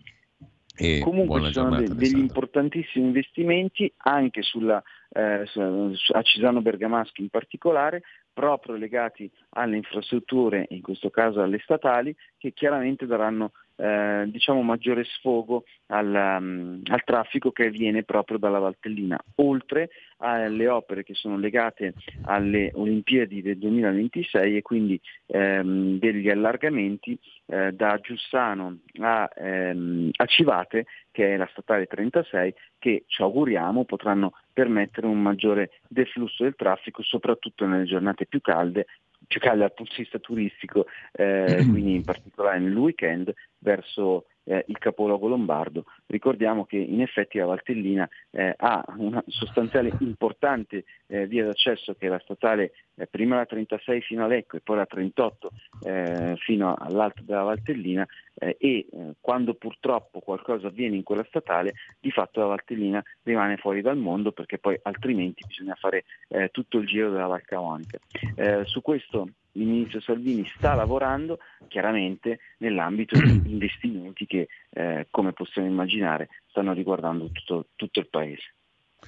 e comunque buona giornata. Comunque degli importantissimi investimenti anche sulla, eh, a Cisano Bergamaschi in particolare, proprio legati alle infrastrutture, in questo caso alle statali, che chiaramente daranno eh, diciamo maggiore sfogo al, um, al traffico che viene proprio dalla Valtellina, oltre alle opere che sono legate alle Olimpiadi del duemilaventisei, e quindi ehm, degli allargamenti eh, da Giussano a, ehm, a Civate, che è la statale trentasei, che ci auguriamo potranno permettere un maggiore deflusso del traffico, soprattutto nelle giornate più calde, più calde dal punto di vista turistico, eh, quindi in particolare nel weekend verso eh, il capoluogo lombardo. Ricordiamo che in effetti la Valtellina eh, ha una sostanziale importante eh, via d'accesso che è la statale, eh, prima la trentasei fino a Lecco e poi la trentotto eh, fino all'Alto della Valtellina, eh, e eh, quando purtroppo qualcosa avviene in quella statale di fatto la Valtellina rimane fuori dal mondo, perché poi altrimenti bisogna fare eh, tutto il giro della Val Camonica. Eh, su questo il ministro Salvini sta lavorando chiaramente nell'ambito di investimenti che, eh, come possiamo immaginare, stanno riguardando tutto, tutto il paese.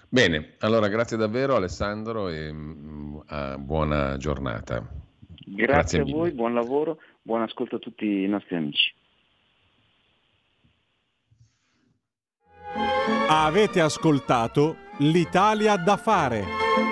Bene, allora grazie davvero Alessandro e uh, buona giornata. Grazie, grazie a mille. Voi, buon lavoro, buon ascolto a tutti i nostri amici. Avete ascoltato l'Italia da fare.